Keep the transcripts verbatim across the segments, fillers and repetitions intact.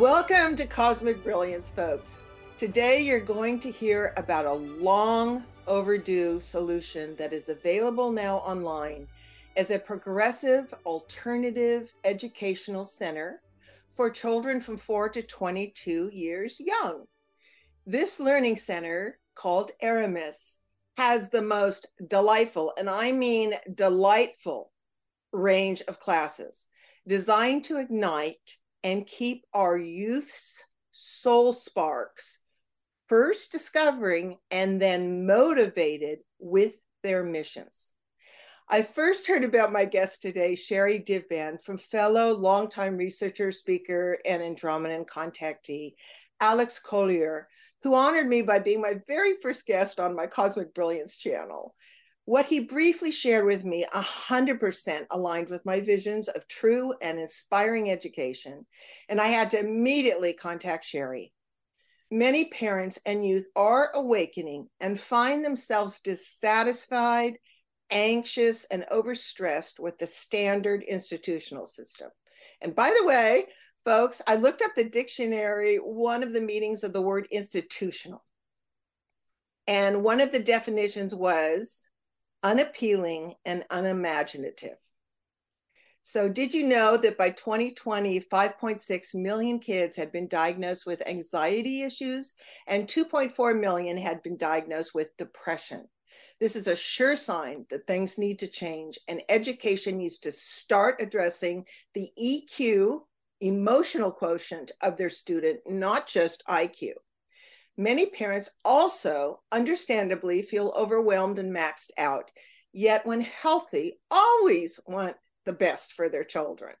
Welcome to Cosmic Brilliance, folks. Today you're going to hear about a long overdue solution that is available now online as a progressive alternative educational center for children from four to twenty-two years young. This learning center, called Aramis, has the most delightful, and I mean delightful, range of classes designed to ignite and keep our youth's soul sparks first discovering and then motivated with their missions. I first heard about my guest today, Sherri Divband, from fellow longtime researcher, speaker, and Andromedan contactee, Alex Collier, who honored me by being my very first guest on my Cosmic Brilliance channel. What he briefly shared with me one hundred percent aligned with my visions of true and inspiring education, and I had to immediately contact Sherri. Many parents and youth are awakening and find themselves dissatisfied, anxious, and overstressed with the standard institutional system. And by the way, folks, I looked up the dictionary, one of the meanings of the word institutional. And one of the definitions was unappealing and unimaginative. So did you know that by twenty twenty, five point six million kids had been diagnosed with anxiety issues and two point four million had been diagnosed with depression? This is a sure sign that things need to change and education needs to start addressing the E Q, emotional quotient, of their student, not just I Q. Many parents also understandably feel overwhelmed and maxed out, yet when healthy, always want the best for their children.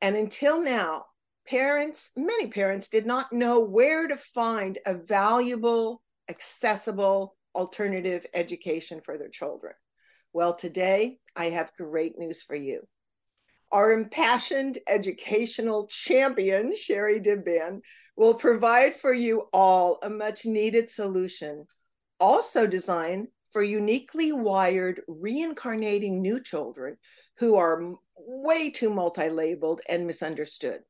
And until now, parents, many parents did not know where to find a valuable, accessible alternative education for their children. Well, today I have great news for you. Our impassioned educational champion, Sherri Divband, will provide for you all a much needed solution, also designed for uniquely wired, reincarnating new children who are way too multi-labeled and misunderstood.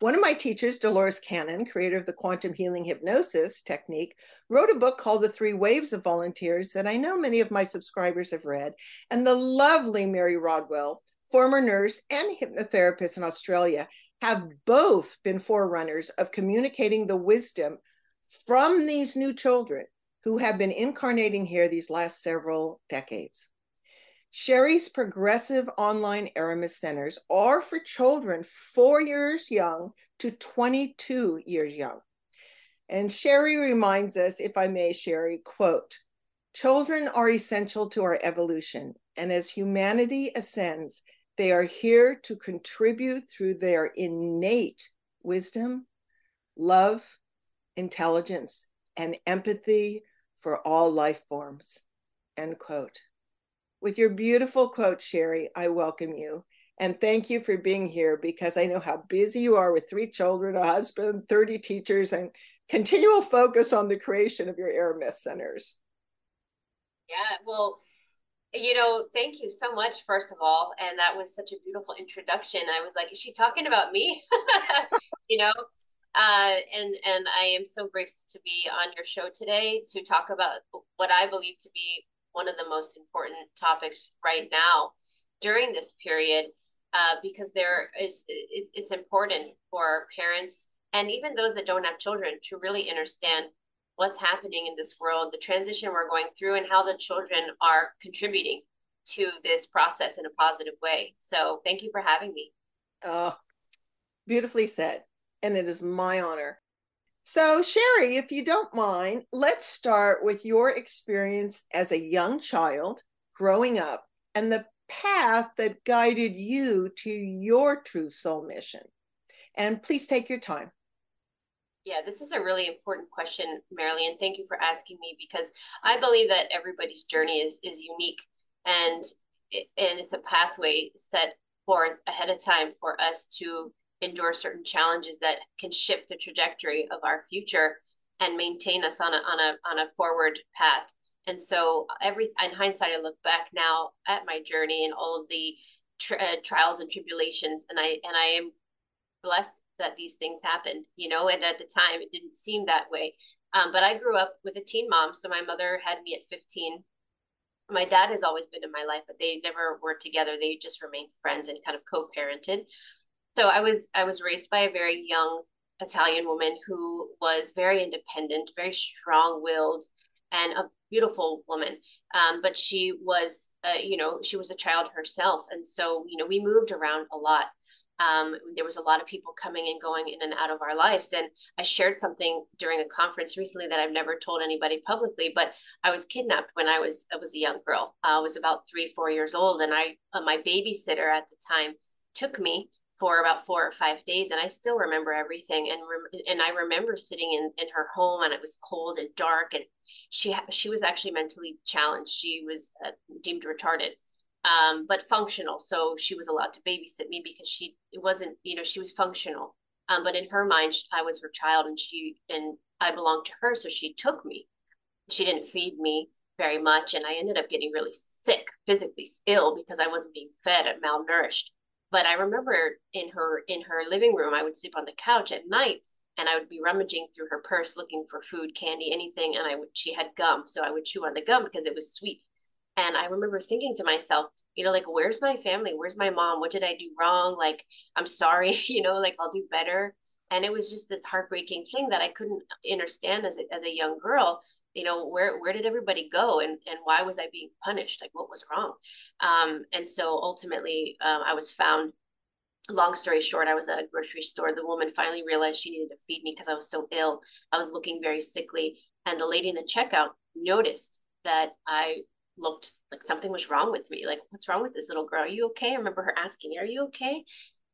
One of my teachers, Dolores Cannon, creator of the Quantum Healing Hypnosis Technique, wrote a book called The Three Waves of Volunteers that I know many of my subscribers have read, and the lovely Mary Rodwell, former nurse and hypnotherapist in Australia, have both been forerunners of communicating the wisdom from these new children who have been incarnating here these last several decades. Sherri's progressive online Aramis centers are for children four years young to twenty-two years young. And Sherri reminds us, if I may, Sherri, quote, "Children are essential to our evolution, and as humanity ascends, they are here to contribute through their innate wisdom, love, intelligence, and empathy for all life forms," end quote. With your beautiful quote, Sherri, I welcome you. And thank you for being here, because I know how busy you are with three children, a husband, thirty teachers, and continual focus on the creation of your Aramis centers. Yeah, well, you know, thank you so much, first of all. And that was such a beautiful introduction. I was like, is she talking about me? you know, uh, and, and I am so grateful to be on your show today to talk about what I believe to be one of the most important topics right now during this period, uh, because there is, it's, it's important for parents and even those that don't have children to really understand what's happening in this world, the transition we're going through, and how the children are contributing to this process in a positive way. So thank you for having me. Oh, beautifully said. And it is my honor. So Sherri, if you don't mind, let's start with your experience as a young child growing up and the path that guided you to your true soul mission. And please take your time. Yeah, this is a really important question, Marilyn, and thank you for asking me, because I believe that everybody's journey is is unique, and it, and it's a pathway set forth ahead of time for us to endure certain challenges that can shift the trajectory of our future and maintain us on a on a on a forward path. And so, every in hindsight, I look back now at my journey and all of the tri- uh, trials and tribulations, and I and I am blessed that these things happened, you know, and at the time it didn't seem that way. Um, but I grew up with a teen mom. So my mother had me at fifteen. My dad has always been in my life, but they never were together. They just remained friends and kind of co-parented. So I was, I was raised by a very young Italian woman who was very independent, very strong-willed, and a beautiful woman. Um, but she was, uh, you know, she was a child herself. And so, you know, we moved around a lot. Um, there was a lot of people coming and going in and out of our lives. And I shared something during a conference recently that I've never told anybody publicly, but I was kidnapped when I was, I was a young girl. I was about three, four years old. And I, uh, my babysitter at the time took me for about four or five days. And I still remember everything. And re- and I remember sitting in, in her home, and it was cold and dark. And she, ha- she was actually mentally challenged. She was uh, deemed retarded. Um, but functional. So she was allowed to babysit me because she, it wasn't, you know, she was functional. Um, but in her mind, she, I was her child, and she, and I belonged to her. So she took me. She didn't feed me very much. And I ended up getting really sick, physically ill, because I wasn't being fed and malnourished. But I remember in her, in her living room, I would sleep on the couch at night, and I would be rummaging through her purse, looking for food, candy, anything. And I would, she had gum. So I would chew on the gum because it was sweet. And I remember thinking to myself, you know, like, where's my family? Where's my mom? What did I do wrong? Like, I'm sorry, you know, like, I'll do better. And it was just this heartbreaking thing that I couldn't understand as a, as a young girl, you know, where, where did everybody go? And, and why was I being punished? Like, what was wrong? Um, and so ultimately, um, I was found, long story short, I was at a grocery store. The woman finally realized she needed to feed me because I was so ill. I was looking very sickly. And the lady in the checkout noticed that I looked like something was wrong with me. Like, what's wrong with this little girl? Are you okay? I remember her asking, are you okay?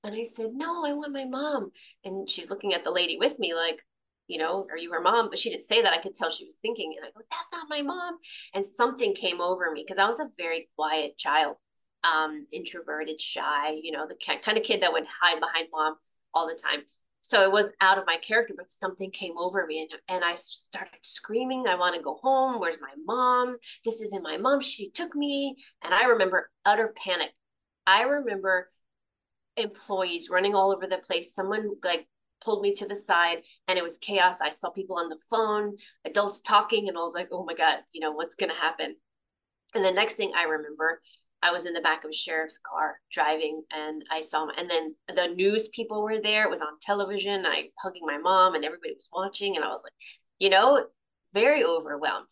And I said, no, I want my mom. And she's looking at the lady with me like, you know, are you her mom? But she didn't say that. I could tell she was thinking. And I go, that's not my mom. And something came over me because I was a very quiet child, um, introverted, shy, you know, the kind of kid that would hide behind mom all the time. So it was out of my character, but something came over me, and, and I started screaming, I want to go home. Where's my mom? This isn't my mom. She took me. And I remember utter panic. I remember employees running all over the place. Someone like pulled me to the side, and it was chaos. I saw people on the phone, adults talking, and I was like, oh my God, you know, what's going to happen? And the next thing I remember, I was in the back of a sheriff's car driving, and I saw him. And then the news people were there. It was on television. I hugging my mom, and everybody was watching. And I was like, you know, very overwhelmed,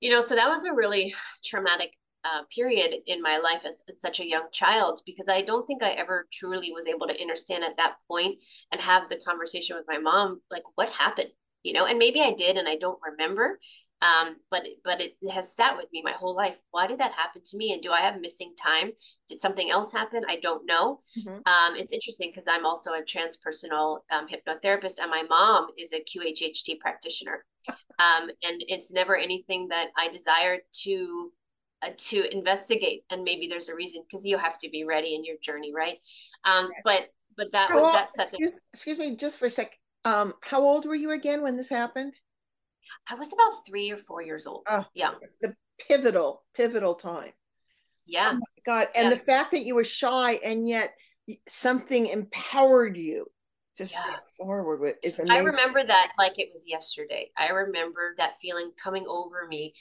you know, so that was a really traumatic uh, period in my life as, as such a young child, because I don't think I ever truly was able to understand at that point and have the conversation with my mom, like what happened, you know, and maybe I did, and I don't remember. Um, but, but it has sat with me my whole life. Why did that happen to me? And do I have missing time? Did something else happen? I don't know. Mm-hmm. Um, it's interesting because I'm also a transpersonal um, hypnotherapist, and my mom is a Q H H T practitioner. Um, and it's never anything that I desire to, uh, to investigate. And maybe there's a reason, because you have to be ready in your journey. Right. Um, right. but, but that was, that set. Excuse, the- excuse me just for a sec. Um, how old were you again when this happened? I was about three or four years old. Oh, yeah. The pivotal, pivotal time. Yeah. Oh my God. And yeah. The fact that you were shy, and yet something empowered you to yeah. step forward with is amazing. I remember that like it was yesterday. I remember that feeling coming over me,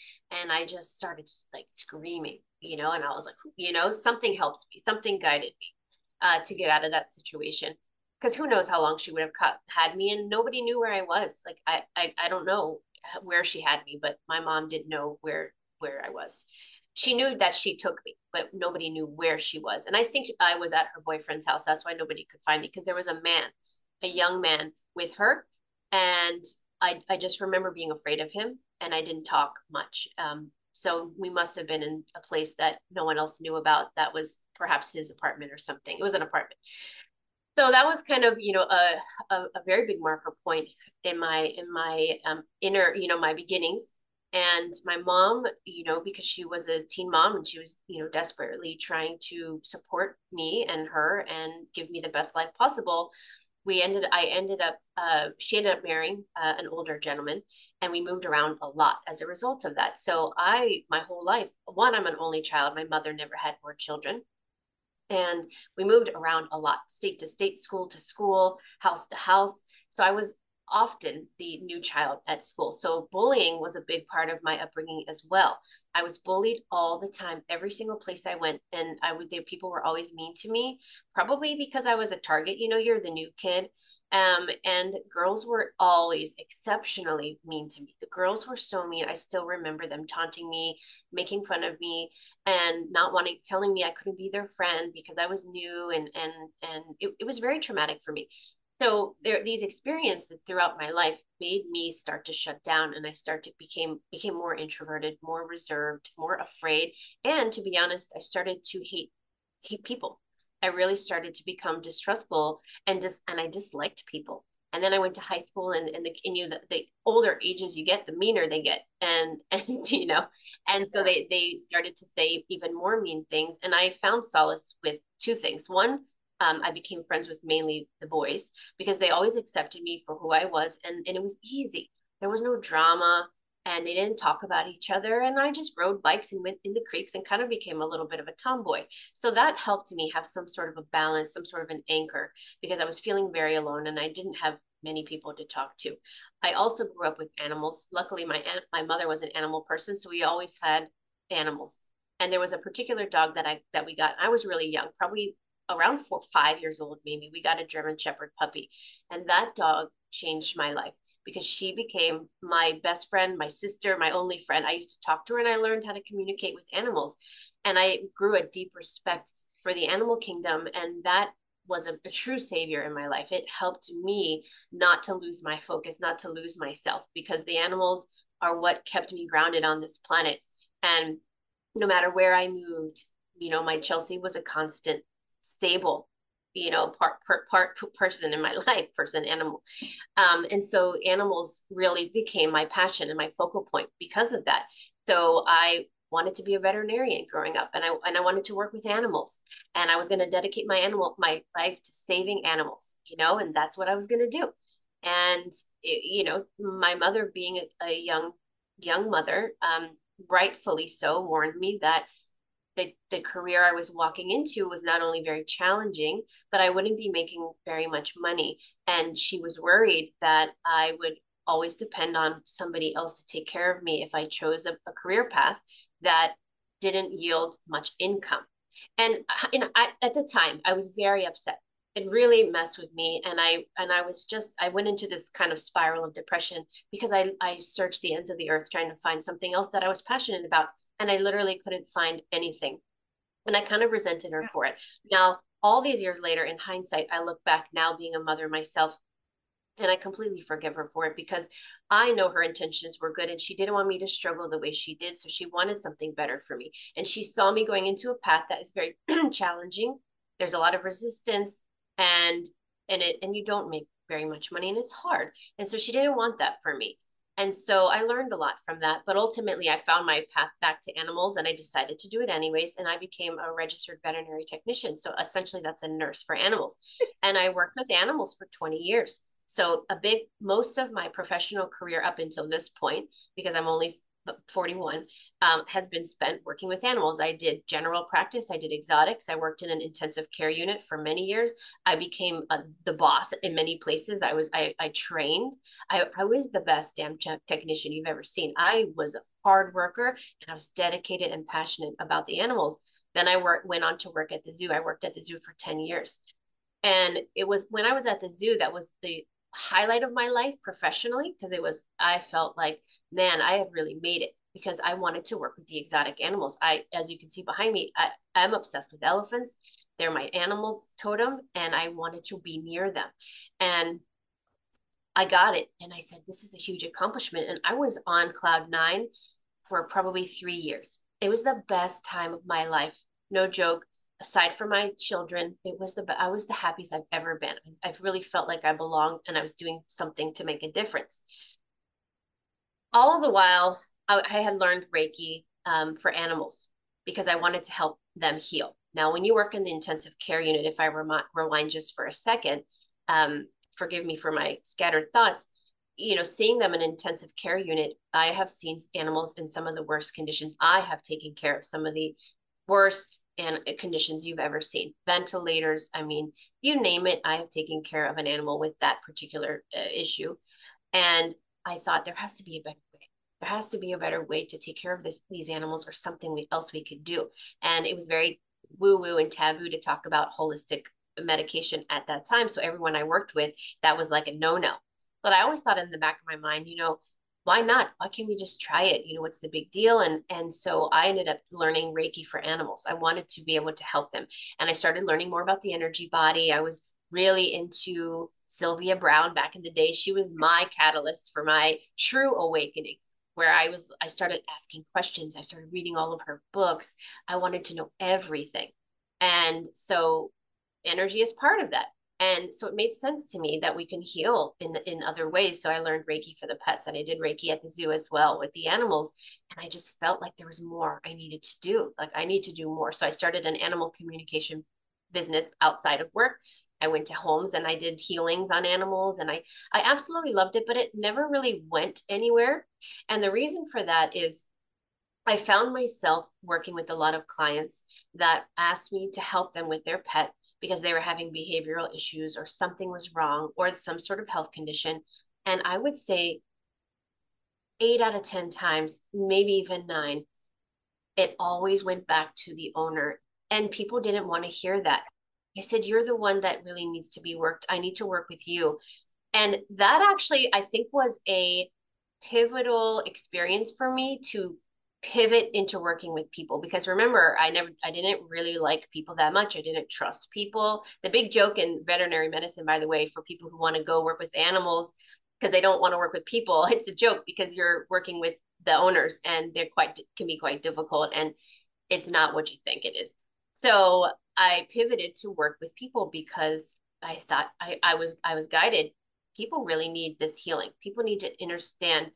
and I just started just like screaming, you know, and I was like, you know, something helped me, something guided me uh, to get out of that situation. Because who knows how long she would have caught, had me, and nobody knew where I was. Like, I, I, I don't know where she had me, but my mom didn't know where where I was. She knew that she took me, but nobody knew where she was. And I think I was at her boyfriend's house. That's why nobody could find me, because there was a man, a young man with her. And I I just remember being afraid of him, and I didn't talk much. Um, so we must have been in a place that no one else knew about. That was perhaps his apartment or something. It was an apartment. So that was kind of, you know, a, a, a very big marker point in my, in my um, inner, you know, my beginnings. And my mom, you know, because she was a teen mom, and she was, you know, desperately trying to support me and her and give me the best life possible. We ended, I ended up, uh, she ended up marrying uh, an older gentleman, and we moved around a lot as a result of that. So I, my whole life, one, I'm an only child. My mother never had more children. And we moved around a lot, state to state, school to school, house to house. So I was often the new child at school. So bullying was a big part of my upbringing as well. I was bullied all the time, every single place I went. And I would, they, people were always mean to me, probably because I was a target. You know, you're the new kid. Um, and girls were always exceptionally mean to me. The girls were so mean. I still remember them taunting me, making fun of me, and not wanting, telling me I couldn't be their friend because I was new. And, and, and it, it was very traumatic for me. So there, these experiences throughout my life made me start to shut down, and I started to became, became more introverted, more reserved, more afraid. And to be honest, I started to hate, hate people. I really started to become distrustful and dis and I disliked people. And then I went to high school, and, and the and you the, the older ages you get, the meaner they get. And and you know, and so they they started to say even more mean things. And I found solace with two things. One, um, I became friends with mainly the boys because they always accepted me for who I was, and, and it was easy. There was no drama. And they didn't talk about each other. And I just rode bikes and went in the creeks and kind of became a little bit of a tomboy. So that helped me have some sort of a balance, some sort of an anchor, because I was feeling very alone and I didn't have many people to talk to. I also grew up with animals. Luckily, my aunt, my mother was an animal person, so we always had animals. And there was a particular dog that I that we got. I was really young, probably around four, five years old, maybe. We got a German Shepherd puppy. And that dog changed my life, because she became my best friend, my sister, my only friend. I used to talk to her, and I learned how to communicate with animals. And I grew a deep respect for the animal kingdom. And that was a, a true savior in my life. It helped me not to lose my focus, not to lose myself, because the animals are what kept me grounded on this planet. And no matter where I moved, you know, my Chelsea was a constant, stable, you know, part, part, part person in my life, person, animal. Um, and so animals really became my passion and my focal point because of that. So I wanted to be a veterinarian growing up, and I, and I wanted to work with animals, and I was going to dedicate my animal, my life to saving animals, you know, and that's what I was going to do. And, it, you know, my mother, being a, a young, young mother, um, rightfully so, warned me that The, the career I was walking into was not only very challenging, but I wouldn't be making very much money. And she was worried that I would always depend on somebody else to take care of me if I chose a, a career path that didn't yield much income. And, and I, at the time, I was very upset. It really messed with me. And I, and I was just, I went into this kind of spiral of depression because I, I searched the ends of the earth trying to find something else that I was passionate about. And I literally couldn't find anything. And I kind of resented her for it. Now, all these years later, in hindsight, I look back now being a mother myself, and I completely forgive her for it, because I know her intentions were good and she didn't want me to struggle the way she did. So she wanted something better for me. And she saw me going into a path that is very challenging. There's a lot of resistance, and, and, it, and you don't make very much money, and it's hard. And so she didn't want that for me. And so I learned a lot from that, but ultimately I found my path back to animals, and I decided to do it anyways. And I became a registered veterinary technician. So essentially that's a nurse for animals. And I worked with animals for twenty years. So a big, most of my professional career up until this point, because I'm only forty-one, um, has been spent working with animals. I did general practice. I did exotics. I worked in an intensive care unit for many years. I became a, the boss in many places. I was, I, I trained. I, I was the best damn technician you've ever seen. I was a hard worker, and I was dedicated and passionate about the animals. Then I worked, went on to work at the zoo. I worked at the zoo for ten years. And it was when I was at the zoo, that was the highlight of my life professionally, because it was, I felt like, man, I have really made it, because I wanted to work with the exotic animals. I, as you can see behind me, I, I'm obsessed with elephants. They're my animal totem, and I wanted to be near them. And I got it. And I said, this is a huge accomplishment. And I was on cloud nine for probably three years. It was the best time of my life. No joke. Aside from my children, it was the I was the happiest I've ever been. I've really felt like I belonged, and I was doing something to make a difference. All the while, I, I had learned Reiki um, for animals, because I wanted to help them heal. Now, when you work in the intensive care unit, if I rem rewind just for a second, um, forgive me for my scattered thoughts, you know, seeing them in intensive care unit, I have seen animals in some of the worst conditions. I have taken care of some of the worst and conditions you've ever seen. Ventilators, I mean, you name it, I have taken care of an animal with that particular uh, issue. And I thought there has to be a better way. There has to be a better way to take care of this, these animals, or something we, else we could do. And it was very woo-woo and taboo to talk about holistic medication at that time. So everyone I worked with, that was like a no-no. But I always thought in the back of my mind, you know, why not? Why can't we just try it? You know, what's the big deal? And, and so I ended up learning Reiki for animals. I wanted to be able to help them. And I started learning more about the energy body. I was really into Sylvia Brown back in the day. She was my catalyst for my true awakening, where I was, I started asking questions. I started reading all of her books. I wanted to know everything. And so energy is part of that. And so it made sense to me that we can heal in, in other ways. So I learned Reiki for the pets, and I did Reiki at the zoo as well with the animals. And I just felt like there was more I needed to do. Like I need to do more. So I started an animal communication business outside of work. I went to homes and I did healings on animals, and I, I absolutely loved it, but it never really went anywhere. And the reason for that is I found myself working with a lot of clients that asked me to help them with their pet because they were having behavioral issues or something was wrong or some sort of health condition. And I would say eight out of ten times, maybe even nine, it always went back to the owner, and people didn't want to hear that. I said, you're the one that really needs to be worked. I need to work with you. And that actually, I think, was a pivotal experience for me to pivot into working with people, because remember, I never, I didn't really like people that much. I didn't trust people. The big joke in veterinary medicine, by the way, for people who want to go work with animals because they don't want to work with people, it's a joke because you're working with the owners and they're quite, can be quite difficult, and it's not what you think it is. So I pivoted to work with people because I thought I, I was, I was guided. People really need this healing. People need to understand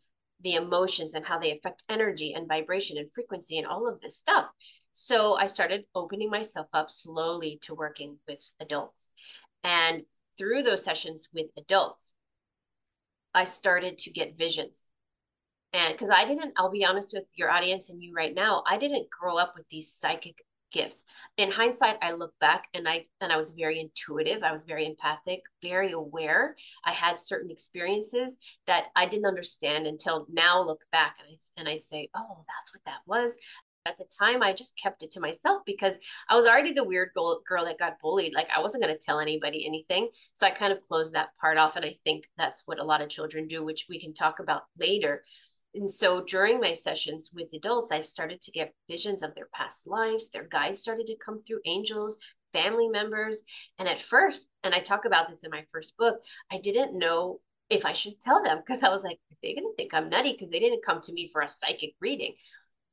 the emotions and how they affect energy and vibration and frequency and all of this stuff. So I started opening myself up slowly to working with adults. And through those sessions with adults, I started to get visions. And because I didn't, I'll be honest with your audience and you right now, I didn't grow up with these psychic gifts. In hindsight, I look back and I and I was very intuitive. I was very empathic, very aware. I had certain experiences that I didn't understand until now. Look back and I, and I say, oh, that's what that was. At the time, I just kept it to myself because I was already the weird girl, girl that got bullied. Like I wasn't going to tell anybody anything. So I kind of closed that part off. And I think that's what a lot of children do, which we can talk about later. And so during my sessions with adults, I started to get visions of their past lives. Their guides started to come through, angels, family members. And at first, and I talk about this in my first book, I didn't know if I should tell them because I was like, they're going to think I'm nutty because they didn't come to me for a psychic reading.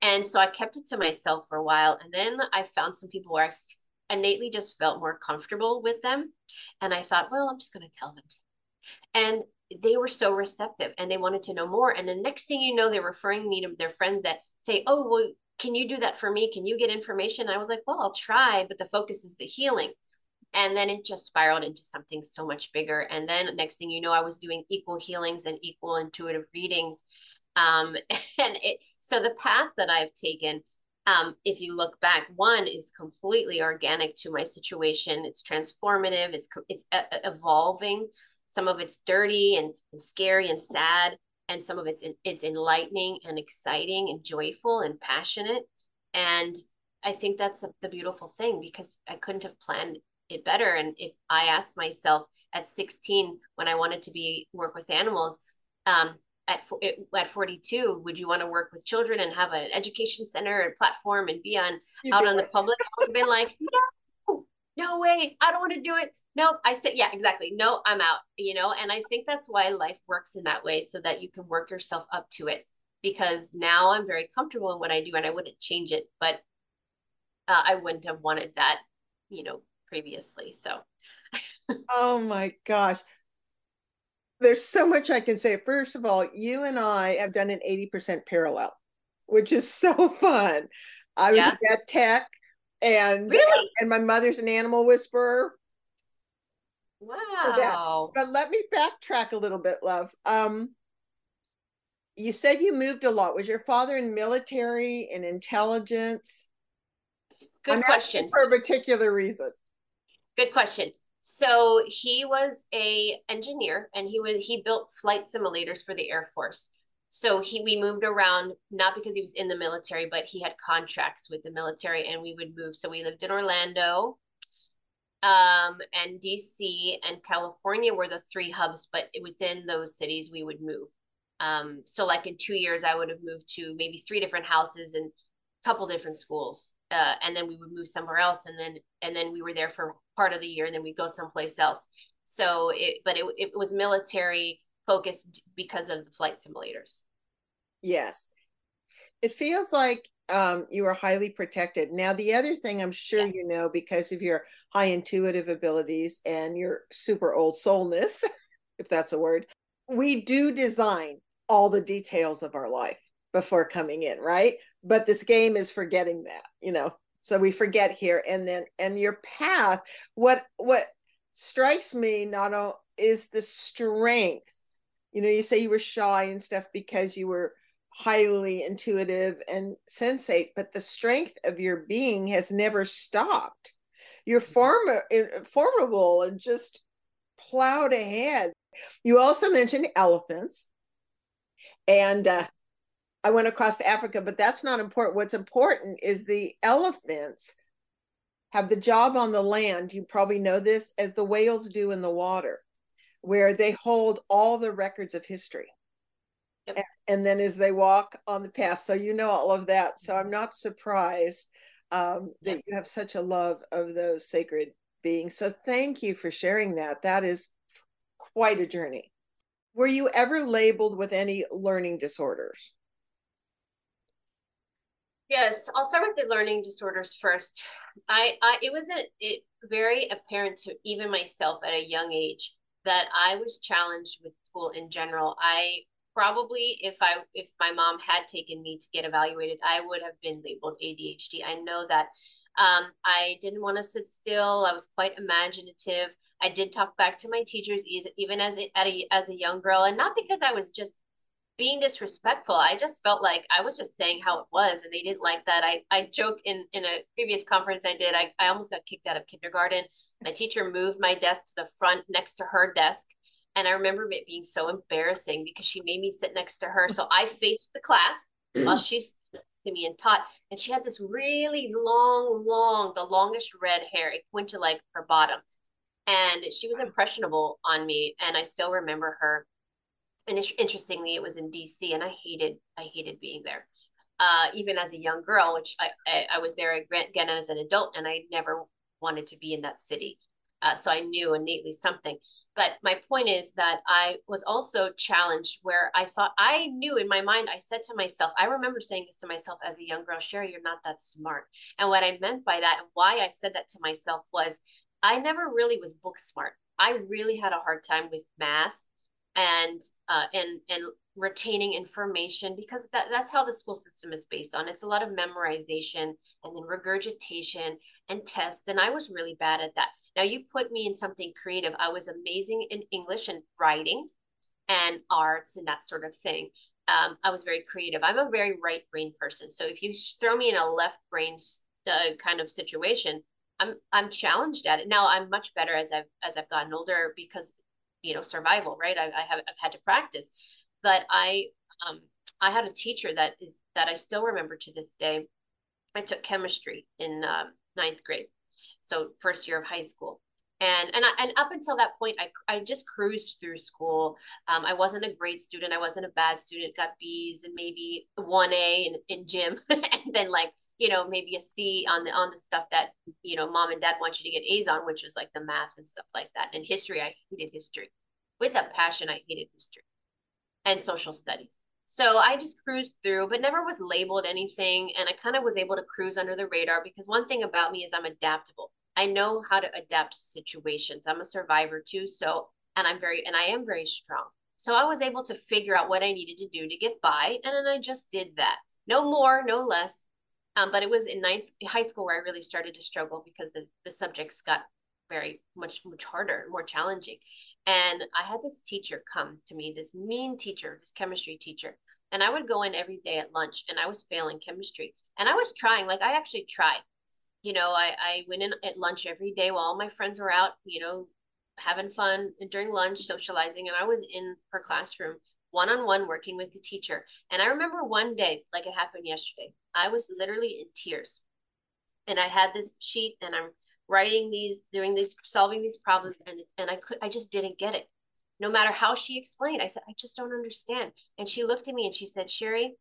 And so I kept it to myself for a while. And then I found some people where I innately just felt more comfortable with them. And I thought, well, I'm just going to tell them something. And they were so receptive and they wanted to know more. And the next thing you know, they're referring me to their friends that say, oh, well, can you do that for me? Can you get information? And I was like, well, I'll try, but the focus is the healing. And then it just spiraled into something so much bigger. And then next thing you know, I was doing equal healings and equal intuitive readings. Um, and it, so the path that I've taken, um, if you look back, one is completely organic to my situation. It's transformative. It's, it's evolving. Some of it's dirty and, and scary and sad, and some of it's it's enlightening and exciting and joyful and passionate. And I think that's the, the beautiful thing, because I couldn't have planned it better. And if I asked myself at sixteen when I wanted to be work with animals, um, at at forty-two, would you want to work with children and have an education center and platform and be on You'd out be on like- the public? I would have been like, no. No way. I don't want to do it. No, I said, yeah, exactly. No, I'm out, you know? And I think that's why life works in that way, so that you can work yourself up to it, because now I'm very comfortable in what I do and I wouldn't change it, but uh, I wouldn't have wanted that, you know, previously. So. Oh my gosh. There's so much I can say. First of all, you and I have done an eighty percent parallel, which is so fun. I was yeah. at tech. And really? And my mother's an animal whisperer. Wow. But let me backtrack a little bit, love. Um, you said you moved a lot. Was your father in military and intelligence? Good question. For a particular reason. Good question. So he was a engineer, and he was he built flight simulators for the Air Force. So he we moved around, not because he was in the military, but he had contracts with the military, and we would move. So we lived in Orlando, um, and D C and California were the three hubs, but within those cities we would move. Um, so like in two years, I would have moved to maybe three different houses and a couple different schools. Uh, and then we would move somewhere else. And then, and then we were there for part of the year, and then we'd go someplace else. So it, but it, it was military focused because of the flight simulators. Yes. It feels like, um, you are highly protected. Now, the other thing I'm sure, yeah. you know, because of your high intuitive abilities and your super old soulness, if that's a word, we do design all the details of our life before coming in, right? But this game is forgetting that, you know, so we forget here. And then, and your path, what, what strikes me not only is the strength, you know, you say you were shy and stuff because you were highly intuitive and sensate, but the strength of your being has never stopped. You're form- formidable and just plowed ahead. You also mentioned elephants, and uh, I went across to Africa, but that's not important. What's important is the elephants have the job on the land, you probably know this, as the whales do in the water, where they hold all the records of history. Yep. And, and then as they walk on the past, so you know all of that. So I'm not surprised um, that yep. you have such a love of those sacred beings. So thank you for sharing that. That is quite a journey. Were you ever labeled with any learning disorders? Yes, I'll start with the learning disorders first. I, I it was a, it very apparent to even myself at a young age that I was challenged with school in general. I probably, if I if my mom had taken me to get evaluated, I would have been labeled A D H D. I know that. Um, I didn't want to sit still. I was quite imaginative. I did talk back to my teachers, even as a, as a young girl, and not because I was just being disrespectful. I just felt like I was just saying how it was, and they didn't like that. I, I joke in, in a previous conference I did, I, I almost got kicked out of kindergarten. My teacher moved my desk to the front next to her desk. And I remember it being so embarrassing because she made me sit next to her. So I faced the class while she stood to me and taught. And she had this really long, long, the longest red hair. It went to like her bottom. And she was impressionable on me. And I still remember her. And it's, interestingly, it was in D C and I hated, I hated being there. Uh, even as a young girl, which I, I, I was there again as an adult, and I never wanted to be in that city. Uh, so I knew innately something. But my point is that I was also challenged where I thought I knew in my mind, I said to myself, I remember saying this to myself as a young girl, Sherri, you're not that smart. And what I meant by that and why I said that to myself was I never really was book smart. I really had a hard time with math and uh, and and retaining information because that, that's how the school system is based on. It's a lot of memorization and then regurgitation and tests. And I was really bad at that. Now you put me in something creative. I was amazing in English and writing and arts and that sort of thing. Um, I was very creative. I'm a very right brain person. So if you throw me in a left brain uh, kind of situation, I'm I'm challenged at it. Now I'm much better as I've as I've gotten older because, you know, survival, right? I, I have I've had to practice, but I um I had a teacher that that I still remember to this day. I took chemistry in um, ninth grade. So first year of high school. And and I, and up until that point, I, I just cruised through school. Um, I wasn't a great student. I wasn't a bad student, got B's and maybe one A in, in gym. And then like, you know, maybe a C on the, on the stuff that, you know, mom and dad want you to get A's on, which is like the math and stuff like that. And history, I hated history. With a passion, I hated history and social studies. So I just cruised through, but never was labeled anything. And I kind of was able to cruise under the radar because one thing about me is I'm adaptable. I know how to adapt to situations. I'm a survivor too. So, and I'm very, and I am very strong. So I was able to figure out what I needed to do to get by. And then I just did that. No more, no less. Um, but it was in ninth high school where I really started to struggle because the, the subjects got very much, much harder, more challenging. And I had this teacher come to me, this mean teacher, this chemistry teacher. And I would go in every day at lunch and I was failing chemistry. And I was trying, like I actually tried. you know, I, I went in at lunch every day while all my friends were out, you know, having fun and during lunch, socializing. And I was in her classroom one-on-one working with the teacher. And I remember one day, like it happened yesterday, I was literally in tears. And I had this sheet and I'm writing these, doing these, solving these problems. And, and I could, I just didn't get it. No matter how she explained, I said, I just don't understand. And she looked at me and she said, Sherri,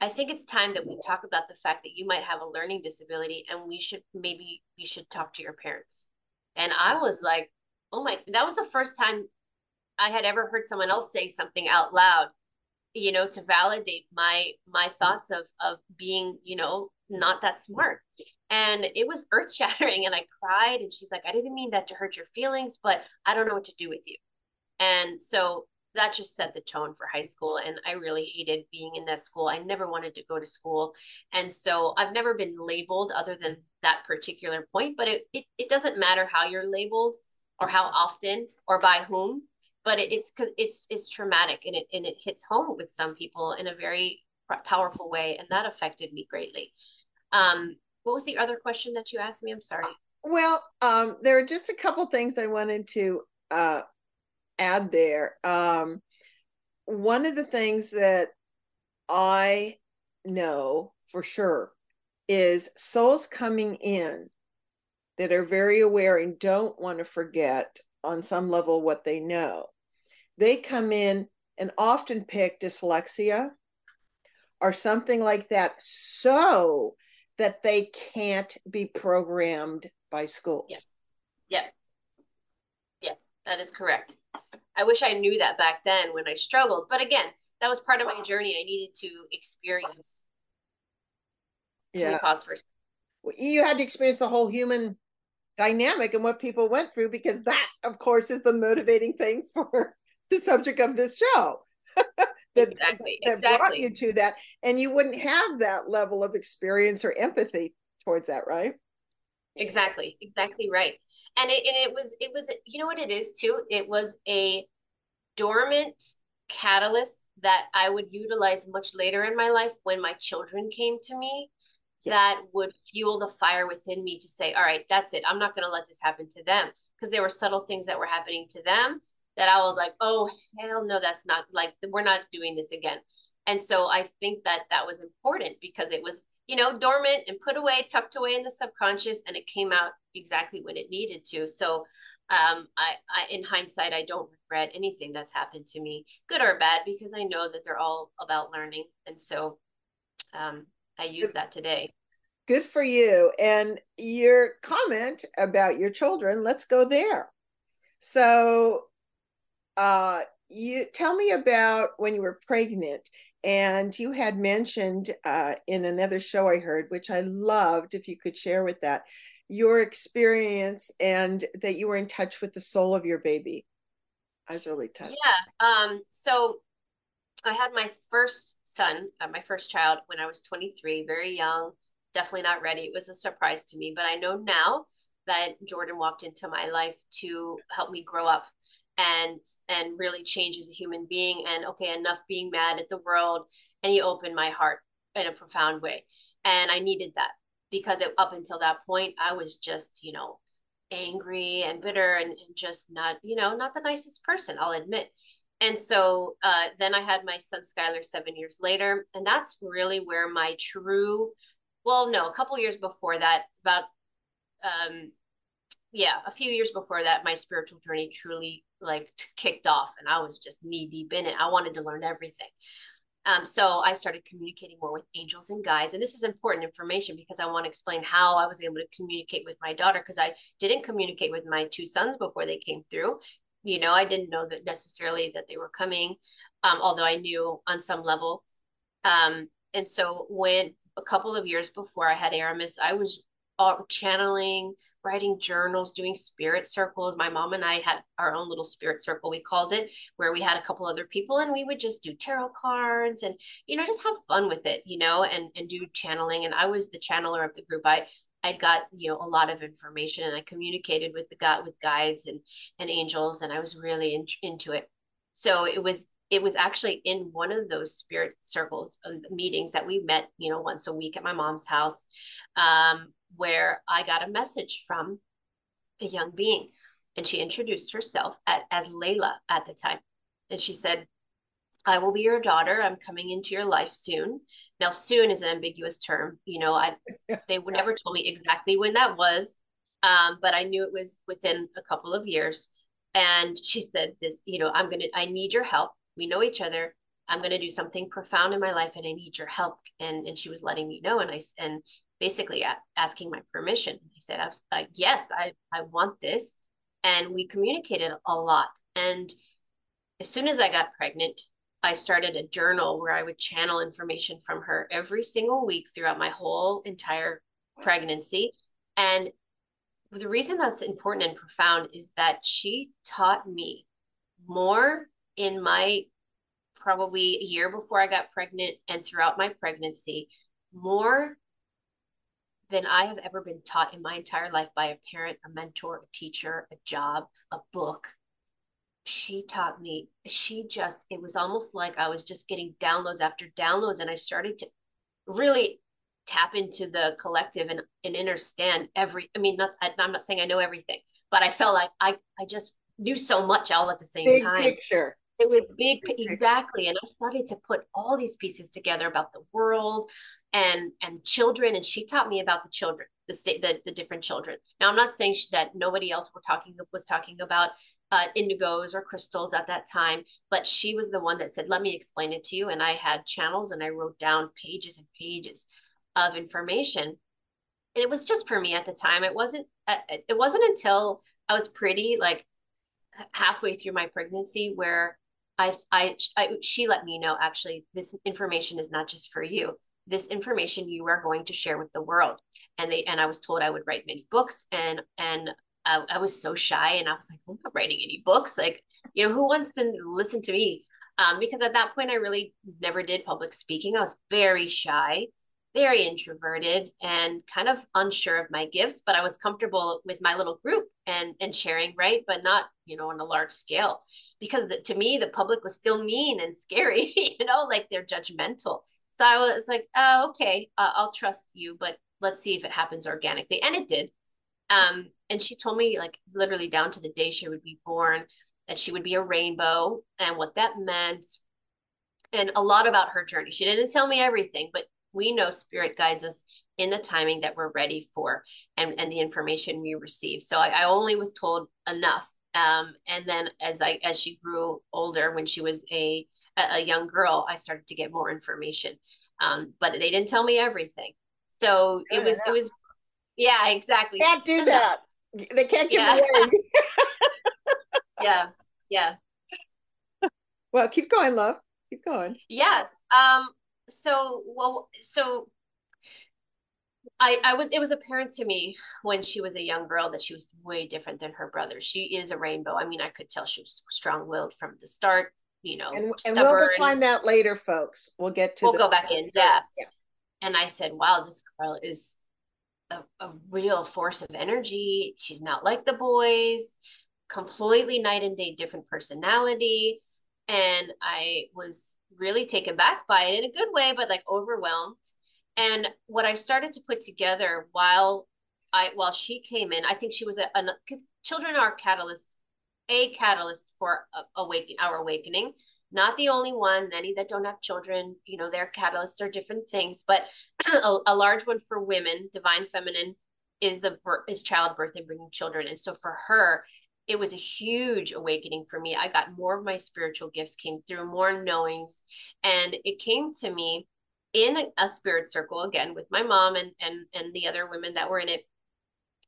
I think it's time that we talk about the fact that you might have a learning disability and we should, maybe we should talk to your parents. And I was like, oh my, that was the first time I had ever heard someone else say something out loud, you know, to validate my, my thoughts of, of being, you know, not that smart. And it was earth shattering. And I cried and she's like, I didn't mean that to hurt your feelings, but I don't know what to do with you. And so that just set the tone for high school. And I really hated being in that school. I never wanted to go to school. And so I've never been labeled other than that particular point, but it, it, it doesn't matter how you're labeled or how often or by whom, but it, it's because it's, it's traumatic and it, and it hits home with some people in a very powerful way. And that affected me greatly. Um, what was the other question that you asked me? I'm sorry. Well, um, there are just a couple things I wanted to, uh, add there. Um, one of the things that I know for sure is souls coming in that are very aware and don't want to forget on some level what they know. They come in and often pick dyslexia or something like that so that they can't be programmed by schools. Yeah. Yeah. Yes, that is correct. I wish I knew that back then when I struggled. But again, that was part of my journey. I needed to experience. Yeah. Can we pause for a second? Well, you had to experience the whole human dynamic and what people went through, because that, of course, is the motivating thing for the subject of this show. that, exactly. that exactly. brought you to that. And you wouldn't have that level of experience or empathy towards that, right? Exactly. Exactly right. And it, and it was, it was, you know what it is too? It was a dormant catalyst that I would utilize much later in my life when my children came to me. Yeah. That would fuel the fire within me to say, all right, that's it. I'm not going to let this happen to them, because there were subtle things that were happening to them that I was like, oh, hell no, that's not, like, we're not doing this again. And so I think that that was important, because it was, you know, dormant and put away, tucked away in the subconscious, and it came out exactly when it needed to. So um, I, I, in hindsight, I don't regret anything that's happened to me, good or bad, because I know that they're all about learning. And so um, I use that today. Good for you. And your comment about your children, let's go there. So uh, you tell me about when you were pregnant. And you had mentioned uh, in another show I heard, which I loved, if you could share with that, your experience and that you were in touch with the soul of your baby. I was really touched. Yeah. Um, so I had my first son, uh, my first child, when I was twenty-three, very young, definitely not ready. It was a surprise to me. But I know now that Jordan walked into my life to help me grow up and and really change as a human being, and okay, enough being mad at the world. And he opened my heart in a profound way, and I needed that, because it, up until that point, I was just, you know, angry and bitter and, and just not, you know, not the nicest person, I'll admit. And so uh then I had my son Skylar seven years later, and that's really where my true, well no a couple years before that, about um yeah, a few years before that, my spiritual journey truly like kicked off, and I was just knee deep in it. I wanted to learn everything. Um, so I started communicating more with angels and guides. And this is important information, because I want to explain how I was able to communicate with my daughter, because I didn't communicate with my two sons before they came through. You know, I didn't know that necessarily that they were coming, um, although I knew on some level. Um, and so when a couple of years before I had Aramis, I was channeling, writing journals, doing spirit circles. My mom and I had our own little spirit circle, we called it, where we had a couple other people, and we would just do tarot cards and, you know, just have fun with it, you know, and, and do channeling. And I was the channeler of the group. I, I got, you know, a lot of information, and I communicated with the God, with guides and, and angels. And I was really in, into it. So it was, it was actually in one of those spirit circles uh, meetings that we met, you know, once a week at my mom's house, um, where I got a message from a young being, and she introduced herself at, as Layla at the time. And she said, I will be your daughter. I'm coming into your life soon. Now, soon is an ambiguous term. You know, I, they would never told me exactly when that was, um, but I knew it was within a couple of years. And she said this, you know, I'm going to, I need your help. We know each other. I'm going to do something profound in my life and I need your help. And and she was letting me know. And I, and basically asking my permission. I said, I was like, yes, I, I want this. And we communicated a lot. And as soon as I got pregnant, I started a journal where I would channel information from her every single week throughout my whole entire pregnancy. And the reason that's important and profound is that she taught me more in my probably a year before I got pregnant and throughout my pregnancy, more than I have ever been taught in my entire life by a parent, a mentor, a teacher, a job, a book. She taught me, she just, it was almost like I was just getting downloads after downloads. And I started to really tap into the collective and, and understand every, I mean, not, I, I'm not saying I know everything, but I felt like I, I just knew so much all at the same big time. Picture. It was big, big exactly. Picture. And I started to put all these pieces together about the world and, and children. And she taught me about the children, the state, the, the different children. Now I'm not saying that nobody else were talking, was talking about Uh, Indigos or Crystals at that time, but she was the one that said, let me explain it to you. And I had channels and I wrote down pages and pages of information. And it was just for me at the time. It wasn't, it wasn't until I was pretty like halfway through my pregnancy where I, I, I she let me know, actually, this information is not just for you. This information you are going to share with the world. And they, and I was told I would write many books, and, and I, I was so shy, and I was like, I'm not writing any books. Like, you know, who wants to listen to me? Um, because at that point, I really never did public speaking. I was very shy, very introverted, and kind of unsure of my gifts, but I was comfortable with my little group and, and sharing, right? But not, you know, on a large scale, because the, to me, the public was still mean and scary, you know, like they're judgmental. So I was like, oh, okay, uh, I'll trust you, but let's see if it happens organically. And it did. Um, and she told me, like, literally down to the day she would be born, that she would be a rainbow and what that meant, and a lot about her journey. She didn't tell me everything, but we know spirit guides us in the timing that we're ready for and, and the information we receive. So I, I only was told enough. Um, and then as I, as she grew older, when she was a, a young girl, I started to get more information. Um, but they didn't tell me everything. So it was, it was, yeah, exactly. Can't do that. They can't give yeah. away. yeah, yeah. Well, keep going, love. Keep going. Yes. Um. So, well, so I, I was. It was apparent to me when she was a young girl that she was way different than her brother. She is a rainbow. I mean, I could tell she was strong-willed from the start. You know, and, and we'll define that later, folks. We'll get to. We'll go back in depth. Yeah. And I said, "Wow, this girl is." A, a real force of energy. She's not like the boys, completely night and day different personality. And I was really taken back by it in a good way, but like overwhelmed. And what I started to put together while I, while she came in, I think she was a, because children are catalysts, a catalyst for awakening, our awakening, not the only one. Many that don't have children, you know, their catalysts are different things, but a, a large one for women, divine feminine, is the is childbirth and bringing children. And so for her, it was a huge awakening for me. I got more of my spiritual gifts came through, more knowings, and it came to me in a spirit circle again with my mom and and and the other women that were in it,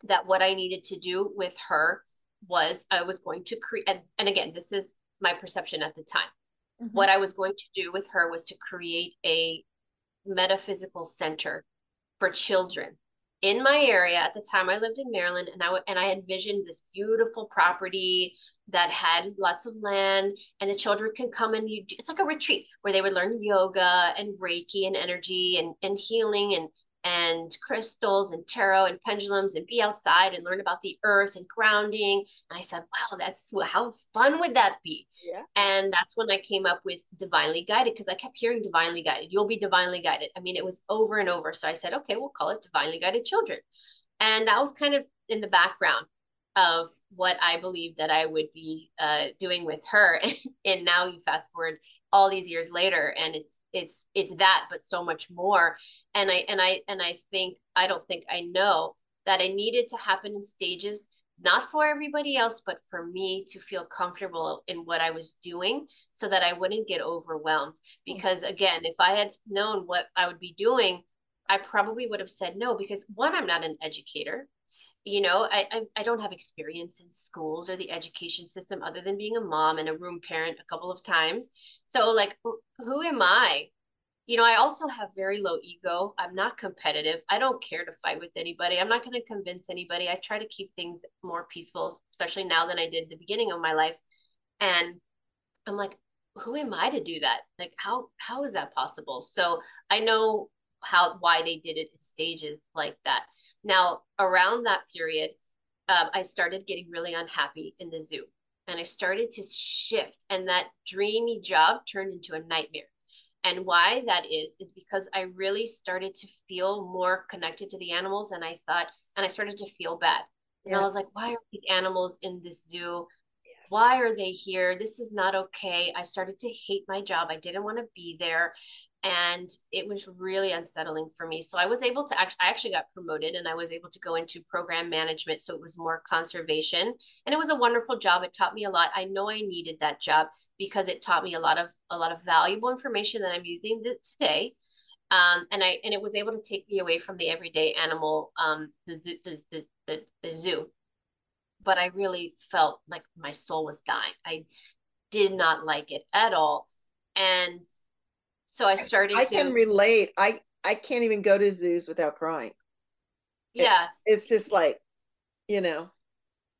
that what I needed to do with her was I was going to create, and, and again, this is my perception at the time. Mm-hmm. What I was going to do with her was to create a metaphysical center for children in my area. At the time, I lived in Maryland, and I, and I envisioned this beautiful property that had lots of land, and the children can come and you do, it's like a retreat where they would learn yoga and Reiki and energy and, and healing and and crystals and tarot and pendulums and be outside and learn about the earth and grounding. And I said, wow, that's, how fun would that be? Yeah. And that's when I came up with Divinely Guided, because I kept hearing Divinely Guided. You'll be divinely guided. I mean, it was over and over. So I said, okay, we'll call it Divinely Guided Children. And that was kind of in the background of what I believed that I would be uh, doing with her. And, and now you fast forward all these years later, and it, it's, it's that, but so much more. And I, and I, and I think, I don't think I know that it needed to happen in stages, not for everybody else, but for me to feel comfortable in what I was doing so that I wouldn't get overwhelmed. Because again, if I had known what I would be doing, I probably would have said no, because one, I'm not an educator. You know, I, I I don't have experience in schools or the education system other than being a mom and a room parent a couple of times. So like, who, who am I? You know, I also have very low ego. I'm not competitive. I don't care to fight with anybody. I'm not going to convince anybody. I try to keep things more peaceful, especially now than I did at the beginning of my life. And I'm like, who am I to do that? Like, how how is that possible? So I know how why they did it in stages like that. Now, around that period, um, I started getting really unhappy in the zoo, and I started to shift, and that dreamy job turned into a nightmare. And why that is, is because I really started to feel more connected to the animals, and I thought, and I started to feel bad. And yeah. I was like, why are these animals in this zoo? Yes. Why are they here? This is not okay. I started to hate my job. I didn't want to be there. And it was really unsettling for me. So I was able to actually, I actually got promoted, and I was able to go into program management. So it was more conservation, and it was a wonderful job. It taught me a lot. I know I needed that job because it taught me a lot of, a lot of valuable information that I'm using today. Um, and I, and it was able to take me away from the everyday animal, um, the, the, the, the, the zoo. But I really felt like my soul was dying. I did not like it at all. And so I started I to, can relate. I, I can't even go to zoos without crying. Yeah. It, it's just like, you know,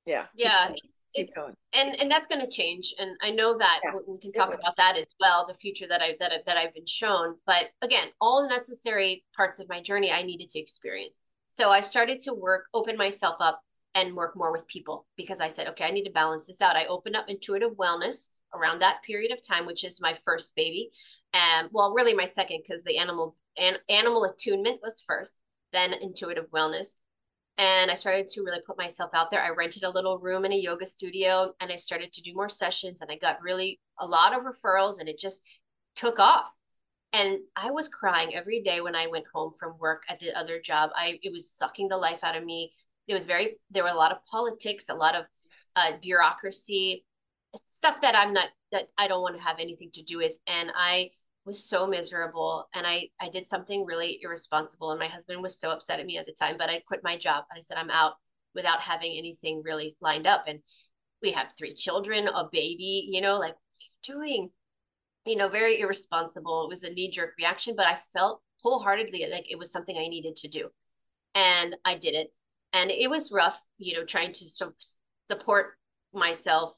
yeah. Yeah. Keep it's, Keep it's going. And, and that's going to change. And I know that yeah, we can talk about that as well. The future that I, that, I, that I've been shown, but again, all necessary parts of my journey, I needed to experience. So I started to work, open myself up and work more with people, because I said, okay, I need to balance this out. I opened up Intuitive Wellness around that period of time, which is my first baby. Um, well, really my second, because the animal an, animal attunement was first, then Intuitive Wellness. And I started to really put myself out there. I rented a little room in a yoga studio, and I started to do more sessions, and I got really a lot of referrals, and it just took off. And I was crying every day when I went home from work at the other job. I, it was sucking the life out of me. It was very, there were a lot of politics, a lot of uh, bureaucracy, stuff that I'm not, that I don't want to have anything to do with. And I was so miserable, and I, I did something really irresponsible. And my husband was so upset at me at the time, but I quit my job. And I said, I'm out, without having anything really lined up. And we have three children, a baby, you know, like, what are you doing? You know, very irresponsible. It was a knee jerk reaction, but I felt wholeheartedly like it was something I needed to do. And I did it. And it was rough, you know, trying to su- support myself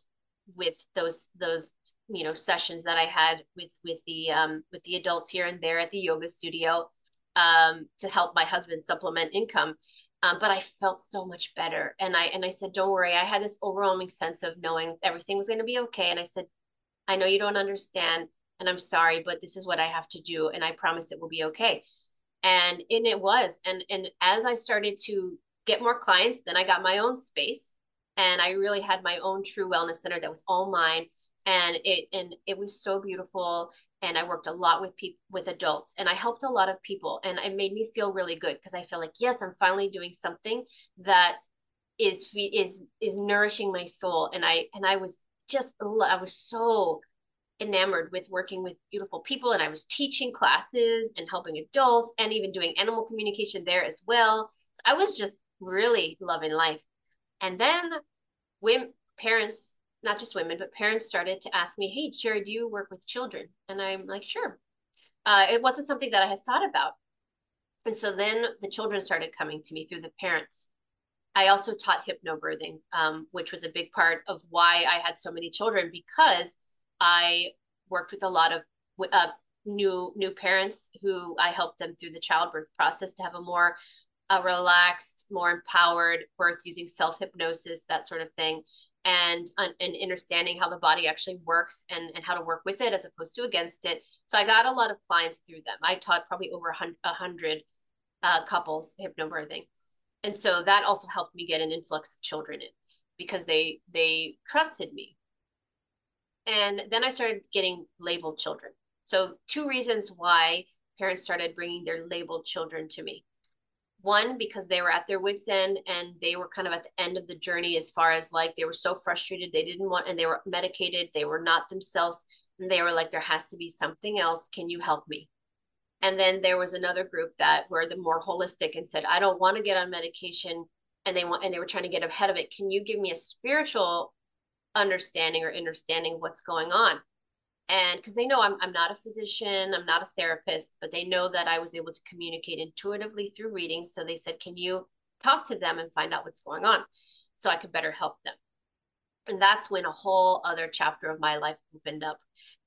with those, those, you know, sessions that I had with, with the, um, with the adults here and there at the yoga studio, um, to help my husband supplement income. Um, but I felt so much better. And I, and I said, don't worry. I had this overwhelming sense of knowing everything was going to be okay. And I said, I know you don't understand, and I'm sorry, but this is what I have to do. And I promise it will be okay. And, and it was, and, and as I started to get more clients, then I got my own space. And I really had my own true wellness center that was all mine. And it, and it was so beautiful. And I worked a lot with people, with adults, and I helped a lot of people, and it made me feel really good. Cause I feel like, yes, I'm finally doing something that is, is, is nourishing my soul. And I, and I was just, I was so enamored with working with beautiful people. And I was teaching classes and helping adults, and even doing animal communication there as well. So I was just really loving life. And then women, parents, not just women, but parents started to ask me, hey, Sherri, do you work with children? And I'm like, sure. Uh, it wasn't something that I had thought about. And so then the children started coming to me through the parents. I also taught hypnobirthing, um, which was a big part of why I had so many children, because I worked with a lot of uh, new new parents who I help them through the childbirth process to have a more a relaxed, more empowered birth using self-hypnosis, that sort of thing. And, and understanding how the body actually works and, and how to work with it as opposed to against it. So I got a lot of clients through them. I taught probably over one hundred uh, couples hypnobirthing. And so that also helped me get an influx of children in because they they trusted me. And then I started getting labeled children. So two reasons why parents started bringing their labeled children to me. One, because they were at their wits' end and they were kind of at the end of the journey as far as like, they were so frustrated, they didn't want, and they were medicated, they were not themselves. And they were like, there has to be something else. Can you help me? And then there was another group that were the more holistic and said, I don't want to get on medication. And they want, and they were trying to get ahead of it. Can you give me a spiritual understanding or understanding of what's going on? And because they know I'm, I'm not a physician, I'm not a therapist, but they know that I was able to communicate intuitively through readings. So they said, can you talk to them and find out what's going on so I could better help them? And that's when a whole other chapter of my life opened up.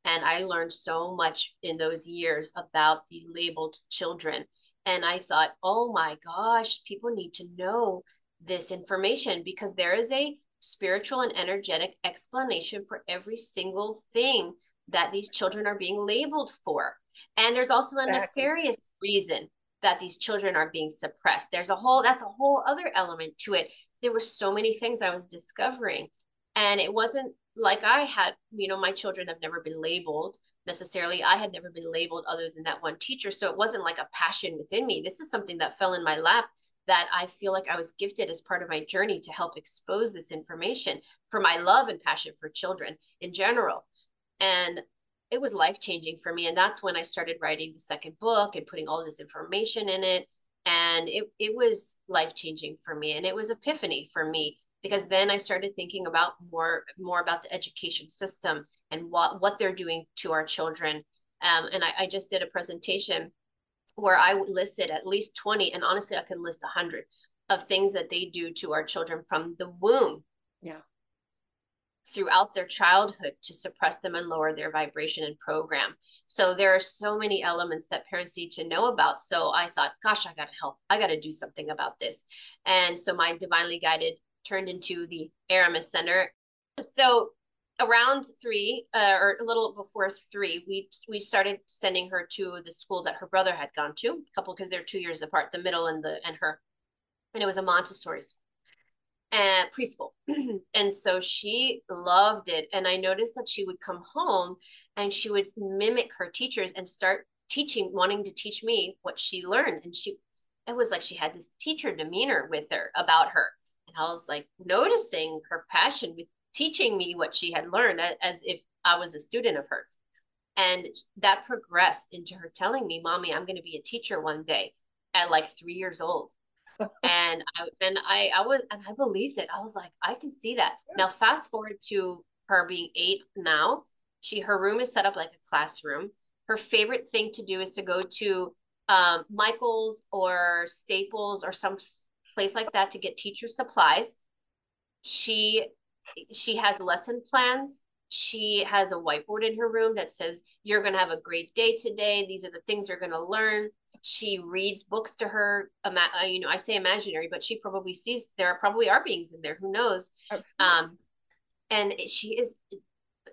And I learned so much in those years about the labeled children. And I thought, oh my gosh, people need to know this information because there is a spiritual and energetic explanation for every single thing that these children are being labeled for. And there's also a exactly. nefarious reason that these children are being suppressed. There's a whole, that's a whole other element to it. There were so many things I was discovering. And it wasn't like I had, you know, my children have never been labeled necessarily. I had never been labeled other than that one teacher. So it wasn't like a passion within me. This is something that fell in my lap that I feel like I was gifted as part of my journey to help expose this information for my love and passion for children in general. And it was life-changing for me. And that's when I started writing the second book and putting all this information in it. And it, it was life-changing for me. And it was epiphany for me, because then I started thinking about more, more about the education system and what, what they're doing to our children. Um, and I, I just did a presentation where I listed at least twenty, and honestly, I could list one hundred of things that they do to our children from the womb. Yeah. Throughout their childhood to suppress them and lower their vibration and program. So there are so many elements that parents need to know about. So I thought, gosh, I got to help. I got to do something about this. And so my Divinely Guided turned into the Aramis Center. So around three uh, or a little before three, we, we started sending her to the school that her brother had gone to, a couple, because they're two years apart, the middle and the, and her, and it was a Montessori school. And preschool. And so she loved it. And I noticed that she would come home and she would mimic her teachers and start teaching, wanting to teach me what she learned. And she, it was like she had this teacher demeanor with her, about her. And I was like noticing her passion with teaching me what she had learned as if I was a student of hers. And that progressed into her telling me, Mommy, I'm going to be a teacher one day at like three years old. and I and I I was and I believed it. I was like, I can see that. Yeah. Now fast forward to her being eight now. She her room is set up like a classroom. Her favorite thing to do is to go to um, Michael's or Staples or some place like that to get teacher supplies. She she has lesson plans. She has a whiteboard in her room that says, you're going to have a great day today. These are the things you're going to learn. She reads books to her. You know, I say imaginary, but she probably sees there are probably are beings in there. Who knows? Um, and she is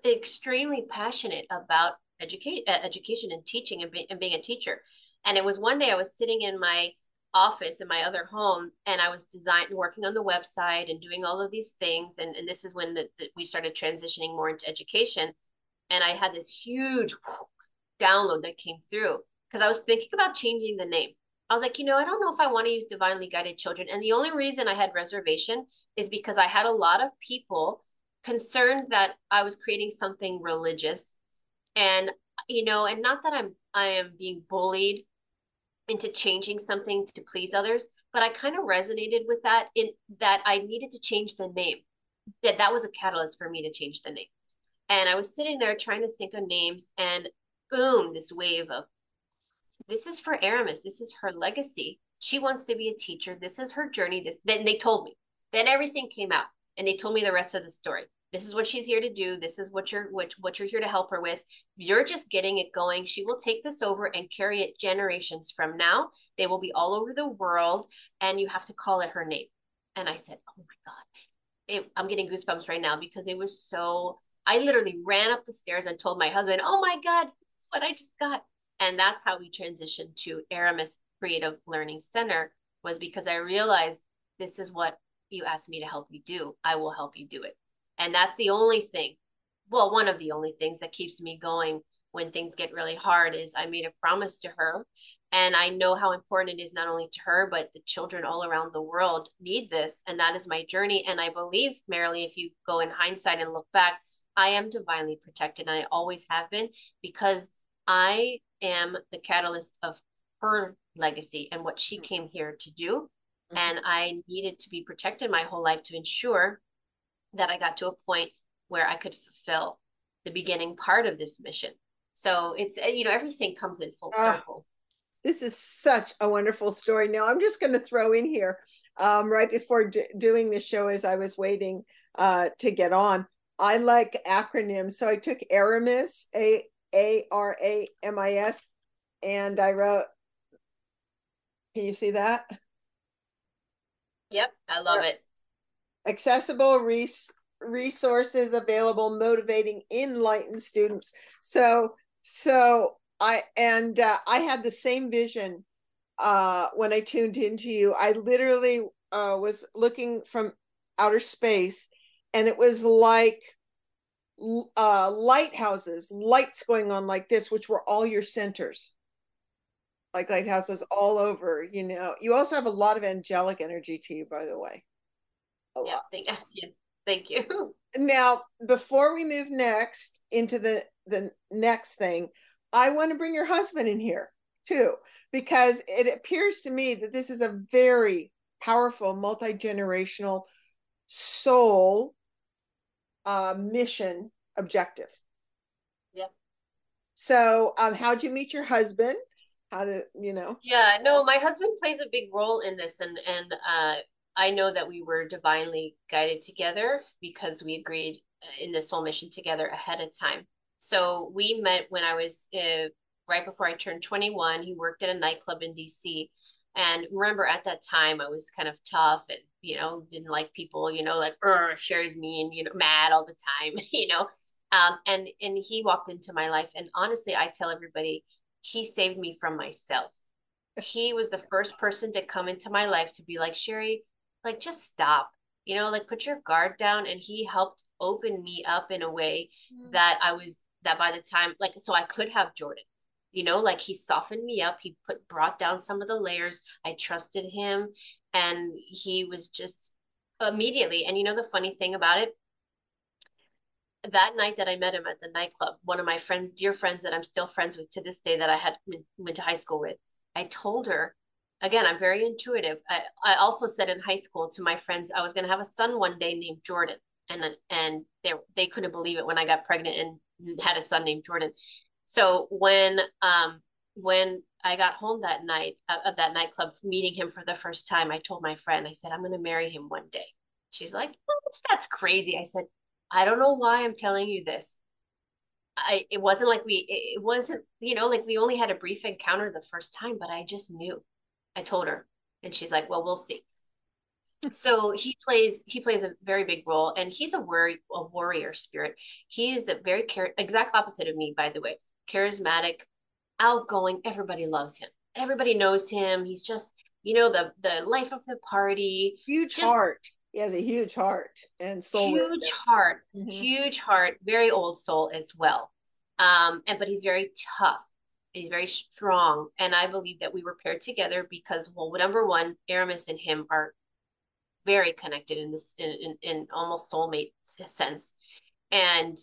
extremely passionate about educate, uh, education and teaching and, be, and being a teacher. And it was one day I was sitting in my office in my other home, and I was designing, working on the website and doing all of these things. And, and this is when the, the, we started transitioning more into education. And I had this huge download that came through because I was thinking about changing the name. I was like, you know, I don't know if I want to use Divinely Guided Children. And the only reason I had reservation is because I had a lot of people concerned that I was creating something religious. And, you know, and not that I'm, I am being bullied into changing something to please others, but I kind of resonated with that in that I needed to change the name, that that was a catalyst for me to change the name. And I was sitting there trying to think of names, and boom, this wave of, this is for Aramis, this is her legacy. She wants to be a teacher. This is her journey. This, then they told me, then everything came out and they told me the rest of the story. This is what she's here to do. This is what you're, what, what you're here to help her with. You're just getting it going. She will take this over and carry it generations from now. They will be all over the world, and you have to call it her name. And I said, oh my God, it, I'm getting goosebumps right now, because it was so, I literally ran up the stairs and told my husband, oh my God, that's what I just got. And that's how we transitioned to Aramis Creative Learning Center, was because I realized this is what you asked me to help you do. I will help you do it. And that's the only thing, well, one of the only things that keeps me going when things get really hard is I made a promise to her. And I know how important it is, not only to her, but the children all around the world need this. And that is my journey. And I believe, Marilee, if you go in hindsight and look back, I am divinely protected. And I always have been, because I am the catalyst of her legacy and what she came here to do. Mm-hmm. And I needed to be protected my whole life to ensure that I got to a point where I could fulfill the beginning part of this mission. So it's, you know, everything comes in full uh, circle. This is such a wonderful story. Now, I'm just going to throw in here, um, right before d- doing this show, as I was waiting uh, to get on, I like acronyms. So I took Aramis, A A R A M I S, and I wrote, can you see that? Yep, I love it. Accessible res- resources available, motivating, enlightened students. So, so I, and uh, I had the same vision uh, when I tuned into you. I literally uh, was looking from outer space, and it was like uh, lighthouses, lights going on like this, which were all your centers. Like lighthouses all over, you know. You also have a lot of angelic energy to you, by the way. A yeah, lot. Thank, yes, thank you. Now, before we move next into the, the next thing, I want to bring your husband in here too, because it appears to me that this is a very powerful, multi-generational soul uh, mission objective. Yep. So um, how'd you meet your husband? How to, you know? Yeah, no, my husband plays a big role in this. And, and uh, I know that we were divinely guided together, because we agreed in this whole mission together ahead of time. So we met when I was, uh, right before I turned twenty-one, he worked at a nightclub in D C. And remember, at that time, I was kind of tough and, you know, didn't like people, you know, like, er, Sherri's mean, you know, mad all the time, you know? Um, and, and he walked into my life. And honestly, I tell everybody, he saved me from myself. He was the first person to come into my life to be like, Sherri, like, just stop, you know, like, put your guard down. And he helped open me up in a way that I was, that by the time, like, so I could have Jordan, you know, like, he softened me up. He put, brought down some of the layers. I trusted him, and he was just immediately. And you know, the funny thing about it, that night that I met him at the nightclub, one of my friends, dear friends that I'm still friends with to this day, that I had went to high school with, I told her, again, I'm very intuitive. I, I also said in high school to my friends, I was going to have a son one day named Jordan. And and they, they couldn't believe it when I got pregnant and had a son named Jordan. So when, um, when I got home that night uh, of that nightclub, meeting him for the first time, I told my friend, I said, I'm going to marry him one day. She's like, well, that's, that's crazy. I said, I don't know why I'm telling you this. I, it wasn't like we, it wasn't, you know, like, we only had a brief encounter the first time, but I just knew. I told her, and she's like, well, we'll see. So he plays, he plays a very big role, and he's a worry, a warrior spirit. He is a very char- exact opposite of me, by the way, charismatic, outgoing. Everybody loves him. Everybody knows him. He's just, you know, the, the life of the party. Huge just, heart. He has a huge heart and soul. Huge heart, mm-hmm. huge heart, very old soul as well. Um, and but he's very tough. And he's very strong. And I believe that we were paired together because, well, number one, Aramis and him are very connected in this in, in, in almost soulmate sense. And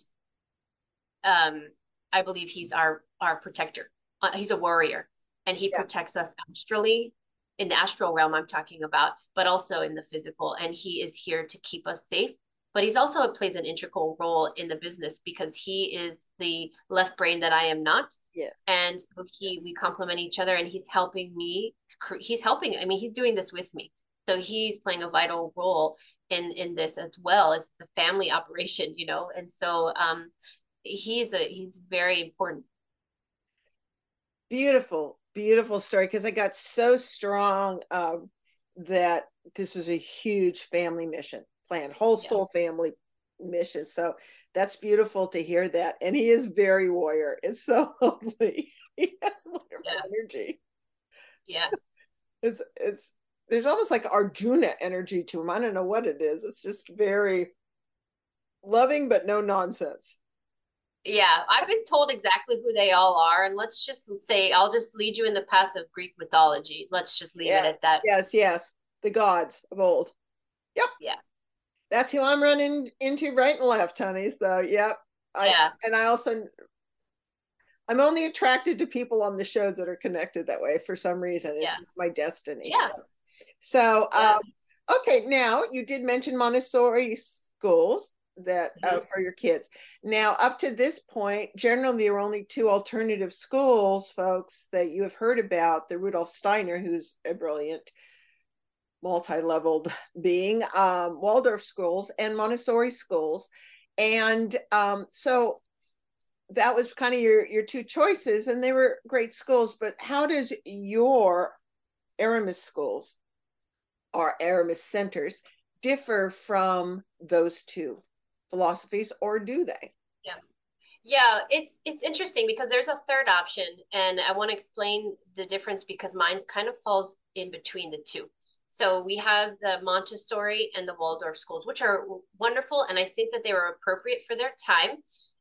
um, I believe he's our our protector. Uh, he's a warrior, and he yeah. protects us astrally. In the astral realm I'm talking about, but also in the physical. And he is here to keep us safe, but he's also plays an integral role in the business, because he is the left brain that I am not. Yeah. And so he, we complement each other, and he's helping me. He's helping, I mean, he's doing this with me. So he's playing a vital role in, in this as well as the family operation, you know? And so um, he's a, he's very important. Beautiful, beautiful story. Cause I got so strong uh, that this was a huge family mission plan, whole yeah. soul family mission. So that's beautiful to hear that. And he is very warrior. It's so lovely. He has wonderful yeah. energy. Yeah. It's, it's, there's almost like Arjuna energy to him. I don't know what it is. It's just very loving, but no nonsense. Yeah. I've been told exactly who they all are. And let's just say, I'll just lead you in the path of Greek mythology. Let's just leave yes, it at that. Yes. Yes. The gods of old. Yep. Yeah. That's who I'm running into right and left, honey. So yep. I, yeah. And I also, I'm only attracted to people on the shows that are connected that way for some reason. It's yeah. just my destiny. Yeah. So. So, um, okay, now you did mention Montessori schools that uh, for your kids. Now, up to this point, generally there are only two alternative schools, folks, that you have heard about. The Rudolf Steiner, who's a brilliant, multi-leveled being, um, Waldorf schools and Montessori schools. And um, so that was kind of your, your two choices, and they were great schools. But how does your Aramis schools or Aramis centers differ from those two philosophies, or do they? Yeah. Yeah. It's, it's interesting because there's a third option, and I want to explain the difference because mine kind of falls in between the two. So we have the Montessori and the Waldorf schools, which are wonderful. And I think that they were appropriate for their time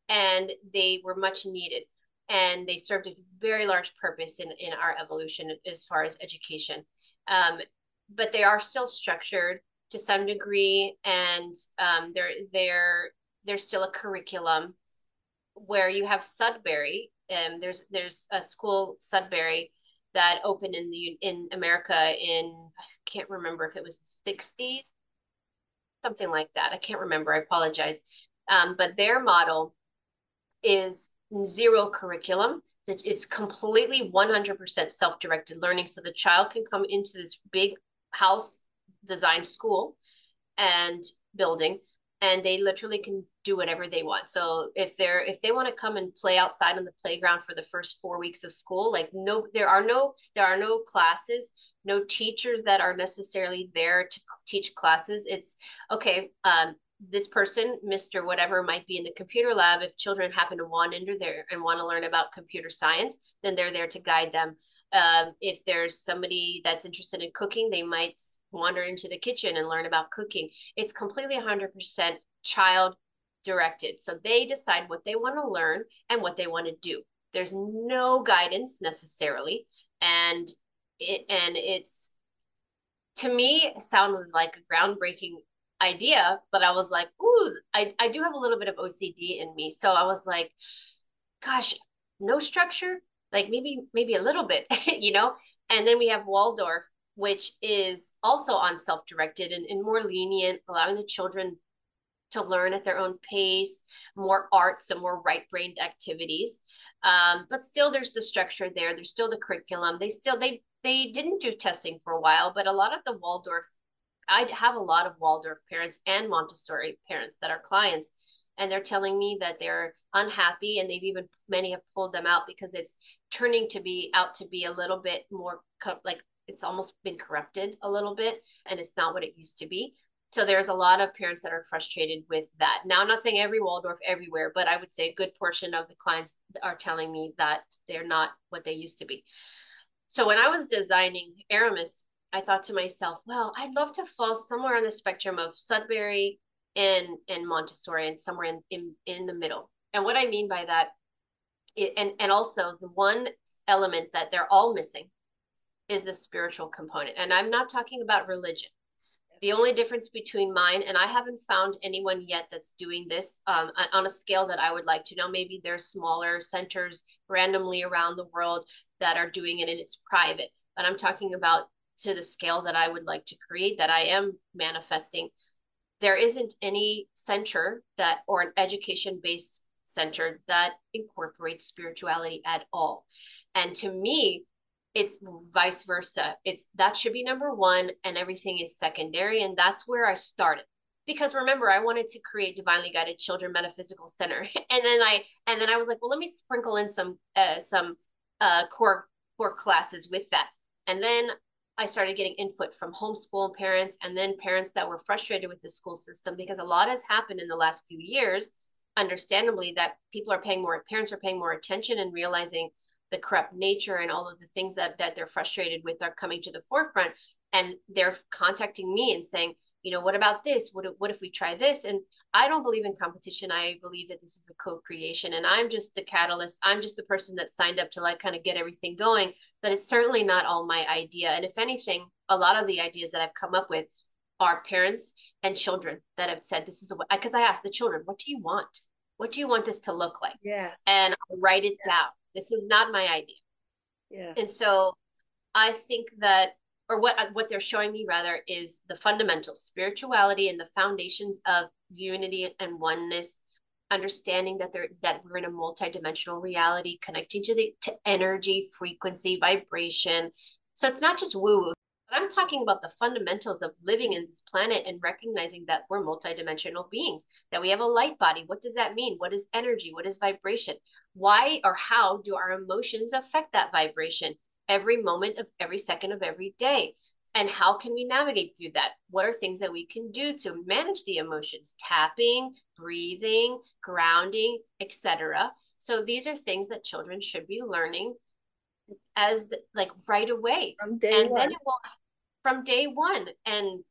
and they were much needed. And they served a very large purpose in, in our evolution as far as education. Um, but they are still structured to some degree, and um, they're, they're, there's still a curriculum where you have Sudbury, and there's, there's a school, Sudbury, that opened in the, in America in, I can't remember if it was sixty, something like that. I can't remember, I apologize. Um, but their model is zero curriculum. It's completely one hundred percent self-directed learning. So the child can come into this big house design school and building, and they literally can do whatever they want. So if they're, if they want to come and play outside on the playground for the first four weeks of school, like no, there are no, there are no classes, no teachers that are necessarily there to teach classes. It's okay. Um, this person, Mister Whatever, might be in the computer lab. If children happen to wander into there and want to learn about computer science, then they're there to guide them. Um, if there's somebody that's interested in cooking, they might wander into the kitchen and learn about cooking. It's completely one hundred percent child directed. So they decide what they want to learn and what they want to do. There's no guidance necessarily. And it, and it's, to me, sounded like a groundbreaking idea, but I was like, ooh, I, I do have a little bit of O C D in me. So I was like, gosh, no structure, like maybe, maybe a little bit, you know? And then we have Waldorf, which is also on self-directed and, and more lenient, allowing the children to learn at their own pace, more arts and more right-brained activities. Um, but still there's the structure there. There's still the curriculum. They still, they, they didn't do testing for a while, but a lot of the Waldorf, I have a lot of Waldorf parents and Montessori parents that are clients, and they're telling me that they're unhappy, and they've even, many have pulled them out because it's turning to be out to be a little bit more co- like it's almost been corrupted a little bit, and it's not what it used to be. So there's a lot of parents that are frustrated with that. Now, I'm not saying every Waldorf everywhere, but I would say a good portion of the clients are telling me that they're not what they used to be. So when I was designing Aramis, I thought to myself, well, I'd love to fall somewhere on the spectrum of Sudbury and, and Montessori, and somewhere in, in, in the middle. And what I mean by that, it, and, and also the one element that they're all missing is the spiritual component. And I'm not talking about religion. The only difference between mine, and I haven't found anyone yet that's doing this um, on a scale that I would like to know. Maybe there's smaller centers randomly around the world that are doing it, and it's private. But I'm talking about to the scale that I would like to create, that I am manifesting. There isn't any center that, or an education-based center that incorporates spirituality at all. And to me, it's vice versa. It's that should be number one and everything is secondary. And that's where I started. Because remember, I wanted to create Divinely Guided Children Metaphysical Center. And then I, and then I was like, well, let me sprinkle in some, uh, some uh, core, core classes with that. And then I started getting input from homeschool parents and then parents that were frustrated with the school system, because a lot has happened in the last few years, understandably, that people are paying more, parents are paying more attention and realizing the corrupt nature and all of the things that, that they're frustrated with are coming to the forefront. And they're contacting me and saying, you know, what about this? What, what if we try this? And I don't believe in competition. I believe that this is a co-creation, and I'm just the catalyst. I'm just the person that signed up to like kind of get everything going, but it's certainly not all my idea. And if anything, a lot of the ideas that I've come up with are parents and children that have said, this is a, because I asked the children, what do you want? What do you want this to look like? Yeah. And I write it yeah. down. This is not my idea. Yeah. And so I think that, or what what they're showing me rather, is the fundamental spirituality and the foundations of unity and oneness, understanding that they're that we're in a multidimensional reality, connecting to the to energy, frequency, vibration. So it's not just woo-woo, but I'm talking about the fundamentals of living in this planet and recognizing that we're multidimensional beings, that we have a light body. What does that mean? What is energy? What is vibration? Why or how do our emotions affect that vibration? Every moment of every second of every day. And how can we navigate through that? What are things that we can do to manage the emotions? Tapping, breathing, grounding, et cetera. So these are things that children should be learning as the, like right away. From day and one. Then it will, from day one. And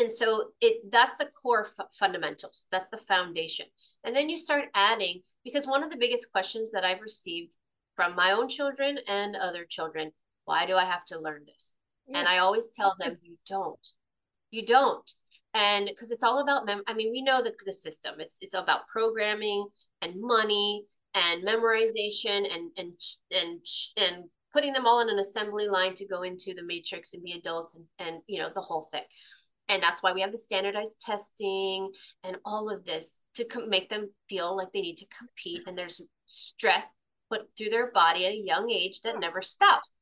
and so it that's the core f- fundamentals. That's the foundation. And then you start adding, because one of the biggest questions that I've received from my own children and other children, why do I have to learn this? Yeah. And I always tell them, you don't, you don't. And because it's all about, mem- I mean, we know the, the system, it's it's about programming and money and memorization and, and, and, and putting them all in an assembly line to go into the matrix and be adults and, and, you know, the whole thing. And that's why we have the standardized testing and all of this to com- make them feel like they need to compete. And there's stress put through their body at a young age that never stops.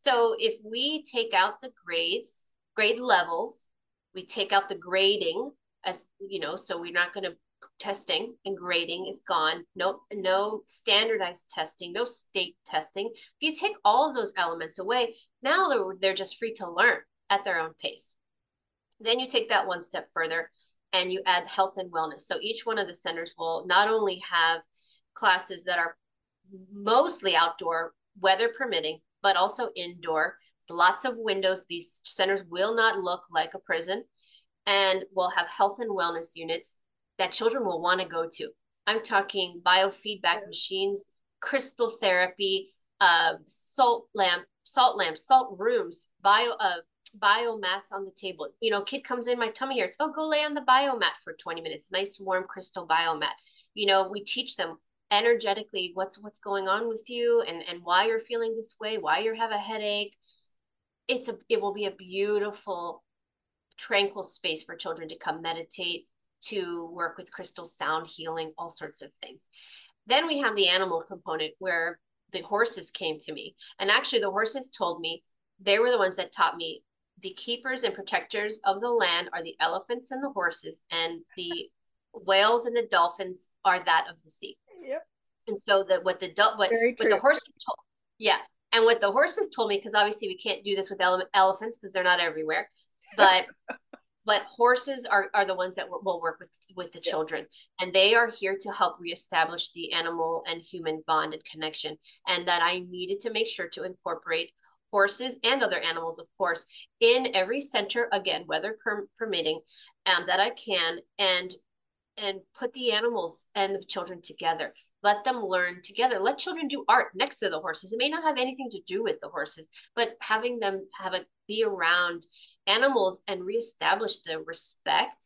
So if we take out the grades, grade levels, we take out the grading, as you know, so we're not going to testing and grading is gone. No, no standardized testing, no state testing. If you take all of those elements away, now they're, they're just free to learn at their own pace. Then you take that one step further and you add health and wellness. So each one of the centers will not only have classes that are mostly outdoor, weather permitting, but also indoor, lots of windows. These centers will not look like a prison, and we'll have health and wellness units that children will want to go to. I'm talking biofeedback machines, crystal therapy, uh, salt lamp, salt lamps, salt rooms, bio, uh, biomats on the table. You know, kid comes in, my tummy hurts. Oh, go lay on the biomat for twenty minutes. Nice warm crystal biomat. You know, we teach them energetically what's what's going on with you and and why you're feeling this way, why you have a headache. It's a it will be a beautiful, tranquil space for children to come meditate, to work with crystal sound healing, all sorts of things. Then we have the animal component, where the horses came to me, and actually the horses told me, they were the ones that taught me, the keepers and protectors of the land are the elephants and the horses, and the whales and the dolphins are that of the sea. Yep. And so that what the what, what the horses told, yeah, and what the horses told me, because obviously we can't do this with ele- elephants because they're not everywhere, but but horses are are the ones that w- will work with with the yeah. children, and they are here to help reestablish the animal and human bond and connection. And that I needed to make sure to incorporate horses and other animals, of course, in every center, again, weather per- permitting, um, that I can, and. and put the animals and the children together. Let them learn together. Let children do art next to the horses. It may not have anything to do with the horses, but having them have a be around animals and reestablish the respect,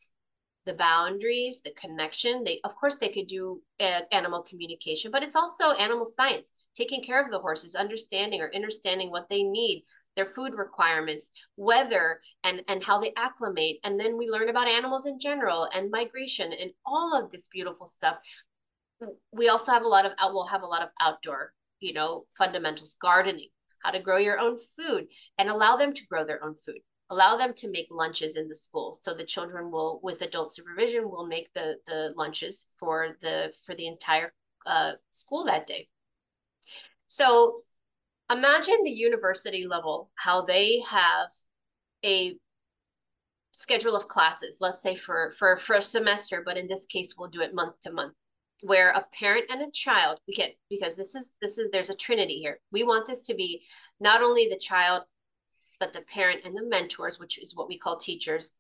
the boundaries, the connection. They, of course, they could do uh, animal communication, but it's also animal science, taking care of the horses, understanding or understanding what they need, their food requirements, weather, and, and how they acclimate. And then we learn about animals in general and migration and all of this beautiful stuff. We also have a lot of, out. we'll have a lot of outdoor, you know, fundamentals, gardening, how to grow your own food, and allow them to grow their own food. Allow them to make lunches in the school. So the children will, with adult supervision, will make the, the lunches for the, for the entire uh, school that day. So imagine the university level, how they have a schedule of classes, let's say for, for, for a semester, but in this case, we'll do it month to month, where a parent and a child, we can, because this is, this is, there's a trinity here. We want this to be not only the child, but the parent and the mentors, which is what we call teachers,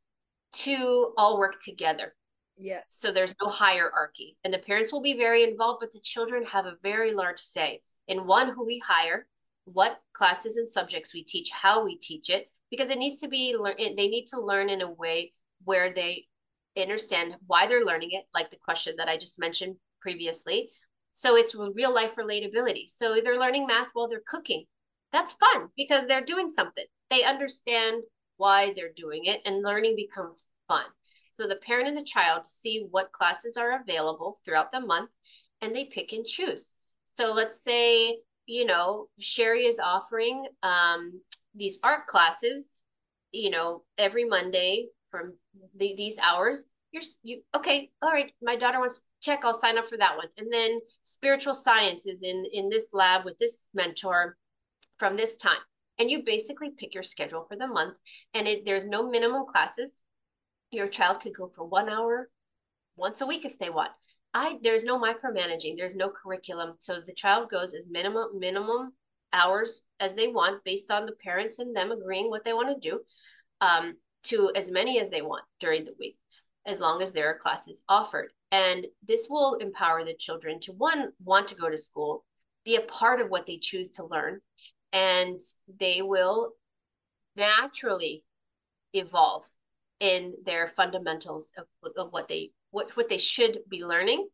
to all work together. Yes. So there's no hierarchy, and the parents will be very involved, but the children have a very large say in one, who we hire, what classes and subjects we teach, how we teach it, because it needs to be, they need to learn in a way where they understand why they're learning it, like the question that I just mentioned previously. So it's real life relatability. So they're learning math while they're cooking. That's fun because they're doing something. They understand why they're doing it, and learning becomes fun. So the parent and the child see what classes are available throughout the month, and they pick and choose. So let's say, you know, Sherri is offering um, these art classes, you know, every Monday from the, these hours. You're you, okay. All right. My daughter wants to check. I'll sign up for that one. And then spiritual science is in, in this lab with this mentor from this time. And you basically pick your schedule for the month, and it, there's no minimum classes. Your child could go for one hour once a week if they want. I, there's no micromanaging. There's no curriculum. So the child goes as minimum, minimum hours as they want, based on the parents and them agreeing what they want to do, um, to as many as they want during the week, as long as there are classes offered. And this will empower the children to, one, want to go to school, be a part of what they choose to learn, and they will naturally evolve in their fundamentals of, of what they what, what they should be learning.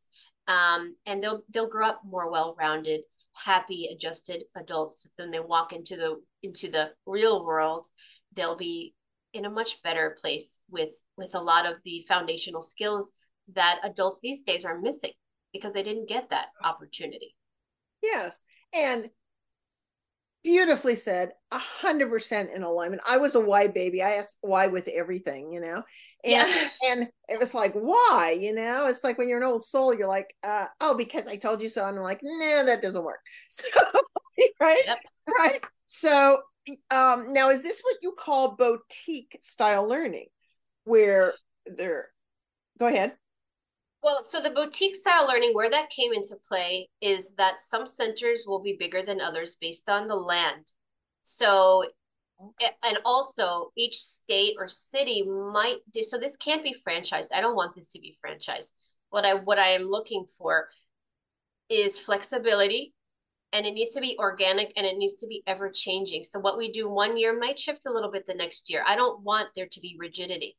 Um, and they'll they'll grow up more well-rounded, happy, adjusted adults. Then they walk into the into the real world, they'll be in a much better place with, with a lot of the foundational skills that adults these days are missing because they didn't get that opportunity. Yes. And beautifully said, a hundred percent in alignment. I was a why baby. I asked why with everything, you know, and yeah. and it was like, why, you know, it's like when you're an old soul, you're like, uh, oh, because I told you so. And I'm like, no, nah, that doesn't work. So, right. Yep. Right. So um, now, is this what you call boutique style learning, where they're, go ahead. Well, so the boutique style learning, where that came into play is that some centers will be bigger than others based on the land. So, and also each state or city might do, so this can't be franchised. I don't want this to be franchised. What I, what I am looking for is flexibility, and it needs to be organic, and it needs to be ever changing. So what we do one year might shift a little bit the next year. I don't want there to be rigidity.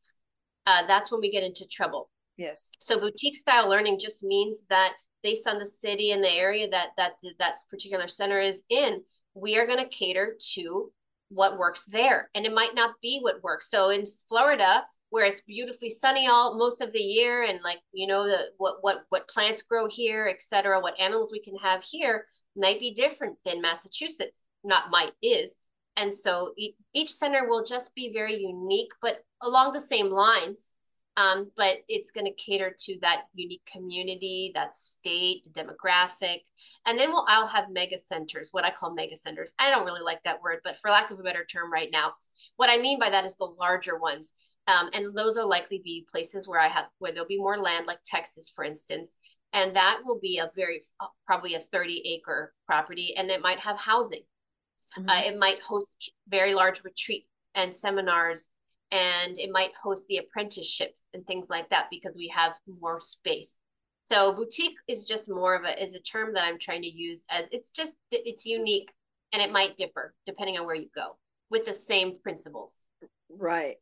Uh, that's when we get into trouble. Yes. So boutique style learning just means that based on the city and the area that that that particular center is in, we are going to cater to what works there. And it might not be what works. So in Florida, where it's beautifully sunny all most of the year, and like, you know, the what what what plants grow here, et cetera, what animals we can have here might be different than Massachusetts. Not might, is. And so each center will just be very unique, but along the same lines. Um, but it's going to cater to that unique community, that state, the demographic. And then we'll, I'll have mega centers, what I call mega centers. I don't really like that word, but for lack of a better term right now, what I mean by that is the larger ones. Um, and those will likely be places where I have, where there'll be more land, like Texas, for instance. And that will be a very, probably a thirty acre property. And it might have housing. Mm-hmm. Uh, it might host very large retreat and seminars. And it might host the apprenticeships and things like that because we have more space. So boutique is just more of a, is a term that I'm trying to use as it's just, it's unique, and it might differ depending on where you go with the same principles. Right.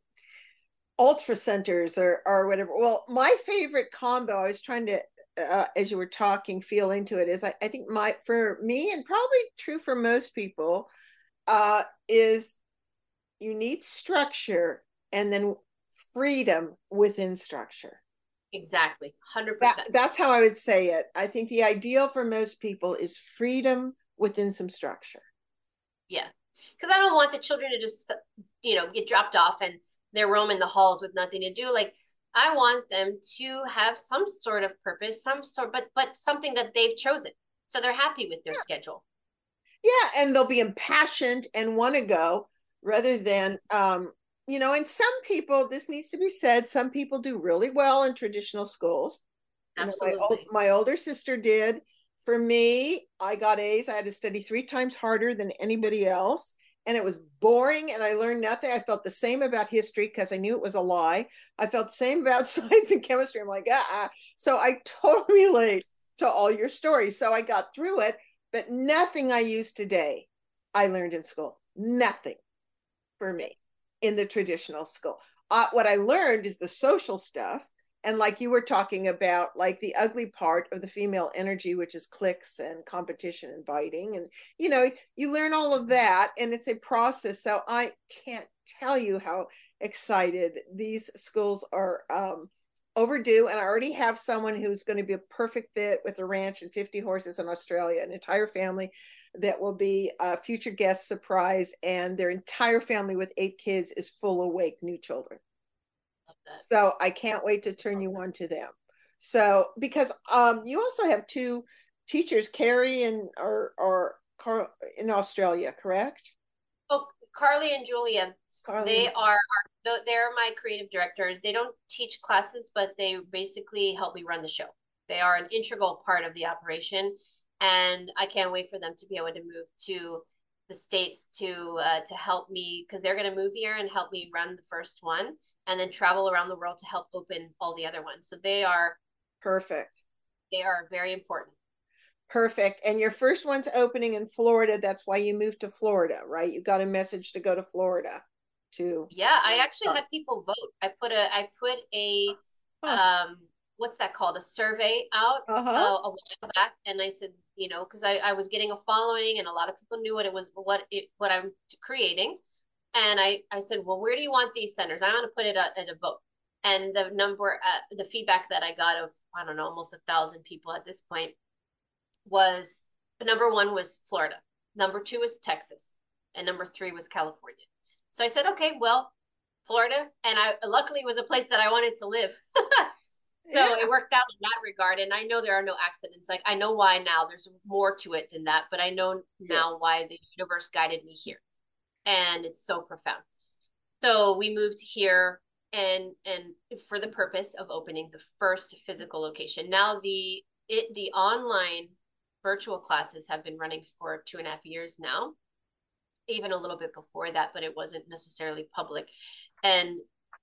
Ultra centers or, or whatever. Well, my favorite combo, I was trying to, uh, as you were talking, feel into it is I, I think my, for me, and probably true for most people, uh, is you need structure. And then freedom within structure. Exactly. one hundred percent. That, that's how I would say it. I think the ideal for most people is freedom within some structure. Yeah. because I don't want the children to just, you know, get dropped off and they're roaming the halls with nothing to do. Like, I want them to have some sort of purpose, some sort, but, but something that they've chosen. So they're happy with their yeah. schedule. Yeah. And they'll be impassioned and want to go rather than, um, you know, and some people, this needs to be said, some people do really well in traditional schools. Absolutely. You know, my, my older sister did. For me, I got A's. I had to study three times harder than anybody else. And it was boring and I learned nothing. I felt the same about history because I knew it was a lie. I felt the same about science and chemistry. I'm like, ah. So I totally relate to all your stories. So I got through it, but nothing I use today, I learned in school. Nothing for me in the traditional school. Uh, what I learned is the social stuff. And like you were talking about, like the ugly part of the female energy, which is cliques and competition and biting. And, you know, you learn all of that and it's a process. So I can't tell you how excited these schools are um, overdue. And I already have someone who's going to be a perfect fit with a ranch and fifty horses in Australia, an entire family that will be a future guest surprise. And their entire family with eight kids is full awake, new children. So I can't wait to turn you on to them. So, because um, you also have two teachers, Carrie and or or Car- in Australia, correct? Oh, Carly and Julia. Carly. They are they're my creative directors. They don't teach classes, but they basically help me run the show. They are an integral part of the operation, and I can't wait for them to be able to move to the States to uh, to help me, because they're going to move here and help me run the first one and then travel around the world to help open all the other ones. So they are perfect. They are very important. Perfect. And your first one's opening in Florida. That's why you moved to Florida, right? You got a message to go to Florida to. Yeah, I actually oh. had people vote. I put a, I put a, huh. um, what's that called? A survey out uh-huh. uh, a while back. And I said, you know, because I, I was getting a following and a lot of people knew what it was, what it, what I'm creating. And I, I said, well, where do you want these centers? I'm going to put it at, at a vote. And the number, uh, the feedback that I got of, I don't know, almost a thousand people at this point was, number one was Florida. Number two was Texas. And number three was California. So I said, okay, well, Florida. And I luckily was a place that I wanted to live. So yeah. It worked out in that regard. And I know there are no accidents. Like, I know why now. There's more to it than that. But I know now yes. why the universe guided me here. And it's so profound. So we moved here and and for the purpose of opening the first physical location. Now the it the online virtual classes have been running for two and a half years now, even a little bit before that, but it wasn't necessarily public. And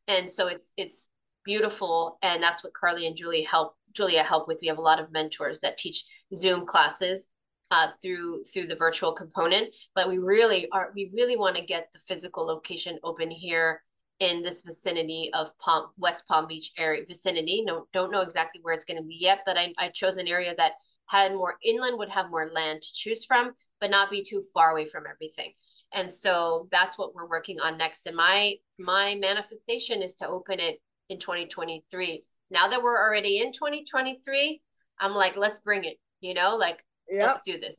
and so it's it's beautiful. And that's what Carly and Julia help Julia help with. We have a lot of mentors that teach Zoom classes uh, through through the virtual component, but we really are we really want to get the physical location open here in this vicinity of Palm West Palm Beach area vicinity. No, don't know exactly where it's going to be yet, but I, I chose an area that had more inland, would have more land to choose from, but not be too far away from everything. And so that's what we're working on next. And my my manifestation is to open it in twenty twenty-three. Now that we're already in twenty twenty-three, I'm like, let's bring it, you know, like, yep. let's do this.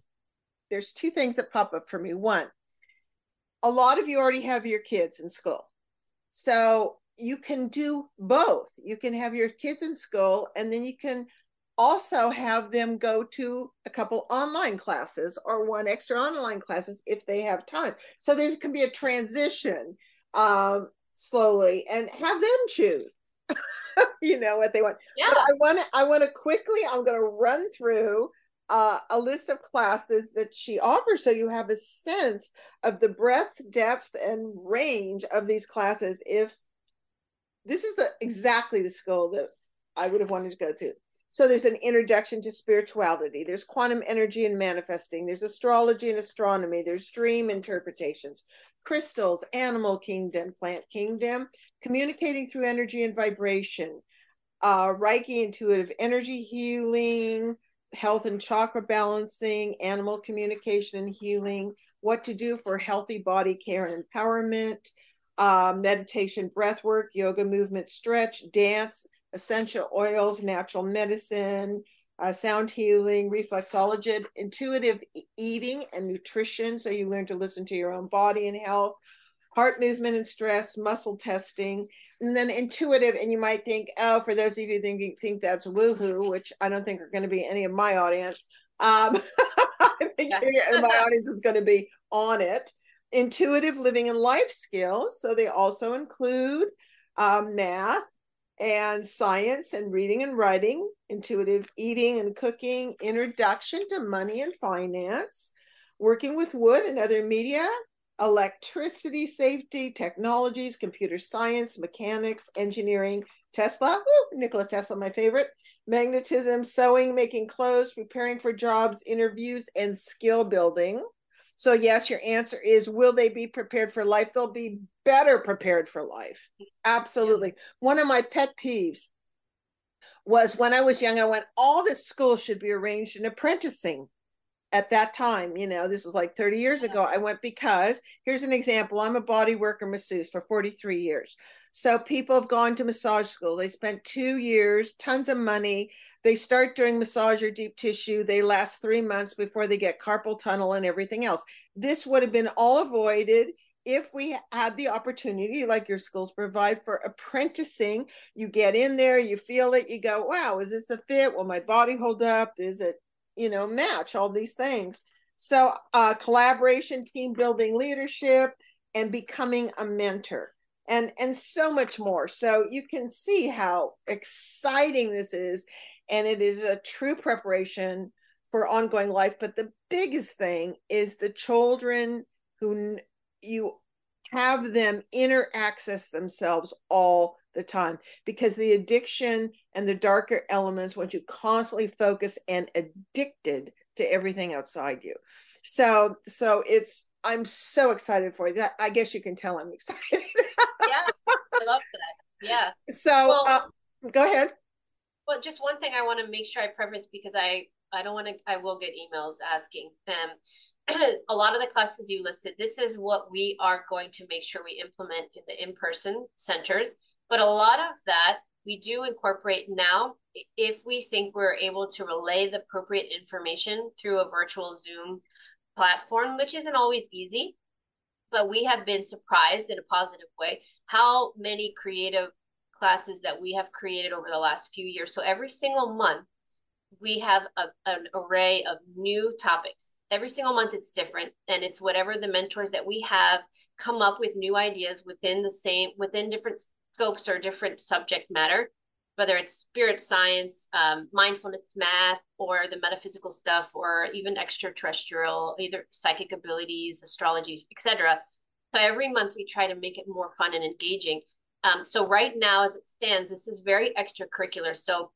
There's two things that pop up for me. One, a lot of you already have your kids in school. So you can do both. You can have your kids in school, and then you can also have them go to a couple online classes or one extra online classes if they have time. So there can be a transition um, slowly, and have them choose. You know what they want. Yeah. But I want to I want to quickly, I'm going to run through uh, a list of classes that she offers, so you have a sense of the breadth, depth, and range of these classes. If this is the exactly the school that I would have wanted to go to. So there's an introduction to spirituality. There's quantum energy and manifesting. There's astrology and astronomy. There's dream interpretations, crystals, animal kingdom, plant kingdom, communicating through energy and vibration, uh, Reiki, intuitive energy healing, health and chakra balancing, animal communication and healing, what to do for healthy body care and empowerment, uh, meditation, breath work, yoga, movement, stretch, dance, essential oils, natural medicine, uh, sound healing, reflexology, intuitive eating and nutrition. So you learn to listen to your own body and health, heart movement and stress, muscle testing, and then intuitive. And you might think, oh, for those of you thinking think that's woohoo, which I don't think are going to be any of my audience. Um, I think yeah. my audience is going to be on it. Intuitive living and life skills. So they also include um, math and science and reading and writing, intuitive eating and cooking, introduction to money and finance, working with wood and other media, electricity safety, technologies, computer science, mechanics, engineering, Tesla, woo, Nikola Tesla, my favorite, magnetism, sewing, making clothes, preparing for jobs, interviews, and skill building. So yes, your answer is, will they be prepared for life? They'll be better prepared for life. Absolutely. Yeah. One of my pet peeves was when I was young, I went, all this school should be arranged in apprenticing. At that time, you know, this was like thirty years ago, I went, because here's an example. I'm a body worker masseuse for forty-three years. So people have gone to massage school. They spent two years, tons of money. They start doing massage or deep tissue. They last three months before they get carpal tunnel and everything else. This would have been all avoided if we had the opportunity, like your schools provide, for apprenticing. You get in there, you feel it, you go, wow, is this a fit? Will my body hold up? Is it, you know, match all these things. So uh, collaboration, team building, leadership, and becoming a mentor, and, and so much more. So you can see how exciting this is. And it is a true preparation for ongoing life. But the biggest thing is the children who you have them inter-access themselves all the time, because the addiction and the darker elements want you constantly focused and addicted to everything outside you. So, so it's, I'm so excited for you. That, I guess you can tell I'm excited. Yeah, I love that. Yeah. So well, uh, go ahead. Well, just one thing I want to make sure I preface, because I, I don't want to, I will get emails asking them. A lot of the classes you listed, this is what we are going to make sure we implement in the in-person centers. But a lot of that we do incorporate now, if we think we're able to relay the appropriate information through a virtual Zoom platform, which isn't always easy. But we have been surprised in a positive way how many creative classes that we have created over the last few years. So every single month, we have a, an array of new topics. Every single month it's different, and it's whatever the mentors that we have come up with new ideas within the same, within different scopes or different subject matter, whether it's spirit science, um, mindfulness, math, or the metaphysical stuff, or even extraterrestrial, either psychic abilities, astrology, et cetera. So every month we try to make it more fun and engaging. Um, so right now, as it stands, this is very extracurricular. So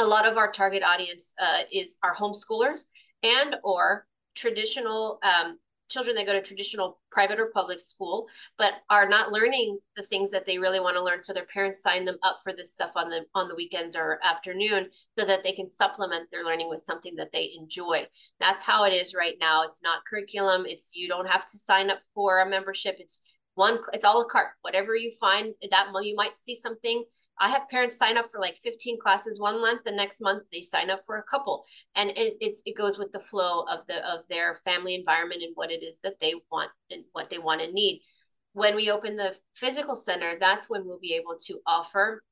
a lot of our target audience uh, is our homeschoolers and or traditional um, children that go to traditional private or public school, but are not learning the things that they really want to learn. So their parents sign them up for this stuff on the on the weekends or afternoon, so that they can supplement their learning with something that they enjoy. That's how it is right now. It's not curriculum. It's, you don't have to sign up for a membership. It's one. It's a la carte. Whatever you find that you might see something. I have parents sign up for like fifteen classes one month. The next month they sign up for a couple, and it it's, it goes with the flow of the of their family environment and what it is that they want and what they want and need. When we open the physical center, that's when we'll be able to offer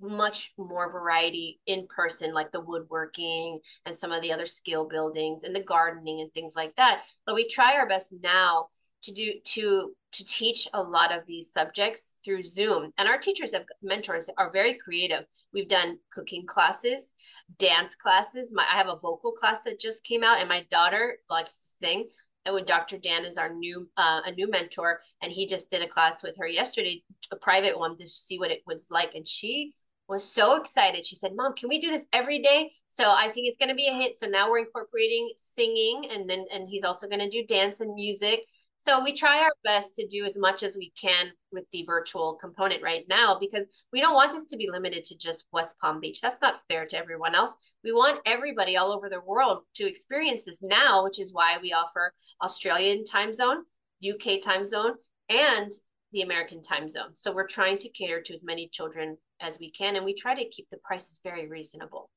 much more variety in person, like the woodworking and some of the other skill buildings and the gardening and things like that. But we try our best now to do to to teach a lot of these subjects through Zoom. And our teachers have mentors are very creative. We've done cooking classes, dance classes. My I have a vocal class that just came out, and my daughter likes to sing. And when Doctor Dan is our new uh, a new mentor, and he just did a class with her yesterday, a private one, to see what it was like. And she was so excited. She said, "Mom, can we do this every day?" So I think it's gonna be a hit. So now we're incorporating singing, and then and he's also gonna do dance and music. So we try our best to do as much as we can with the virtual component right now, because we don't want them to be limited to just West Palm Beach. That's not fair to everyone else. We want everybody all over the world to experience this now, which is why we offer Australian time zone, U K time zone, and the American time zone. So we're trying to cater to as many children as we can, and we try to keep the prices very reasonable.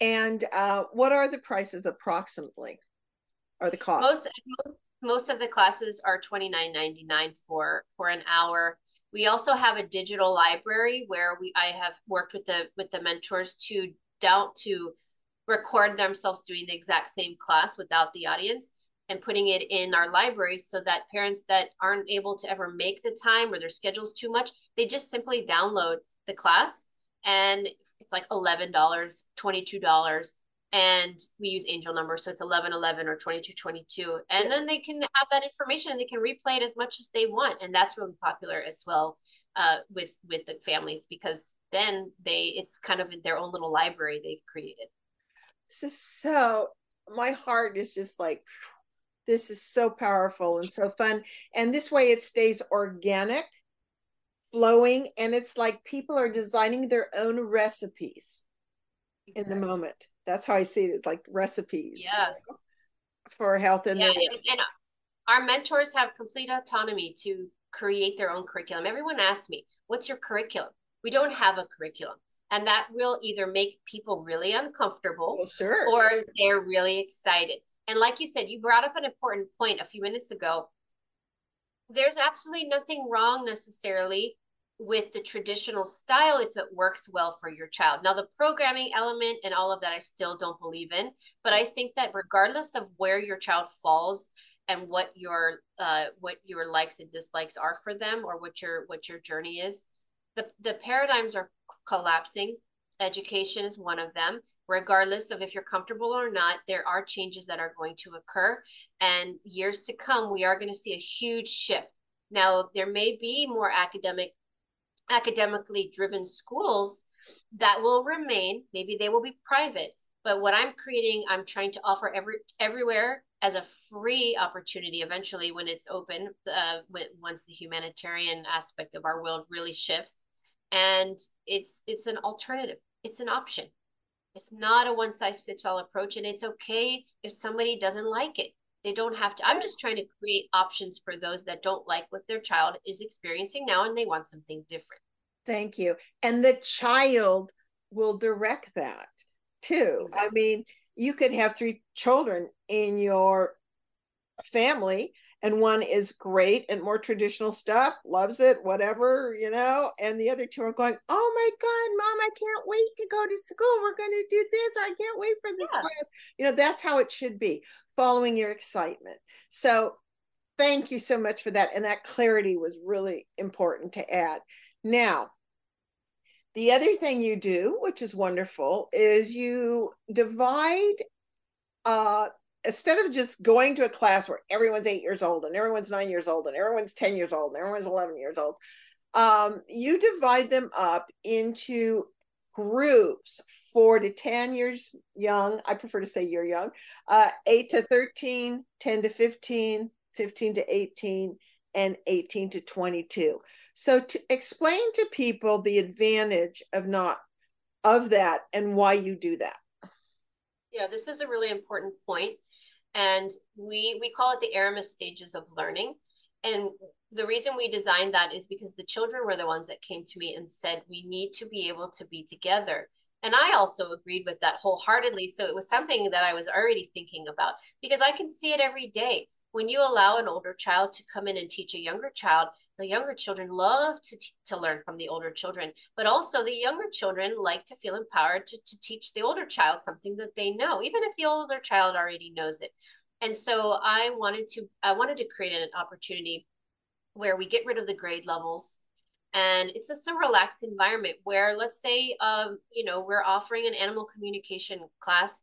And uh, what are the prices approximately, or the cost? Most, most of the classes are twenty-nine ninety-nine for, for an hour. We also have a digital library where we I have worked with the with the mentors to down to record themselves doing the exact same class without the audience and putting it in our library so that parents that aren't able to ever make the time or their schedule's too much, they just simply download the class, and it's like eleven dollars, twenty-two dollars, and we use angel numbers, so it's eleven eleven or twenty-two twenty-two, and then they can have that information and they can replay it as much as they want. And that's really popular as well uh, with with the families, because then they it's kind of their own little library they've created. This is so, my heart is just like, this is so powerful and so fun. And this way it stays organic, flowing, and it's like people are designing their own recipes in the moment. That's how I see it. It's like recipes, yeah, you know, for health. And, yeah, and, and our mentors have complete autonomy to create their own curriculum. Everyone asks me, what's your curriculum? We don't have a curriculum. And that will either make people really uncomfortable, well, sure, or they're really excited. And like you said, you brought up an important point a few minutes ago. There's absolutely nothing wrong necessarily with the traditional style if it works well for your child. Now, the programming element and all of that I still don't believe in, but I think that regardless of where your child falls and what your uh what your likes and dislikes are for them, or what your what your journey is, the the paradigms are collapsing. Education is one of them. Regardless of if you're comfortable or not, there are changes that are going to occur, and years to come we are going to see a huge shift. Now, there may be more academic academically driven schools that will remain, maybe they will be private, but what I'm creating, I'm trying to offer every everywhere as a free opportunity eventually when it's open, uh, when, once the humanitarian aspect of our world really shifts. And it's it's an alternative, it's an option. It's not a one size fits all approach, and it's okay if somebody doesn't like it. They don't have to. I'm just trying to create options for those that don't like what their child is experiencing now and they want something different. Thank you. And the child will direct that too. Exactly. I mean, you could have three children in your family, and one is great and more traditional stuff, loves it, whatever, you know, and the other two are going, oh my God, Mom, I can't wait to go to school. We're going to do this. I can't wait for this yeah. class. You know, that's how it should be, following your excitement. So thank you so much for that. And that clarity was really important to add. Now, the other thing you do, which is wonderful, is you divide, uh, instead of just going to a class where everyone's eight years old and everyone's nine years old and everyone's ten years old and everyone's eleven years old, um, you divide them up into groups, four to ten years young. I prefer to say you're young, uh, eight to thirteen, ten to fifteen, fifteen to eighteen, and eighteen to twenty-two. So to explain to people the advantage of not of that and why you do that. Yeah, this is a really important point. And we we call it the Aramis stages of learning. And the reason we designed that is because the children were the ones that came to me and said, we need to be able to be together. And I also agreed with that wholeheartedly. So it was something that I was already thinking about, because I can see it every day. When you allow an older child to come in and teach a younger child, the younger children love to, to learn from the older children, but also the younger children like to feel empowered to, to teach the older child something that they know, even if the older child already knows it. And so I wanted to, I wanted to create an opportunity where we get rid of the grade levels, and it's just a relaxed environment where, let's say, um, you know, we're offering an animal communication class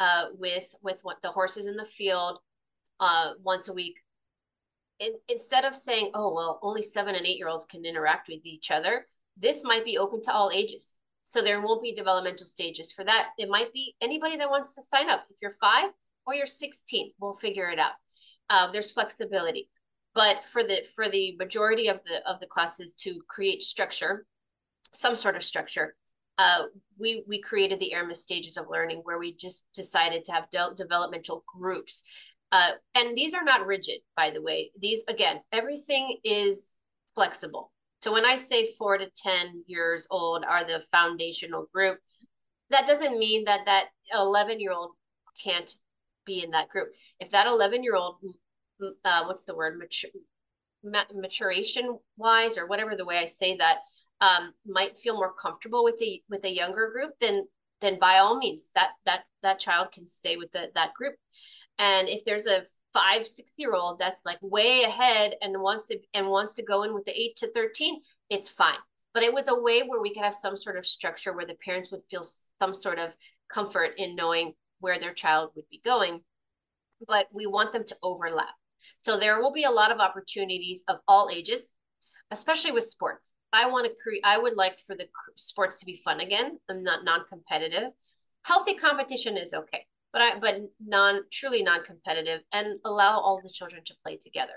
uh, with, with what the horses in the field, uh, once a week. And instead of saying, oh, well, only seven and eight year olds can interact with each other, this might be open to all ages. So there won't be developmental stages for that. It might be anybody that wants to sign up. If you're five or you're sixteen, we'll figure it out. Uh, there's flexibility, but for the, for the majority of the, of the classes to create structure, some sort of structure, uh, we, we created the Aramis stages of learning, where we just decided to have de- developmental groups. Uh, and these are not rigid, by the way. These, again, everything is flexible. So when I say four to ten years old are the foundational group, that doesn't mean that that eleven year old can't be in that group. If that eleven year old, uh, what's the word, mature, maturation wise, or whatever the way I say that, um, might feel more comfortable with the, with a younger group, then, then by all means that, that, that child can stay with the, that group. And if there's a five, six year old that's like way ahead and wants to, and wants to go in with the eight to thirteen, it's fine. But it was a way where we could have some sort of structure where the parents would feel some sort of comfort in knowing where their child would be going, but we want them to overlap. So there will be a lot of opportunities of all ages, especially with sports. I want to create, I would like for the sports to be fun again. I'm not non-competitive. Healthy competition is okay, but I, but non truly non-competitive, and allow all the children to play together.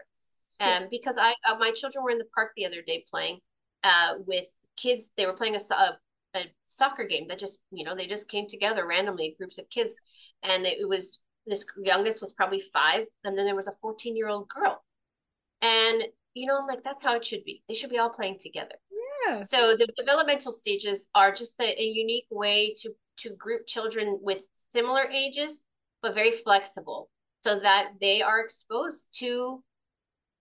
And um, because I, uh, my children were in the park the other day playing uh, with kids. They were playing a, a a soccer game that just, you know, they just came together randomly, groups of kids. And it was, this youngest was probably five. And then there was a fourteen year old girl. And, you know, I'm like, that's how it should be. They should be all playing together. Yeah. So the developmental stages are just a, a unique way to, to group children with similar ages, but very flexible, so that they are exposed to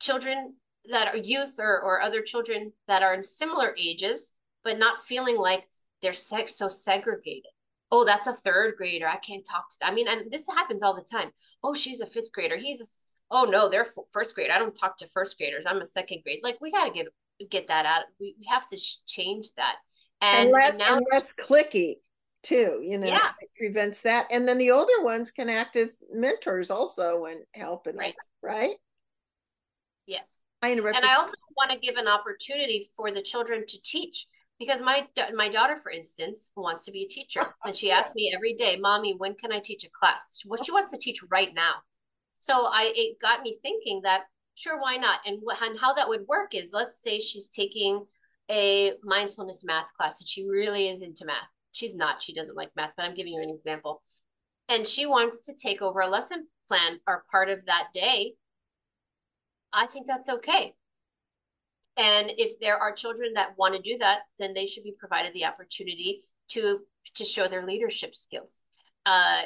children that are youth or, or other children that are in similar ages, but not feeling like they're sex so segregated. Oh, that's a third grader, I can't talk to them. I mean, and this happens all the time. Oh, she's a fifth grader. He's a, oh no, they're first grade. I don't talk to first graders. I'm a second grade. Like, we gotta get get that out. We, we have to change that. And, and, less, now, and less clicky too. You know, yeah. It prevents that. And then the older ones can act as mentors also and help and right. All that, right? Yes. I interrupted. And I also want to give an opportunity for the children to teach. Because my my daughter, for instance, wants to be a teacher. And she asks me every day, Mommy, when can I teach a class? What she wants to teach right now. So I it got me thinking that, sure, why not? And, what, and how that would work is, let's say she's taking a mindfulness math class and she really is into math. She's not. She doesn't like math, but I'm giving you an example. And she wants to take over a lesson plan or part of that day. I think that's okay. And if there are children that want to do that, then they should be provided the opportunity to to show their leadership skills. Uh,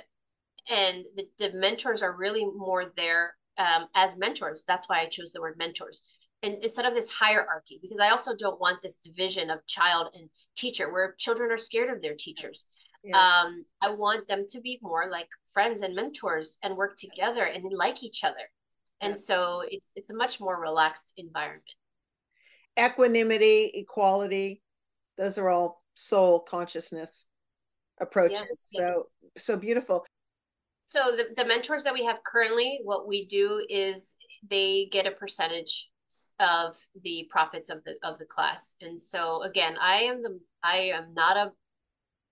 and the, the mentors are really more there um, as mentors. That's why I chose the word mentors. And instead of this hierarchy, because I also don't want this division of child and teacher where children are scared of their teachers. Yeah. Um, I want them to be more like friends and mentors and work together and like each other. And yeah. So it's it's a much more relaxed environment. Equanimity, equality, those are all soul consciousness approaches. Yeah, yeah. So, so beautiful. So the, the mentors that we have currently, what we do is they get a percentage of the profits of the, of the class. And so again, I am the, I am not a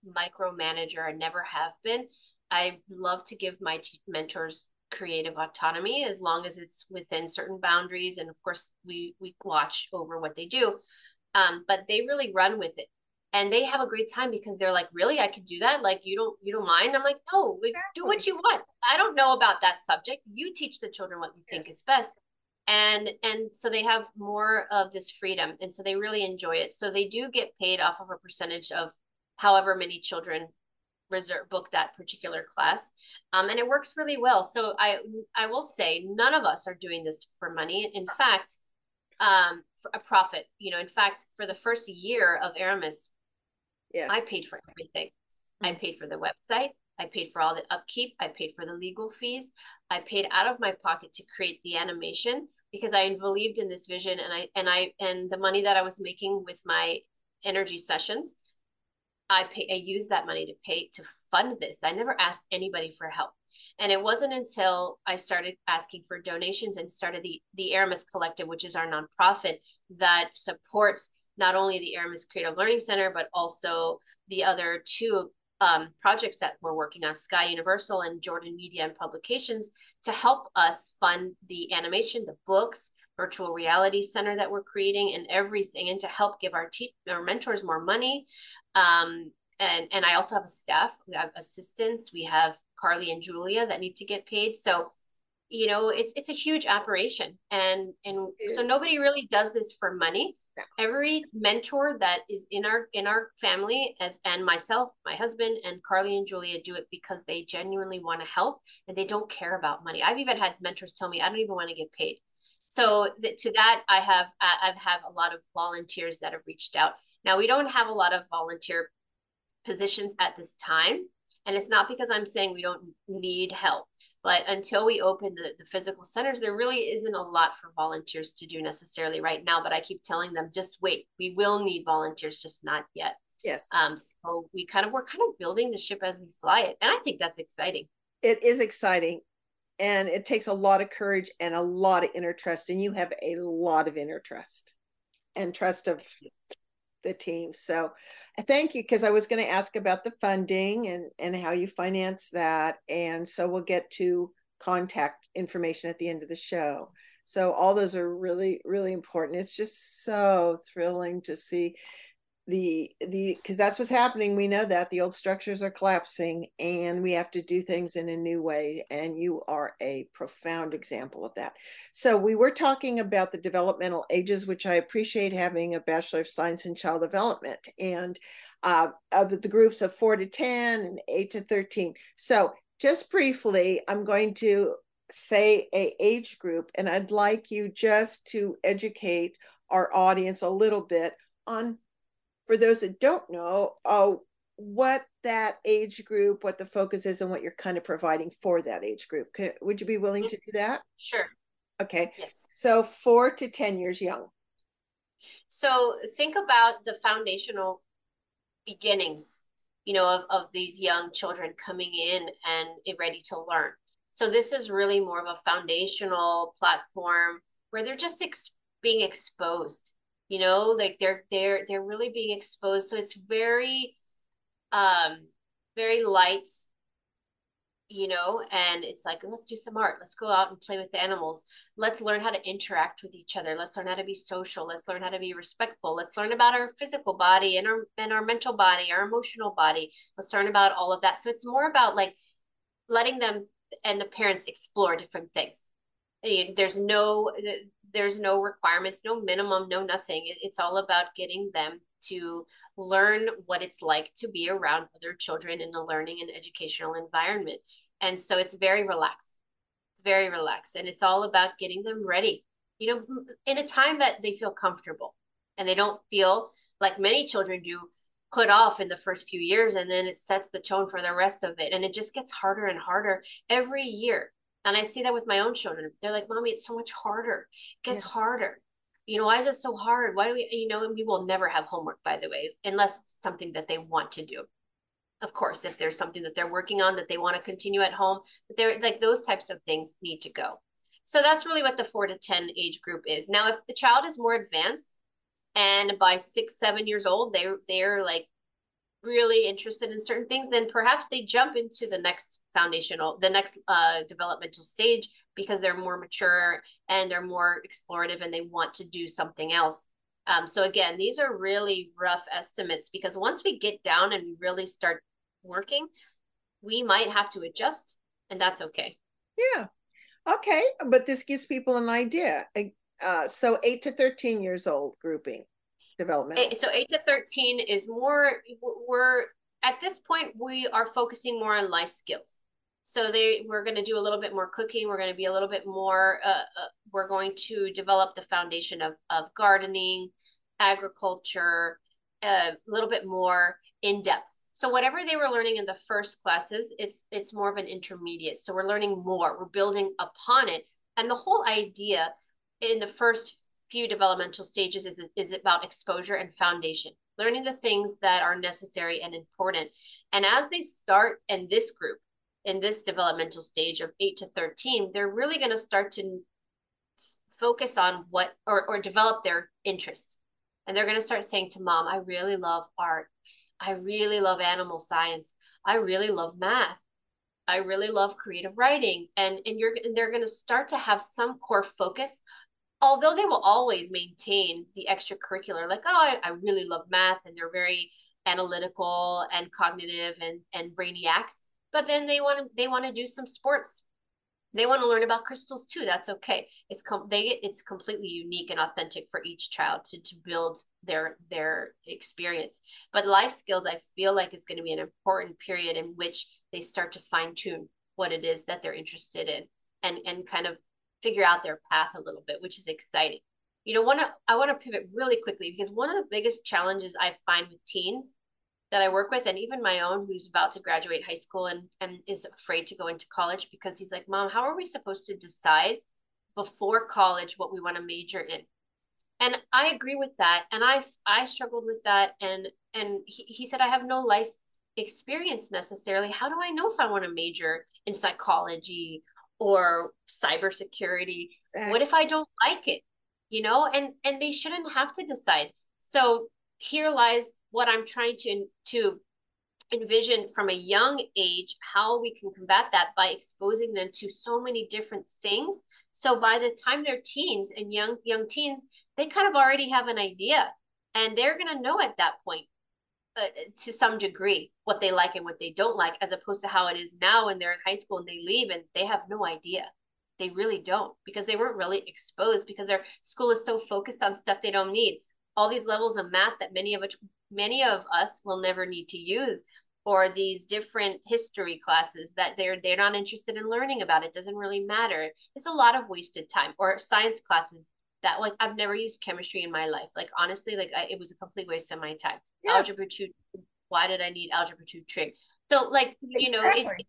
micromanager. I never have been. I love to give my mentors creative autonomy, as long as it's within certain boundaries, and of course we we watch over what they do, um but they really run with it, and they have a great time, because they're like, really, I could do that? Like, you don't you don't mind? I'm like, no, we do what you want. I don't know about that subject. You teach the children what you yes. think is best. And and so they have more of this freedom, and so they really enjoy it. So they do get paid off of a percentage of however many children reserve book that particular class, um, and it works really well. So I I will say, none of us are doing this for money. In fact, um, for a profit. You know, in fact, for the first year of Aramis, yes, I paid for everything. Mm-hmm. I paid for the website. I paid for all the upkeep. I paid for the legal fees. I paid out of my pocket to create the animation, because I believed in this vision, and I and I and the money that I was making with my energy sessions, I pay, I used that money to pay to fund this. I never asked anybody for help. And it wasn't until I started asking for donations and started the, the Aramis Collective, which is our nonprofit that supports not only the Aramis Creative Learning Center, but also the other two um, projects that we're working on, Sky Universal and Jordan Media and Publications, to help us fund the animation, the books, virtual reality center that we're creating, and everything, and to help give our, te our mentors more money. Um, and, and I also have a staff, we have assistants, we have Carly and Julia that need to get paid. So you know, it's it's a huge operation. And and so nobody really does this for money. No. Every mentor that is in our in our family, as and myself, my husband, and Carly and Julia do it because they genuinely want to help and they don't care about money. I've even had mentors tell me, I don't even want to get paid. So th- to that, I have I've have a lot of volunteers that have reached out. Now, we don't have a lot of volunteer positions at this time. And it's not because I'm saying we don't need help, but until we open the, the physical centers, there really isn't a lot for volunteers to do necessarily right now. But I keep telling them, just wait, we will need volunteers, just not yet. Yes. Um. So we kind of, we're kind of building the ship as we fly it. And I think that's exciting. It is exciting. And it takes a lot of courage and a lot of inner trust. And you have a lot of inner trust and trust of the team. So thank you, because I was going to ask about the funding and and how you finance that, and so we'll get to contact information at the end of the show. So all those are really, really important. It's just so thrilling to see the the because that's what's happening. We know that the old structures are collapsing and we have to do things in a new way, and you are a profound example of that. So we were talking about the developmental ages, which I appreciate having a Bachelor of Science in Child Development, and uh, of the groups of four to ten and eight to thirteen. So just briefly, I'm going to say a age group, and I'd like you just to educate our audience a little bit on, for those that don't know, uh, what that age group, what the focus is, and what you're kind of providing for that age group. Could, would you be willing to do that? Sure. Okay. Yes. So four to ten years young. So think about the foundational beginnings, you know, of, of these young children coming in and ready to learn. So this is really more of a foundational platform where they're just ex- being exposed. You know, like they're, they're, they're really being exposed. So it's very, um, very light, you know, and it's like, let's do some art. Let's go out and play with the animals. Let's learn how to interact with each other. Let's learn how to be social. Let's learn how to be respectful. Let's learn about our physical body and our, and our mental body, our emotional body. Let's learn about all of that. So it's more about like letting them and the parents explore different things. There's no, there's no requirements, no minimum, no nothing. It's all about getting them to learn what it's like to be around other children in a learning and educational environment. And so it's very relaxed, very relaxed. And it's all about getting them ready, you know, in a time that they feel comfortable and they don't feel like many children do, put off in the first few years. And then it sets the tone for the rest of it. And it just gets harder and harder every year. And I see that with my own children. They're like, Mommy, it's so much harder. It gets yeah. harder. You know, why is it so hard? Why do we, you know, and we will never have homework, by the way, unless it's something that they want to do. Of course, if there's something that they're working on that they want to continue at home, but they're like, those types of things need to go. So that's really what the four to ten age group is. Now, if the child is more advanced and by six, seven years old, they they're like really interested in certain things, then perhaps they jump into the next foundational, the next uh, developmental stage, because they're more mature and they're more explorative and they want to do something else. Um, so again, these are really rough estimates, because once we get down and we really start working, we might have to adjust, and that's okay. Yeah. Okay. But this gives people an idea. Uh, so eight to thirteen years old grouping. Development. So eight to thirteen is more, we're at this point, we are focusing more on life skills. So they, we're going to do a little bit more cooking. We're going to be a little bit more, uh, uh, we're going to develop the foundation of, of gardening, agriculture, a uh, little bit more in depth. So whatever they were learning in the first classes, it's, it's more of an intermediate. So we're learning more, we're building upon it. And the whole idea in the first few developmental stages is, is about exposure and foundation, learning the things that are necessary and important. And as they start in this group, in this developmental stage of eight to thirteen, they're really going to start to focus on what, or, or develop their interests. And they're going to start saying to Mom, I really love art. I really love animal science. I really love math. I really love creative writing. And, and you're, they're going to start to have some core focus, although they will always maintain the extracurricular, like, oh, I, I really love math, and they're very analytical and cognitive and, and brainiacs, but then they want to, they want to do some sports. They want to learn about crystals too. That's okay. It's com- they it's completely unique and authentic for each child to, to build their their experience. But life skills, I feel like, is going to be an important period in which they start to fine tune what it is that they're interested in, and and kind of figure out their path a little bit, which is exciting. You know, one I want to pivot really quickly, because one of the biggest challenges I find with teens that I work with, and even my own, who's about to graduate high school and, and is afraid to go into college because he's like, Mom, how are we supposed to decide before college what we want to major in? And I agree with that. And I, I struggled with that. And, and he, he said, I have no life experience necessarily. How do I know if I want to major in psychology or cybersecurity? Exactly. What if I don't like it? You know, and, and they shouldn't have to decide. So here lies what I'm trying to, to envision from a young age, how we can combat that by exposing them to so many different things. So by the time they're teens and young, young teens, they kind of already have an idea, and they're going to know at that point, uh, to some degree, what they like and what they don't like, as opposed to how it is now when they're in high school and they leave and they have no idea. They really don't, because they weren't really exposed, because their school is so focused on stuff they don't need. All these levels of math that many of, which, many of us will never need to use, or these different history classes that they're, they're not interested in learning about. It doesn't really matter. It's a lot of wasted time. Or science classes that, like, I've never used chemistry in my life. Like, honestly, like I, it was a complete waste of my time. Yeah. Algebra two, why did I need algebra two trig? So like, you exactly. know, it,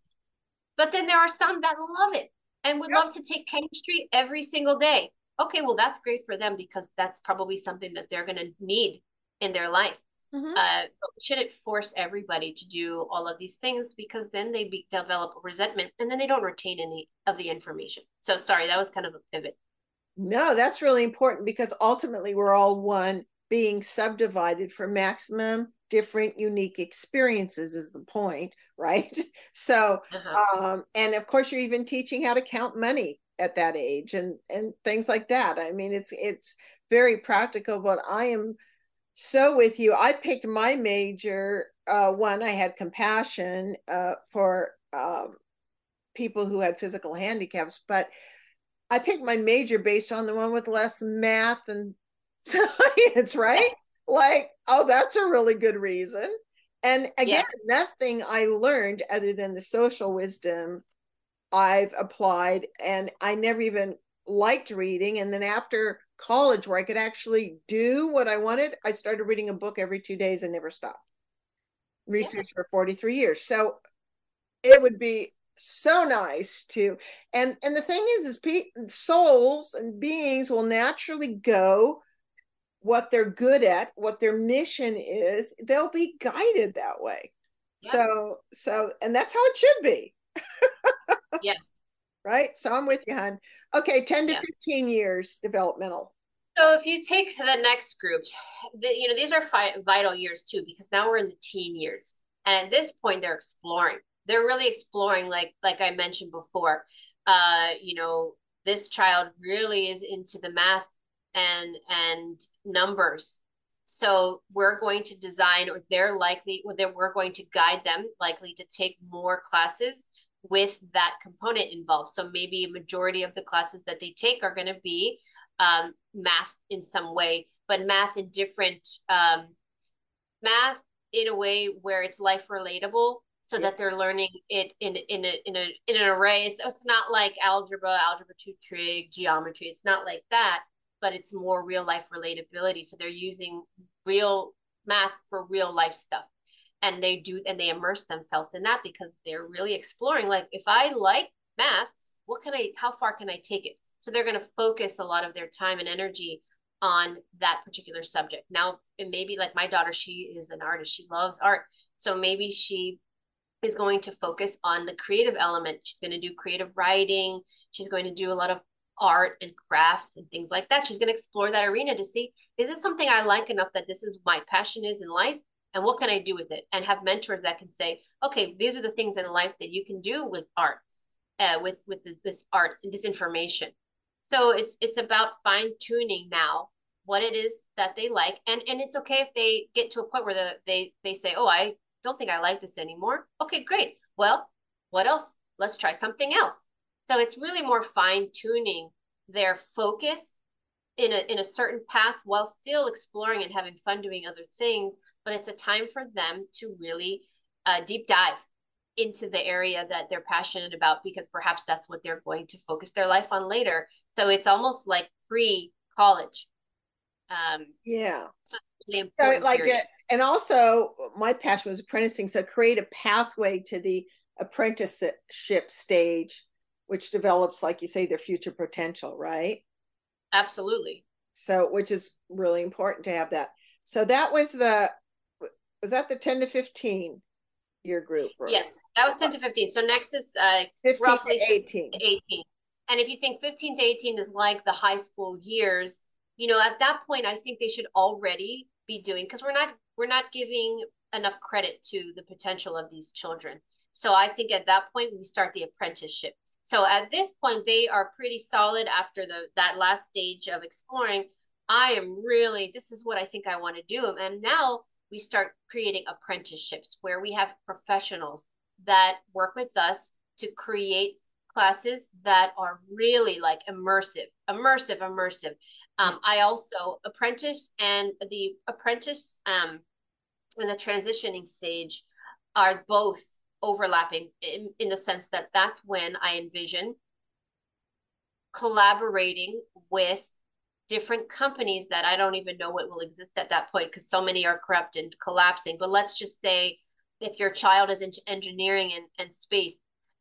but then there are some that love it. And would yep. love to take chemistry every single day. Okay, well, that's great for them, because that's probably something that they're going to need in their life. Mm-hmm. Uh, but should it force everybody to do all of these things? Because then they be- develop resentment, and then they don't retain any of the information. So sorry, that was kind of a pivot. No, that's really important, because ultimately we're all one, being subdivided for maximum different unique experiences is the point, right? So, uh-huh. um, and of course you're even teaching how to count money at that age, and, and things like that. I mean, it's, it's very practical, but I am so with you. I picked my major, uh, one, I had compassion, uh, for, um, people who had physical handicaps, but I picked my major based on the one with less math and science, right? Like, oh, that's a really good reason. And again, yeah. nothing I learned other than the social wisdom I've applied. And I never even liked reading. And then after college, where I could actually do what I wanted, I started reading a book every two days and never stopped. Research yeah. for forty-three years. So it would be so nice to, and, and the thing is, is pe- souls and beings will naturally go what they're good at, what their mission is, they'll be guided that way. Yeah. So, so, and that's how it should be. Yeah. Right. So I'm with you, hon. Okay. ten to fifteen years developmental. So if you take the next group, the, you know, these are fi- vital years too, because now we're in the teen years. And at this point they're exploring, they're really exploring. Like, like I mentioned before, uh, you know, this child really is into the math and and numbers, so we're going to design, or they're likely, or that we're going to guide them likely to take more classes with that component involved. So maybe a majority of the classes that they take are going to be um math in some way, but math in different um math in a way where it's life relatable, so yeah. that they're learning it in in a, in a in an array. So it's not like algebra algebra two trig, geometry. It's not like that, but it's more real life relatability. So they're using real math for real life stuff. And they do, and they immerse themselves in that, because they're really exploring. Like, if I like math, what can I, how far can I take it? So they're going to focus a lot of their time and energy on that particular subject. Now, it may be like my daughter, she is an artist. She loves art. So maybe she is going to focus on the creative element. She's going to do creative writing. She's going to do a lot of art and crafts and things like that. She's going to explore that arena to see, is it something I like enough that this is my passion is in life, and what can I do with it? And have mentors that can say, okay, these are the things in life that you can do with art, uh, with with the, this art, this information. So it's it's about fine tuning now what it is that they like, and and it's okay if they get to a point where the, they they say, oh, I don't think I like this anymore. Okay, great. Well, what else? Let's try something else. So it's really more fine-tuning their focus in a in a certain path while still exploring and having fun doing other things. But it's a time for them to really uh, deep dive into the area that they're passionate about, because perhaps that's what they're going to focus their life on later. So it's almost like pre-college. Um, yeah. So, really so like, a, and also my passion was apprenticing. So create a pathway to the apprenticeship stage, which develops, like you say, their future potential, right? Absolutely. So, which is really important to have that. So that was the, was that the ten to fifteen year group? Right? Yes, that was ten to fifteen. So next is uh, fifteen roughly to eighteen. eighteen. And if you think fifteen to eighteen is like the high school years, you know, at that point, I think they should already be doing, because we're not, we're not giving enough credit to the potential of these children. So I think at that point, we start the apprenticeship. So at this point, they are pretty solid after the that last stage of exploring. I am really, this is what I think I want to do. And now we start creating apprenticeships where we have professionals that work with us to create classes that are really like immersive, immersive, immersive. Um, I also apprentice and the apprentice um, in the transitioning stage are both overlapping in, in the sense that that's when I envision collaborating with different companies that I don't even know what will exist at that point, because so many are corrupt and collapsing. But let's just say if your child is into engineering and, and space,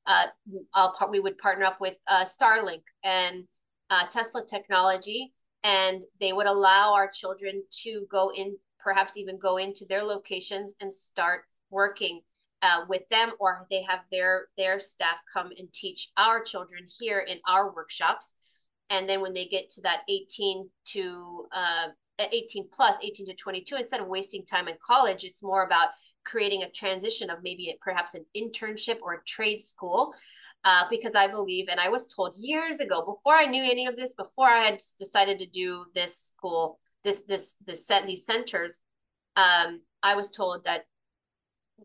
uh, I'll, we would partner up with uh, Starlink and uh, Tesla technology, and they would allow our children to go in, perhaps even go into their locations and start working Uh, with them, or they have their their staff come and teach our children here in our workshops. And then when they get to that eighteen to twenty-two, instead of wasting time in college, it's more about creating a transition of maybe perhaps an internship or a trade school, uh, because I believe, and I was told years ago, before I knew any of this, before I had decided to do this school, this this this set these centers, um, I was told that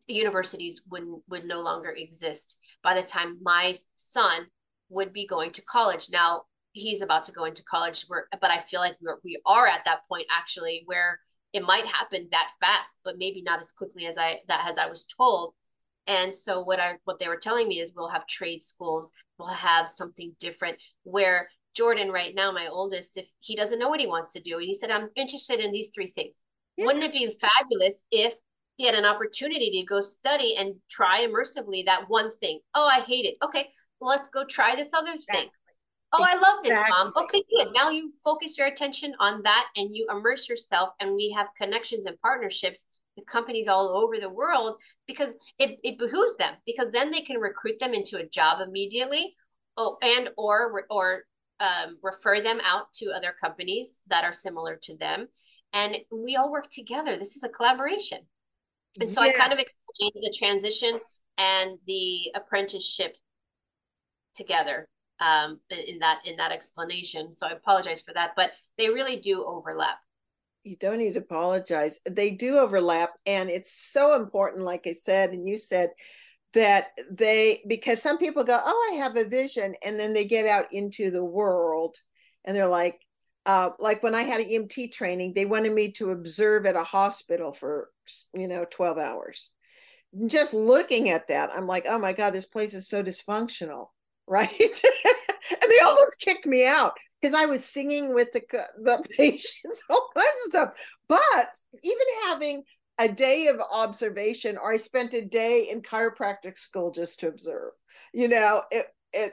universities would would no longer exist by the time my son would be going to college. Now he's about to go into college, we're, but I feel like we're, we are at that point actually where it might happen that fast, but maybe not as quickly as I that as I was told. And so what I what they were telling me is we'll have trade schools, we'll have something different. Where Jordan right now, my oldest, if he doesn't know what he wants to do, and he said, "I'm interested in these three things." Yeah. Wouldn't it be fabulous if he had an opportunity to go study and try immersively that one thing? Oh, I hate it. Okay, well, let's go try this other exactly. thing. Oh, I love this, exactly. Mom. Okay, good. Now you focus your attention on that and you immerse yourself. And we have connections and partnerships with companies all over the world, because it, it behooves them, because then they can recruit them into a job immediately, oh, and or or um, refer them out to other companies that are similar to them. And we all work together. This is a collaboration. And so yes. I kind of explained the transition and the apprenticeship together um, in that in that explanation. So I apologize for that, but they really do overlap. You don't need to apologize. They do overlap, and it's so important, like I said, and you said, that they, because some people go, "Oh, I have a vision," and then they get out into the world, and they're like, uh, like when I had an E M T training, they wanted me to observe at a hospital for, you know, twelve hours. Just looking at that, I'm like, oh my God, this place is so dysfunctional, right? And they almost kicked me out because I was singing with the, the patients, all kinds of stuff. But even having a day of observation, or I spent a day in chiropractic school just to observe, you know, it, it,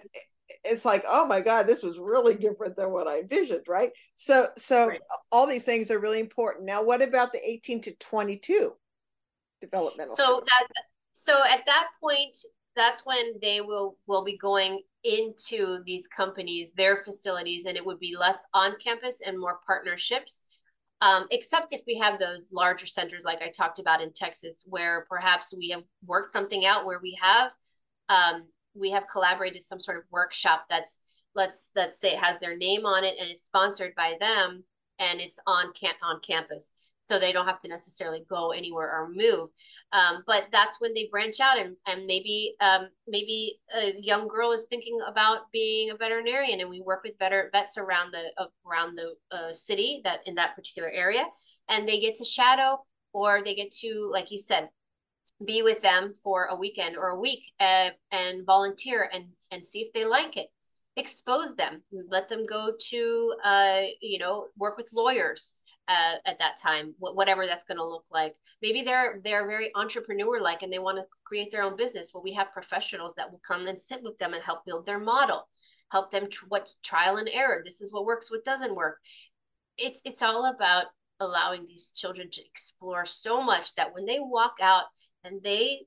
it's like, oh my God, this was really different than what I envisioned, right? So so right. all these things are really important. Now, what about the eighteen to twenty-two developmental? So that, so at that point, that's when they will, will be going into these companies, their facilities, and it would be less on campus and more partnerships, um, except if we have those larger centers like I talked about in Texas, where perhaps we have worked something out where we have um, we have collaborated some sort of workshop that's, let's let's say it has their name on it and it's sponsored by them and it's on camp on campus. so they don't have to necessarily go anywhere or move. Um, but that's when they branch out, and, and maybe um, maybe a young girl is thinking about being a veterinarian, and we work with veter- vets around the uh, around the uh, city that in that particular area, and they get to shadow, or they get to, like you said, be with them for a weekend or a week uh, and volunteer and and see if they like it. Expose them, let them go to, uh, you know, work with lawyers uh, at that time, wh- whatever that's going to look like. Maybe they're they're very entrepreneur-like and they want to create their own business. Well, we have professionals that will come and sit with them and help build their model, help them tr- what trial and error. This is what works, what doesn't work. It's it's all about allowing these children to explore so much that when they walk out and they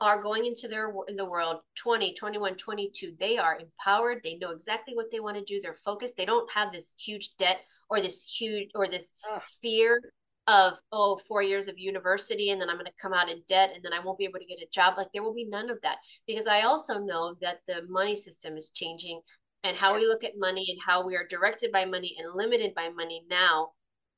are going into their in the world, twenty, twenty-one, twenty-two, they are empowered. They know exactly what they want to do. They're focused. They don't have this huge debt or this huge or this Ugh. fear of, oh, four years of university and then I'm going to come out in debt and then I won't be able to get a job. Like, there will be none of that, because I also know that the money system is changing, and how we look at money and how we are directed by money and limited by money now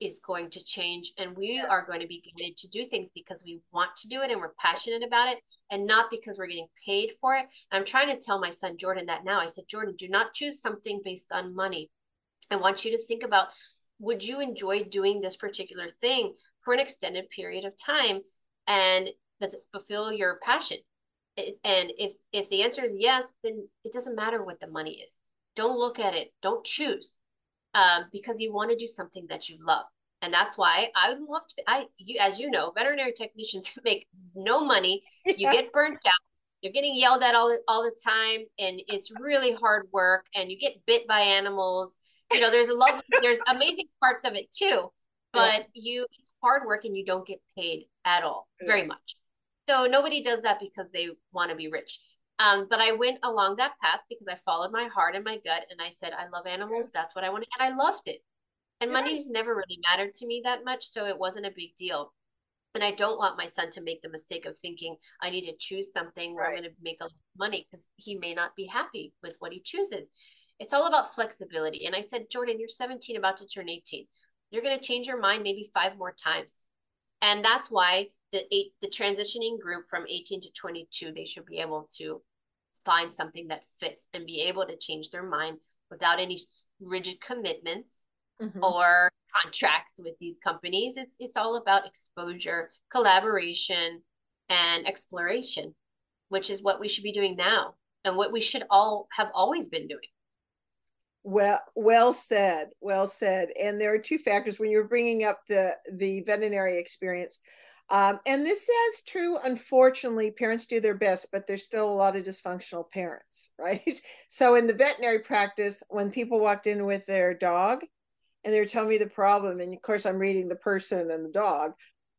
is going to change, and we yes. are going to be guided to do things because we want to do it and we're passionate about it, and not because we're getting paid for it. And I'm trying to tell my son Jordan that now. I said, Jordan, do not choose something based on money. I want you to think about, would you enjoy doing this particular thing for an extended period of time, and does it fulfill your passion? And if if the answer is yes, then it doesn't matter what the money is. Don't look at it. Don't choose. Um, because you want to do something that you love. And that's why I would love to, I, you, as you know, veterinary technicians make no money. You yeah. get burnt out. You're getting yelled at all, all the time. And it's really hard work, and you get bit by animals. You know, there's a love, there's amazing parts of it too, but yeah. you, it's hard work, and you don't get paid at all, yeah. very much. So nobody does that because they want to be rich. Um, but I went along that path because I followed my heart and my gut, and I said, I love animals. That's what I want. And I loved it. And yeah. money's never really mattered to me that much, so it wasn't a big deal. And I don't want my son to make the mistake of thinking I need to choose something where right. I'm going to make a lot of money, because he may not be happy with what he chooses. It's all about flexibility. And I said, Jordan, you're seventeen, about to turn eighteen. You're going to change your mind maybe five more times. And that's why the eight, the transitioning group from eighteen to twenty-two, they should be able to find something that fits and be able to change their mind without any rigid commitments mm-hmm. or contracts with these companies. It's, it's all about exposure, collaboration, and exploration, which is what we should be doing now and what we should all have always been doing. Well, well said, well said. And there are two factors when you're bringing up the, the veterinary experience. Um, and this is true. Unfortunately, parents do their best, but there's still a lot of dysfunctional parents, right? So in the veterinary practice, when people walked in with their dog and they were telling me the problem, and of course I'm reading the person and the dog,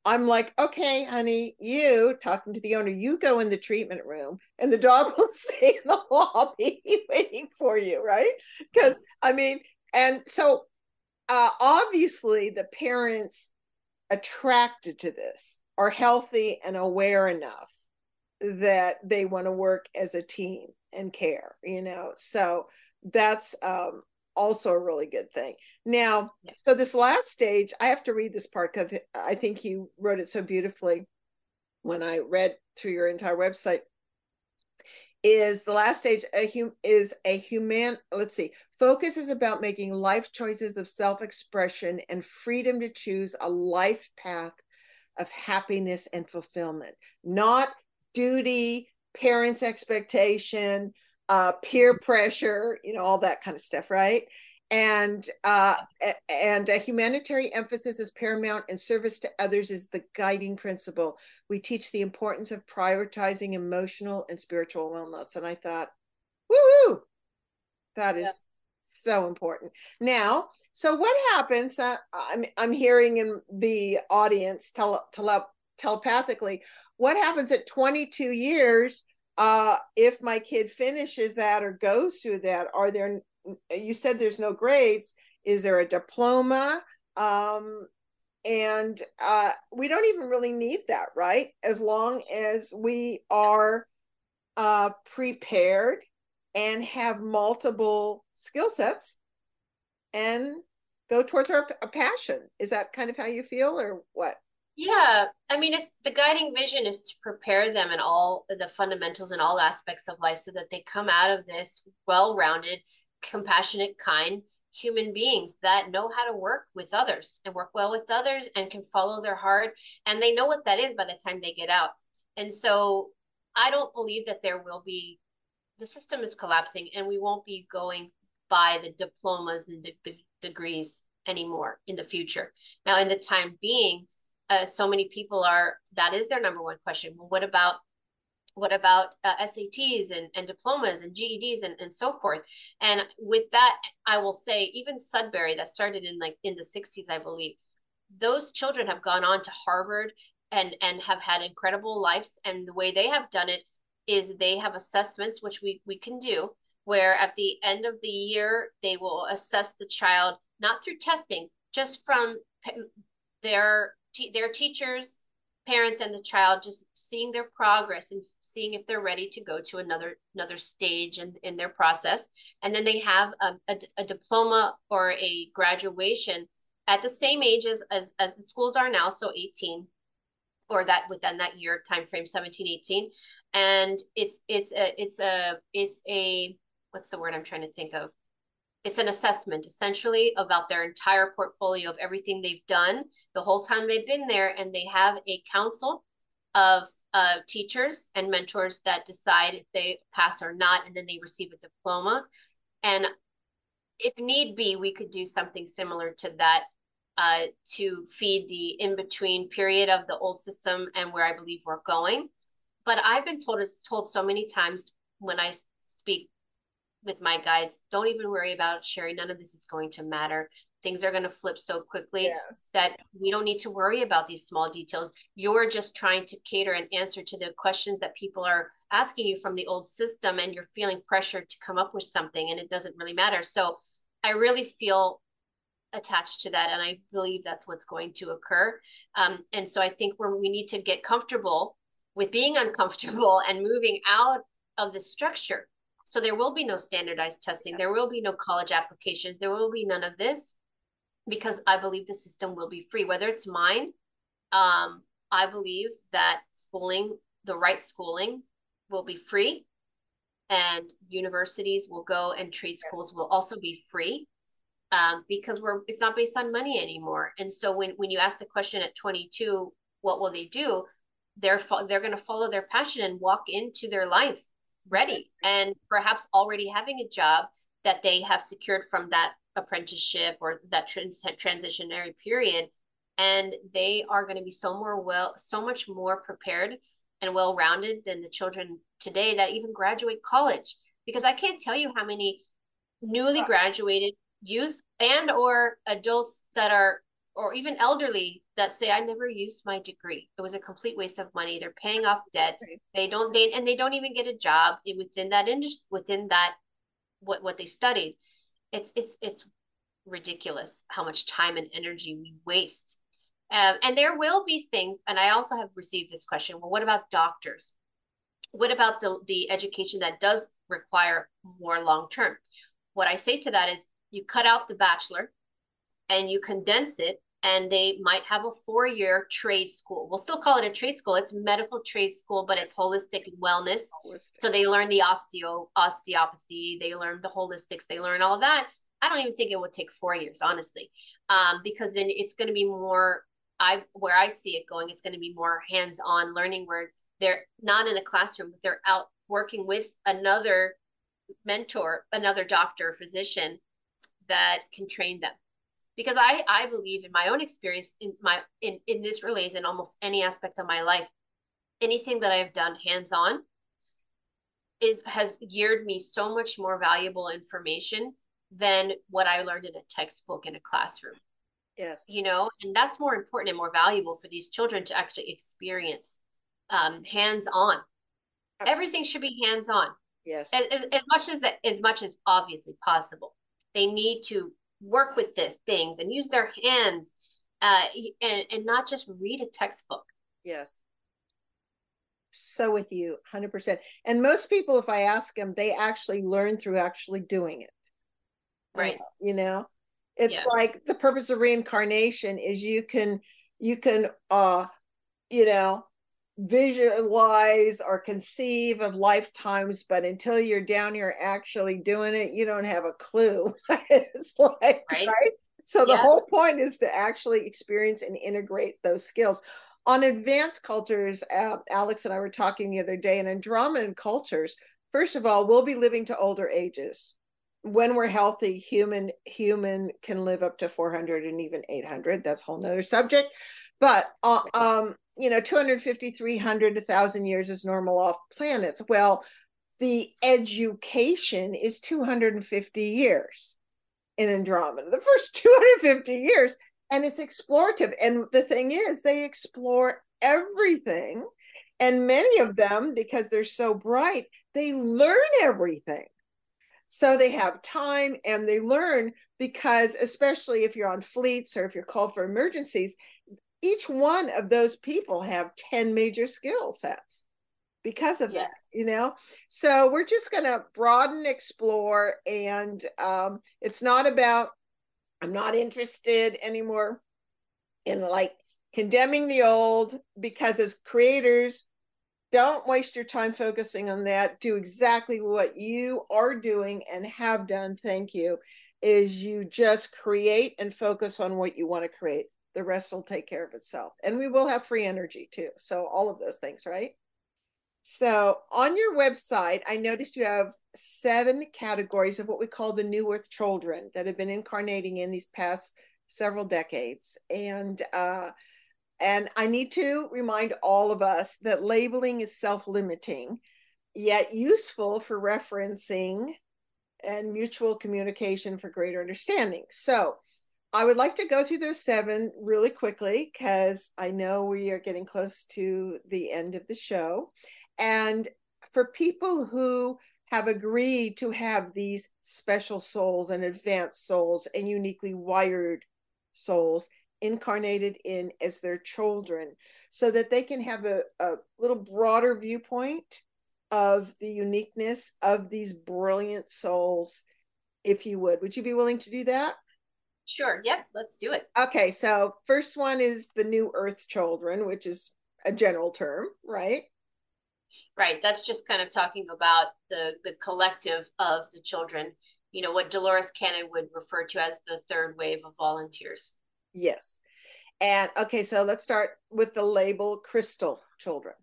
I'm like, okay, honey, you, talking to the owner, you go in the treatment room and the dog will stay in the lobby waiting for you, right? Because, I mean, and so uh, obviously the parents attracted to this are healthy and aware enough that they want to work as a team and care, you know? So that's um, also a really good thing. Now, yes. so this last stage, I have to read this part because I think you wrote it so beautifully when I read through your entire website, is the last stage a hum, is a human, let's see, focus is about making life choices of self-expression and freedom to choose a life path of happiness and fulfillment, not duty, parents' expectation, uh, peer pressure, you know, all that kind of stuff, right? And uh, and a humanitarian emphasis is paramount, and service to others is the guiding principle. We teach the importance of prioritizing emotional and spiritual wellness. And I thought, woohoo, that is yeah. so important. Now, so what happens? Uh, I'm I'm hearing in the audience tele, tele, telepathically, what happens at twenty-two years uh, if my kid finishes that or goes through that? Are there You said there's no grades. Is there a diploma? Um, and uh, we don't even really need that, right? As long as we are uh, prepared and have multiple skill sets and go towards our, our passion. Is that kind of how you feel, or what? Yeah, I mean, it's the guiding vision is to prepare them in all the fundamentals and all aspects of life so that they come out of this well-rounded, compassionate, kind human beings that know how to work with others and work well with others and can follow their heart. And they know what that is by the time they get out. And so I don't believe that there will be, the system is collapsing and we won't be going by the diplomas and the, the degrees anymore in the future. Now, in the time being, uh, so many people are, that is their number one question. Well, what about, what about uh, S A Ts and, and diplomas and G E Ds and, and so forth? And with that, I will say, even Sudbury that started in like in the sixties, I believe, those children have gone on to Harvard and, and have had incredible lives. And the way they have done it is they have assessments, which we, we can do, where at the end of the year, they will assess the child, not through testing, just from their, their teachers, parents, and the child, just seeing their progress and seeing if they're ready to go to another another stage in, in their process. And then they have a, a, a diploma or a graduation at the same age as, as, as the schools are now, so eighteen, or that within that year timeframe, seventeen, eighteen. And it's it's a, it's a, it's a, what's the word I'm trying to think of? It's an assessment essentially about their entire portfolio of everything they've done the whole time they've been there. And they have a council of uh, teachers and mentors that decide if they pass or not, and then they receive a diploma. And if need be, we could do something similar to that uh, to feed the in-between period of the old system and where I believe we're going. But I've been told, it's told so many times when I speak with my guides, don't even worry about it, Sherri. None of this is going to matter. Things are going to flip so quickly yes. that we don't need to worry about these small details. You're just trying to cater and answer to the questions that people are asking you from the old system, and you're feeling pressure to come up with something, and it doesn't really matter. So I really feel attached to that, and I believe that's what's going to occur. Um, and so I think where we need to get comfortable with being uncomfortable and moving out of the structure. So there will be no standardized testing. Yes. There will be no college applications. There will be none of this, because I believe the system will be free, whether it's mine. Um, I believe that schooling, the right schooling, will be free, and universities will go, and trade schools will also be free, um, because we're, it's not based on money anymore. And so when, when you ask the question at twenty-two, what will they do? They're, they're going to follow their passion and walk into their life ready, and perhaps already having a job that they have secured from that apprenticeship or that trans transitionary period. And they are going to be so more well, so much more prepared and well-rounded than the children today that even graduate college, because I can't tell you how many newly graduated youth and or adults that are, or even elderly, that say, I never used my degree. It was a complete waste of money. They're paying That's off debt. Right. They don't, they, and they don't even get a job within that industry, within that, what, what they studied. It's, it's, it's ridiculous how much time and energy we waste. Um, and there will be things, and I also have received this question, well, what about doctors? What about the, the education that does require more long-term? What I say to that is, you cut out the bachelor and you condense it, and they might have a four-year trade school. We'll still call it a trade school. It's medical trade school, but it's holistic and wellness. Holistic. So they learn the osteo osteopathy. They learn the holistics. They learn all that. I don't even think it would take four years, honestly, um, because then it's going to be more, I where I see it going, it's going to be more hands-on learning where they're not in a classroom, but they're out working with another mentor, another doctor, physician that can train them. Because I, I believe in my own experience, in my in, in this relays in almost any aspect of my life, anything that I've done hands-on is has geared me so much more valuable information than what I learned in a textbook in a classroom. Yes. You know, and that's more important and more valuable for these children to actually experience um, hands-on. Everything should be hands-on. Yes. As, as, as much as as much as obviously possible. They need to work with these things and use their hands uh, and, and not just read a textbook. Yes. So with you one hundred percent. And most people, if I ask them, they actually learn through actually doing it. Right. Uh, you know, It's yeah. like the purpose of reincarnation is you can, you can, uh, you know, visualize or conceive of lifetimes, but until you're down here actually doing it, you don't have a clue. It's like, right? right? So yeah. the whole point is to actually experience and integrate those skills. On advanced cultures, uh, Alex and I were talking the other day, and in Andromedan cultures, first of all, we'll be living to older ages. When we're healthy, human human can live up to four hundred and even eight hundred. That's a whole nother subject. But, uh, um, you know, two hundred fifty, three hundred, one thousand years is normal off planets. Well, the education is two hundred fifty years in Andromeda, the first two hundred fifty years. And it's explorative. And the thing is, they explore everything. And many of them, because they're so bright, they learn everything. So they have time and they learn, because especially if you're on fleets or if you're called for emergencies, each one of those people have ten major skill sets because of yeah. that, you know? So we're just going to broaden, explore, and um, it's not about, I'm not interested anymore in like condemning the old, because as creators, don't waste your time focusing on that. Do exactly what you are doing and have done. Thank you. Is you just create and focus on what you want to create. The rest will take care of itself. And we will have free energy too. So all of those things, right? So on your website, I noticed you have seven categories of what we call the New Earth children that have been incarnating in these past several decades. And, uh, and I need to remind all of us that labeling is self-limiting, yet useful for referencing and mutual communication for greater understanding. So I would like to go through those seven really quickly, because I know we are getting close to the end of the show. And for people who have agreed to have these special souls and advanced souls and uniquely wired souls incarnated in as their children, so that they can have a, a little broader viewpoint of the uniqueness of these brilliant souls, if you would. Would you be willing to do that? Sure. Yep. Let's do it. Okay. So first one is the New Earth children, which is a general term, right? Right. That's just kind of talking about the, the collective of the children, you know, what Dolores Cannon would refer to as the third wave of volunteers. Yes. And okay, so let's start with the label crystal children.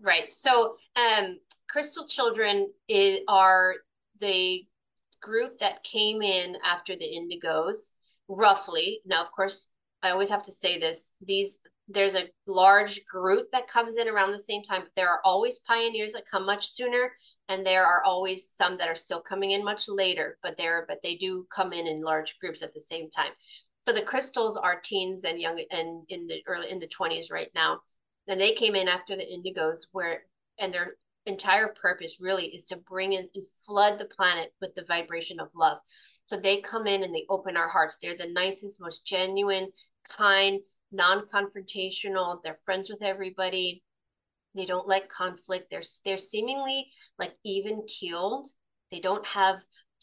Right. So um, crystal children is, are the group that came in after the Indigos, roughly. Now, of course, I always have to say this, these, there's a large group that comes in around the same time, but there are always pioneers that come much sooner, and there are always some that are still coming in much later, but they're, but they do come in in large groups at the same time. So the crystals are teens and young and in the early in the twenties right now. And they came in after the Indigos, where, and their entire purpose really is to bring in and flood the planet with the vibration of love. So they come in and they open our hearts. They're the nicest, most genuine, kind, non-confrontational. They're friends with everybody. They don't like conflict. They're, they're seemingly like even keeled. They don't have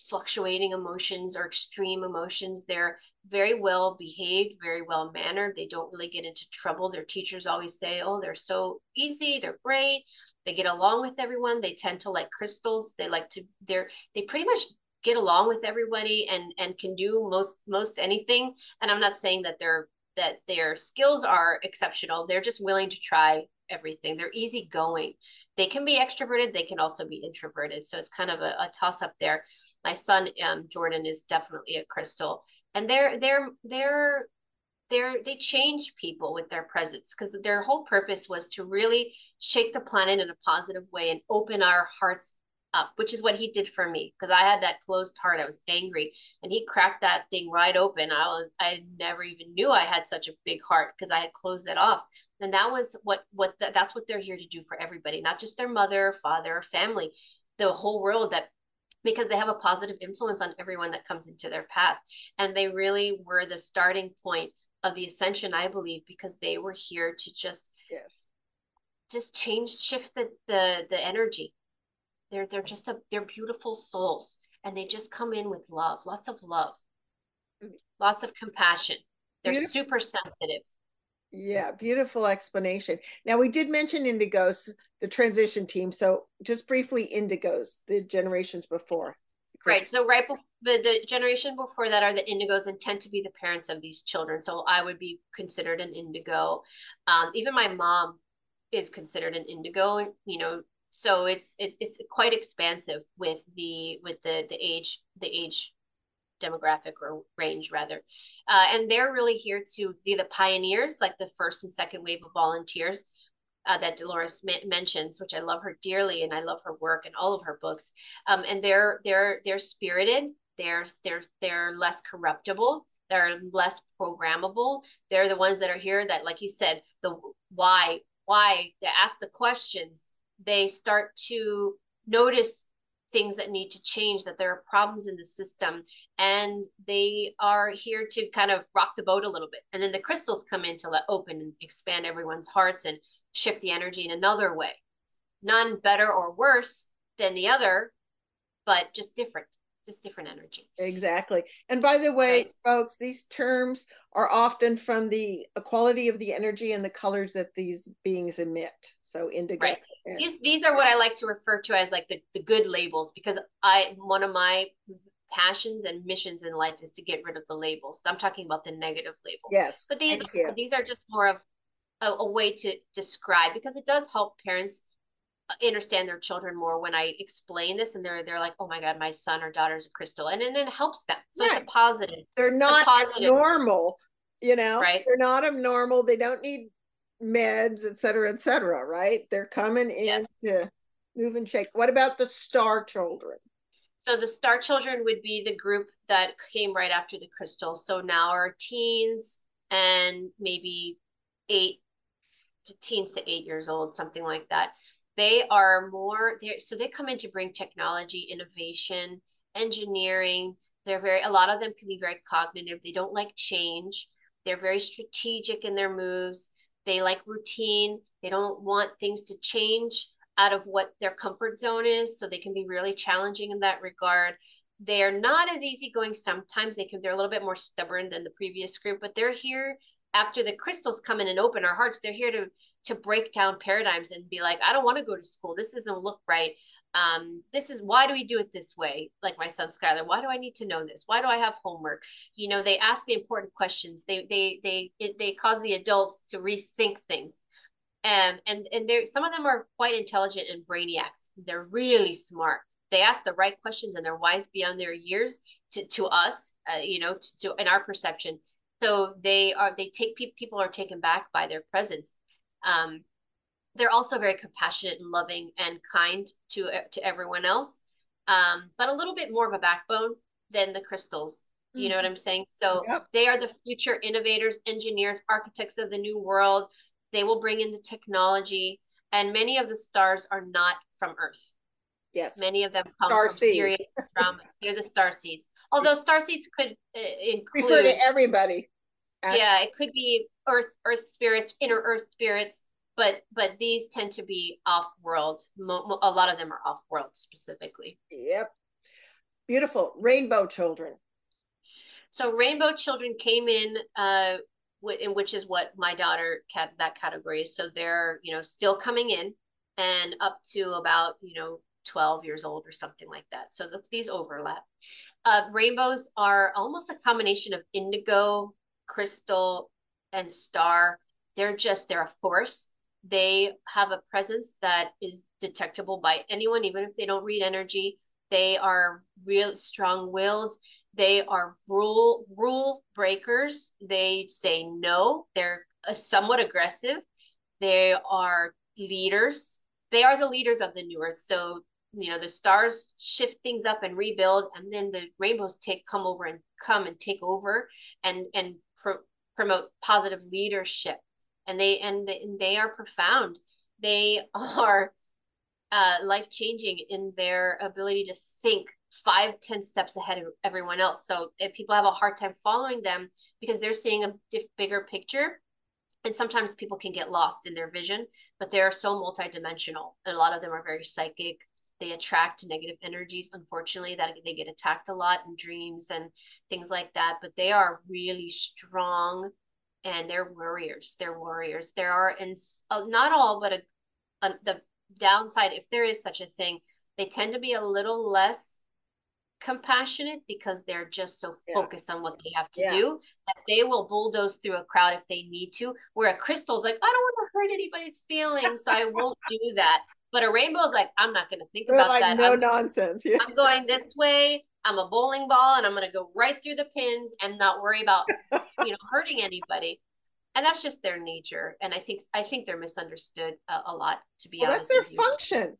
fluctuating emotions or extreme emotions. They're very well behaved, very well mannered. They don't really get into trouble. Their teachers always say, oh, they're so easy. They're great. They get along with everyone. They tend to like crystals. They like to, they're, they pretty much get along with everybody and, and can do most, most anything. And I'm not saying that they're, that their skills are exceptional. They're just willing to try everything. They're easygoing. They can be extroverted. They can also be introverted. So it's kind of a, a toss up there. My son, um, Jordan, is definitely a crystal, and they're, they're, they're, they're, they change people with their presence, because their whole purpose was to really shake the planet in a positive way and open our hearts up, which is what he did for me, because I had that closed heart. I was angry, and he cracked that thing right open. I was, I never even knew I had such a big heart, because I had closed it off. And that was what, what the, that's what they're here to do for everybody, not just their mother, father, family, the whole world, that because they have a positive influence on everyone that comes into their path. And they really were the starting point of the ascension, I believe, because they were here to just, yes. just change, shift the, the, the energy. They're, they're just, a, they're beautiful souls, and they just come in with love, lots of love. lots of compassion. They're beautiful. Super sensitive. Yeah, beautiful explanation. Now, we did mention Indigos, the transition team. So just briefly, Indigos, the generations before. Right. So right before the, the generation before that are the Indigos and tend to be the parents of these children. So I would be considered an Indigo. Um, even my mom is considered an Indigo, you know, so it's, it, it's quite expansive with the, with the, the age, the age demographic or range rather. Uh, and they're really here to be the pioneers, like the first and second wave of volunteers Uh, that Dolores mentions, which I love her dearly, and I love her work and all of her books. Um, and they're they're they're spirited. They're they're they're less corruptible. They're less programmable. They're the ones that are here that, like you said, the why why they ask the questions. They start to notice things that need to change, that there are problems in the system, and they are here to kind of rock the boat a little bit. And then the crystals come in to let open and expand everyone's hearts and shift the energy in another way. None better or worse than the other, but just different, just different energy. Exactly. And by the way, right, folks, these terms are often from the quality of the energy and the colors that these beings emit. So indigo. Right. And these, these are what I like to refer to as like the, the good labels, because I, one of my passions and missions in life is to get rid of the labels. I'm talking about the negative label. Yes. But these, are, these are just more of A, a way to describe, because it does help parents understand their children more when I explain this, and they're they're like, oh my god, my son or daughter's a crystal, and then it helps them. So right, it's a positive. They're not positive. Normal, you know. Right? They're not abnormal. They don't need meds, et cetera, et cetera. Right? They're coming in yes. to move and shake. What about the star children? So the star children would be the group that came right after the crystal. So now our teens and maybe eight. teens to eight years old, something like that. They are more there. So they come in to bring technology, innovation, engineering. They're very, a lot of them can be very cognitive. They don't like change. They're very strategic in their moves. They like routine. They don't want things to change out of what their comfort zone is. So they can be really challenging in that regard. They are not as easygoing sometimes. They can, they're a little bit more stubborn than the previous group, but they're here after the crystals come in and open our hearts. They're here to to break down paradigms and be like, I don't want to go to school. This doesn't look right. Um, this is, why do we do it this way? Like my son, Skylar, why do I need to know this? Why do I have homework? You know, they ask the important questions. They they they it, they cause the adults to rethink things. Um, and and there, some of them are quite intelligent and brainiacs. They're really smart. They ask the right questions, and they're wise beyond their years to to us, uh, you know, to, to in our perception. So they are, they take, people are taken back by their presence. Um, they're also very compassionate and loving and kind to, to everyone else. Um, but a little bit more of a backbone than the crystals. You mm-hmm. know what I'm saying? So yep. They are the future innovators, engineers, architects of the new world. They will bring in the technology, and many of the stars are not from Earth. Yes. Many of them come star from seed. Sirius. From, they're the star seeds. Although star seeds could uh, include refer to everybody. Actually. Yeah, it could be earth, earth spirits, inner earth spirits, but but these tend to be off world. Mo mo a lot of them are off world specifically. Yep. Beautiful. Rainbow children. So rainbow children came in, uh, in which is what my daughter cat that category is. So they're you know still coming in, and up to about you know. twelve years old or something like that. So the, these overlap. Uh, rainbows are almost a combination of indigo, crystal, and star. They're just, they're a force. They have a presence that is detectable by anyone, even if they don't read energy. They are real strong-willed. They are rule, rule breakers. They say no. They're somewhat aggressive. They are leaders. They are the leaders of the new earth. So you know, the stars shift things up and rebuild, and then the rainbows take come over and come and take over and and pro promote positive leadership. And they and they, and they are profound. They are uh, life changing in their ability to think five, ten steps ahead of everyone else. So if people have a hard time following them because they're seeing a diff bigger picture. And sometimes people can get lost in their vision, but they're so multidimensional. And a lot of them are very psychic. They attract negative energies, unfortunately, that they get attacked a lot in dreams and things like that. But they are really strong, and they're warriors. They're warriors. There are, and not all, but a, a, the downside, if there is such a thing, they tend to be a little less compassionate because they're just so yeah. focused on what they have to yeah. do that they will bulldoze through a crowd if they need to. Where a crystal's like, I don't want to hurt anybody's feelings, so I won't do that. But a rainbow's like, I'm not going to think We're about like, that. No I'm, nonsense. Yeah. I'm going this way. I'm a bowling ball, and I'm going to go right through the pins and not worry about you know hurting anybody. And that's just their nature. And I think I think they're misunderstood uh, a lot. To be well, honest, that's their function.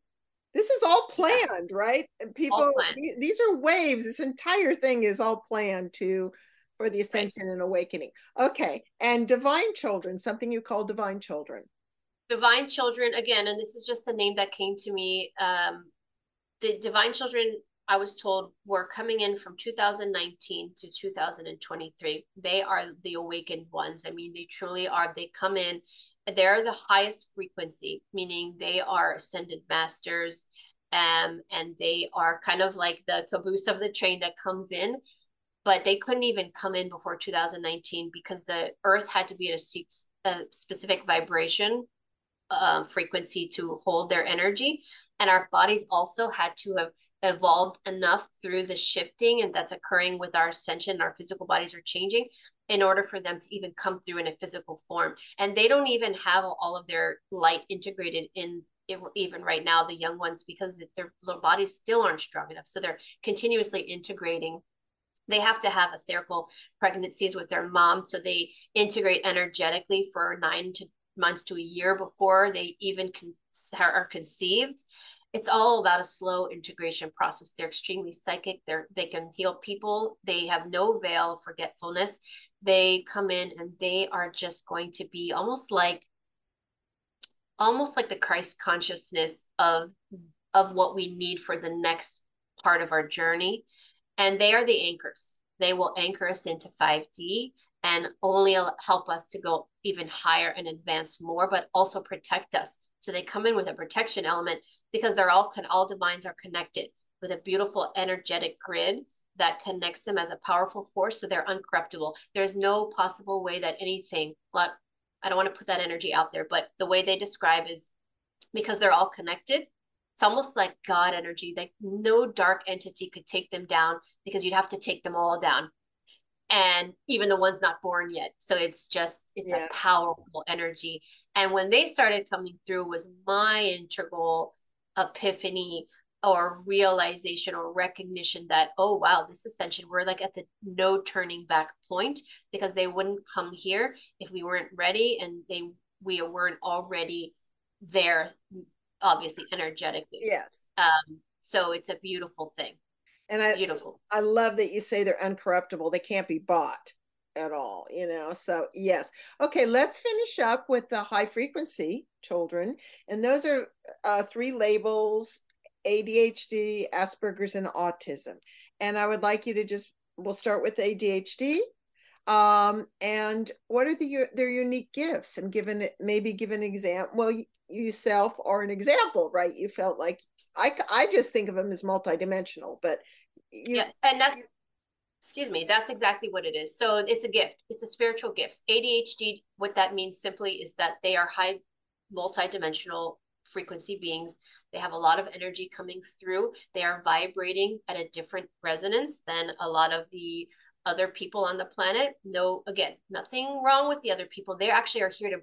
This is all planned, right? People, planned. These are waves. This entire thing is all planned to, for the ascension right. and awakening. Okay. And divine children, something you call divine children. Divine children, again, and this is just a name that came to me. Um, the divine children, I was told, were coming in from two thousand nineteen to two thousand twenty-three. They are the awakened ones. I mean, they truly are. They come in, they're the highest frequency, meaning they are ascended masters, um, and they are kind of like the caboose of the train that comes in. But they couldn't even come in before two thousand nineteen because the earth had to be at a, a specific vibration Uh, frequency to hold their energy, and our bodies also had to have evolved enough through the shifting, and that's occurring with our ascension. Our physical bodies are changing in order for them to even come through in a physical form, and they don't even have all of their light integrated in it, even right now, the young ones, because their, their bodies still aren't strong enough, so they're continuously integrating. They have to have etherical pregnancies with their mom, so they integrate energetically for nine to months to a year before they even con- are conceived. It's all about a slow integration process. They're extremely psychic. They're, they can heal people. They have no veil of forgetfulness. They come in and they are just going to be almost like, almost like the Christ consciousness of, of what we need for the next part of our journey. And they are the anchors. They will anchor us into five D and only help us to go even higher and advance more, but also protect us. So they come in with a protection element because they're all, all divines are connected with a beautiful energetic grid that connects them as a powerful force. So they're uncorruptible. There's no possible way that anything, well, I don't want to put that energy out there, but the way they describe is because they're all connected, it's almost like God energy, like no dark entity could take them down because you'd have to take them all down. And even the ones not born yet. So it's just, it's yeah. a powerful energy. And when they started coming through was my integral epiphany or realization or recognition that, oh, wow, this ascension, we're like at the no turning back point, because they wouldn't come here if we weren't ready. And they, we weren't already there, obviously energetically. Yes. Um, so it's a beautiful thing. And I, Beautiful. I love that you say they're uncorruptible. They can't be bought at all, you know? So yes. Okay. Let's finish up with the high frequency children. And those are uh, three labels, A D H D, Asperger's, and autism. And I would like you to just, we'll start with A D H D. Um, and what are the, their unique gifts? And given, maybe give an example, well, yourself or an example, right? You felt like, I, I just think of them as multidimensional, but you, yeah, and that's, excuse me, that's exactly what it is. So it's a gift. It's a spiritual gift. A D H D, what that means simply is that they are high multidimensional frequency beings. They have a lot of energy coming through. They are vibrating at a different resonance than a lot of the other people on the planet. No, again, nothing wrong with the other people. They actually are here to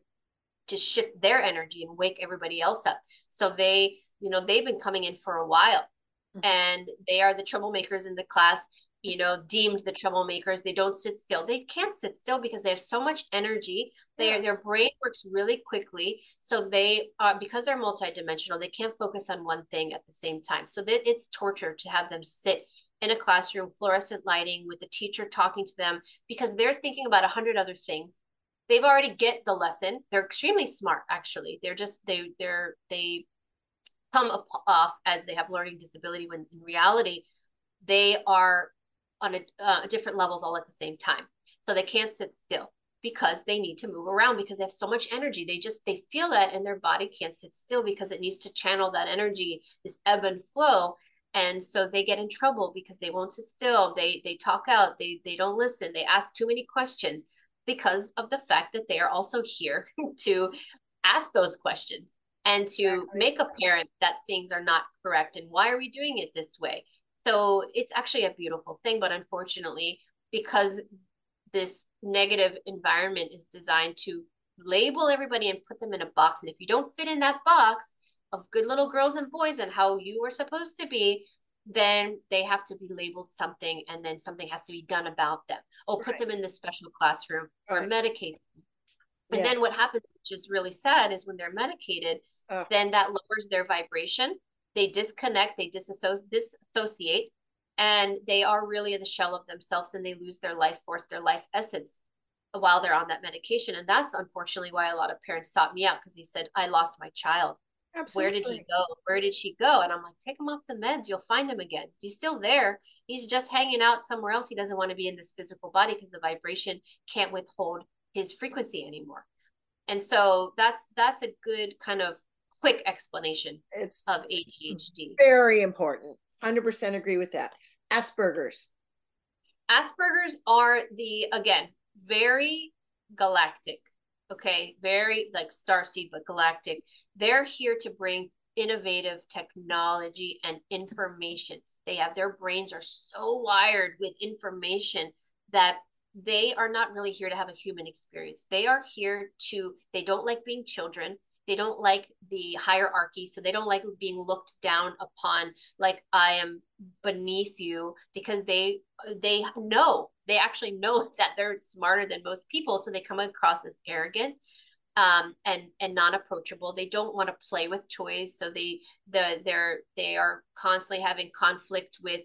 to shift their energy and wake everybody else up. So they, you know, they've been coming in for a while, mm-hmm. and they are the troublemakers in the class, you know, deemed the troublemakers. They don't sit still. They can't sit still because they have so much energy. They yeah. Their brain works really quickly. So they are, because they're multidimensional, they can't focus on one thing at the same time. So that it's torture to have them sit in a classroom, fluorescent lighting, with the teacher talking to them, because they're thinking about a hundred other things. They've already get the lesson. They're extremely smart, actually. They're just, they, they're, they come up, off as they have learning disability, when in reality, they are on a uh, different levels all at the same time. So they can't sit still. because they need to move around, because they have so much energy. They just, they feel that, and their body can't sit still because it needs to channel that energy, this ebb and flow. And so they get in trouble because they won't sit still. They, they talk out, they, they don't listen. They ask too many questions because of the fact that they are also here to ask those questions and to exactly. make apparent that things are not correct. And why are we doing it this way? So it's actually a beautiful thing, but unfortunately, because this negative environment is designed to label everybody and put them in a box. And if you don't fit in that box of good little girls and boys and how you were supposed to be, then they have to be labeled something, and then something has to be done about them. Oh, put right. them in this special classroom right. or medicate them. And yes. then what happens, which is really sad, is when they're medicated, oh. then that lowers their vibration. They disconnect, they disassociate, disassociate, and they are really the shell of themselves, and they lose their life force, their life essence while they're on that medication. And that's unfortunately why a lot of parents sought me out, because they said, I lost my child. Absolutely. Where did he go? Where did she go? And I'm like, take him off the meds. You'll find him again. He's still there. He's just hanging out somewhere else. He doesn't want to be in this physical body because the vibration can't withhold his frequency anymore. And so that's, that's a good kind of quick explanation it's of A D H D. Very important. one hundred percent agree with that. Asperger's. Asperger's are the, again, very galactic. Okay, very like starseed, but galactic. They're here to bring innovative technology and information. They have, their brains are so wired with information that they are not really here to have a human experience. They are here to, they don't like being children. They don't like the hierarchy. So they don't like being looked down upon, like I am beneath you, because they, they know, they actually know that they're smarter than most people. So they come across as arrogant um, and, and non-approachable. They don't want to play with toys. So they, the, they're, they are constantly having conflict with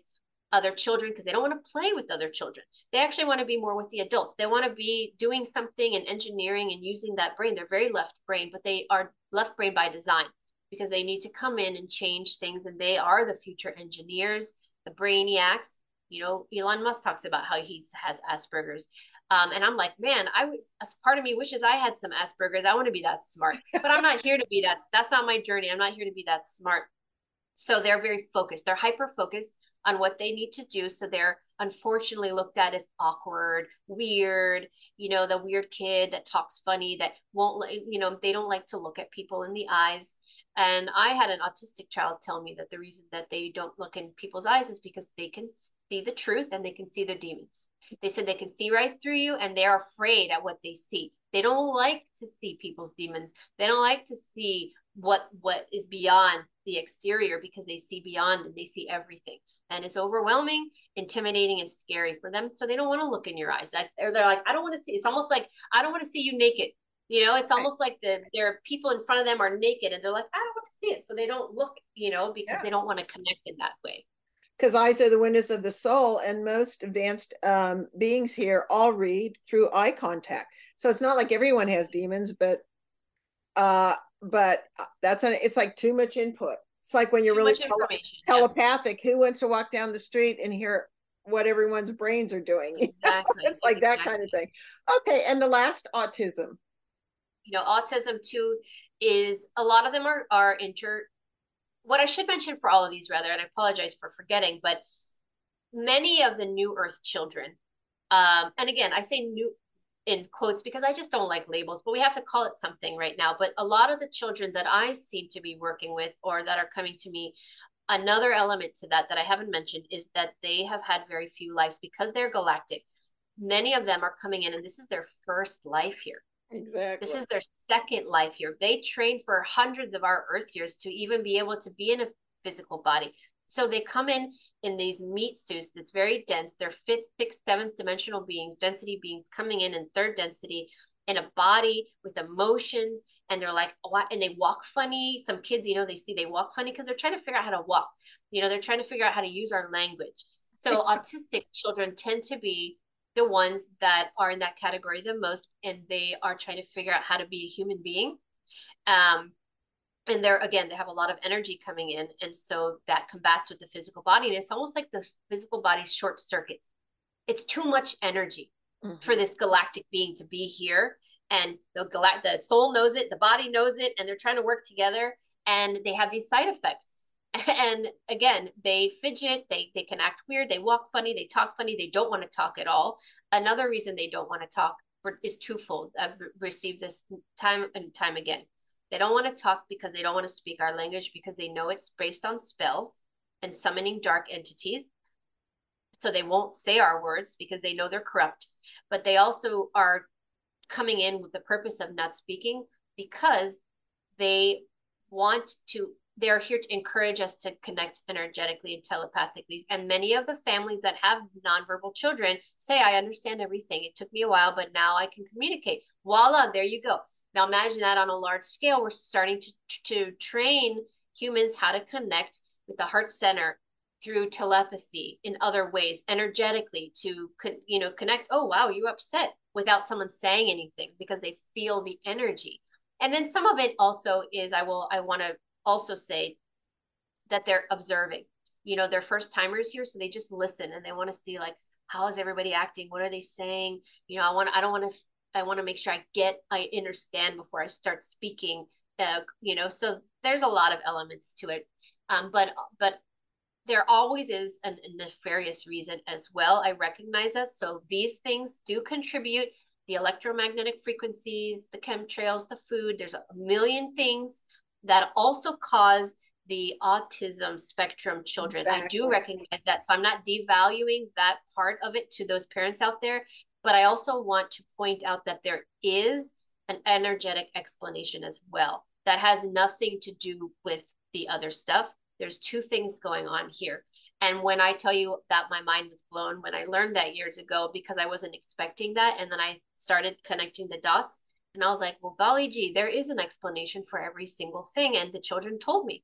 other children because they don't want to play with other children. They actually want to be more with the adults. They want to be doing something and engineering and using that brain. They're very left brain, but they are left brain by design because they need to come in and change things. And they are the future engineers, the brainiacs. You know, Elon Musk talks about how he has Asperger's. Um, and I'm like, man, I would, as part of me wishes I had some Asperger's. I want to be that smart, but I'm not here to be that. That's not my journey. I'm not here to be that smart. So they're very focused. They're hyper-focused on what they need to do. So they're unfortunately looked at as awkward, weird, you know, the weird kid that talks funny, that won't, you know, they don't like to look at people in the eyes. And I had an autistic child tell me that the reason that they don't look in people's eyes is because they can see the truth and they can see their demons. They said they can see right through you, and they're afraid at what they see. They don't like to see people's demons. They don't like to see what what is beyond the exterior, because they see beyond and they see everything, and it's overwhelming, intimidating, and scary for them. So they don't want to look in your eyes, like, or they're like, I don't want to see. It's almost like, I don't want to see you naked, you know. It's right. almost like the there are people in front of them are naked and they're like, I don't want to see it, so they don't look, you know, because yeah. they don't want to connect in that way, because eyes are the windows of the soul, and most advanced um beings here all read through eye contact. So it's not like everyone has demons, but uh but that's an, it's like too much input. It's like when you're too really tele telepathic, yeah. who wants to walk down the street and hear what everyone's brains are doing? Exactly. It's like exactly. that kind of thing. Okay. And the last, autism. You know, autism too is, a lot of them are, are inter, what I should mention for all of these rather, and I apologize for forgetting, but many of the New Earth children, um, and again, I say new, in quotes, because I just don't like labels, but we have to call it something right now. But a lot of the children that I seem to be working with, or that are coming to me, another element to that that I haven't mentioned is that they have had very few lives because they're galactic. Many of them are coming in, and this is their first life here. Exactly. This is their second life here. They trained for hundreds of our Earth years to even be able to be in a physical body. So they come in in these meat suits that's very dense. They're fifth, sixth, seventh dimensional beings, density beings coming in in third density, in a body with emotions. And they're like, what? And they walk funny. Some kids, you know, they see they walk funny because they're trying to figure out how to walk. You know, they're trying to figure out how to use our language. So autistic children tend to be the ones that are in that category the most, and they are trying to figure out how to be a human being. Um, And they're, again, they have a lot of energy coming in. And so that combats with the physical body. And it's almost like the physical body's short circuits. It's too much energy. mm-hmm. for this galactic being to be here. And the galact the soul knows it, the body knows it, and they're trying to work together, and they have these side effects. And again, they fidget, they they can act weird, they walk funny, they talk funny, they don't want to talk at all. Another reason they don't want to talk for, is twofold. I've received this time and time again. They don't want to talk because they don't want to speak our language, because they know it's based on spells and summoning dark entities. So they won't say our words because they know they're corrupt. But they also are coming in with the purpose of not speaking because they want to, they're here to encourage us to connect energetically and telepathically. And many of the families that have nonverbal children say, I understand everything. It took me a while, but now I can communicate. Voila, there you go. Now imagine that on a large scale. We're starting to, to train humans how to connect with the heart center through telepathy, in other ways, energetically, to you know connect. Oh, wow, you upset, without someone saying anything, because they feel the energy. And then some of it also is, I will, I want to also say that they're observing. You know, they're first timers here, so they just listen and they want to see, like, how is everybody acting? What are they saying? You know, I want, I don't want to, I want to make sure I get, I understand before I start speaking. Uh, you know, so there's a lot of elements to it, um, but but. There always is a nefarious reason as well. I recognize that. So these things do contribute, the electromagnetic frequencies, the chemtrails, the food. There's a million things that also cause the autism spectrum children. Exactly. I do recognize that. So I'm not devaluing that part of it to those parents out there. But I also want to point out that there is an energetic explanation as well that has nothing to do with the other stuff. There's two things going on here. And when I tell you that my mind was blown when I learned that years ago, because I wasn't expecting that. And then I started connecting the dots and I was like, well, golly gee, there is an explanation for every single thing. And the children told me,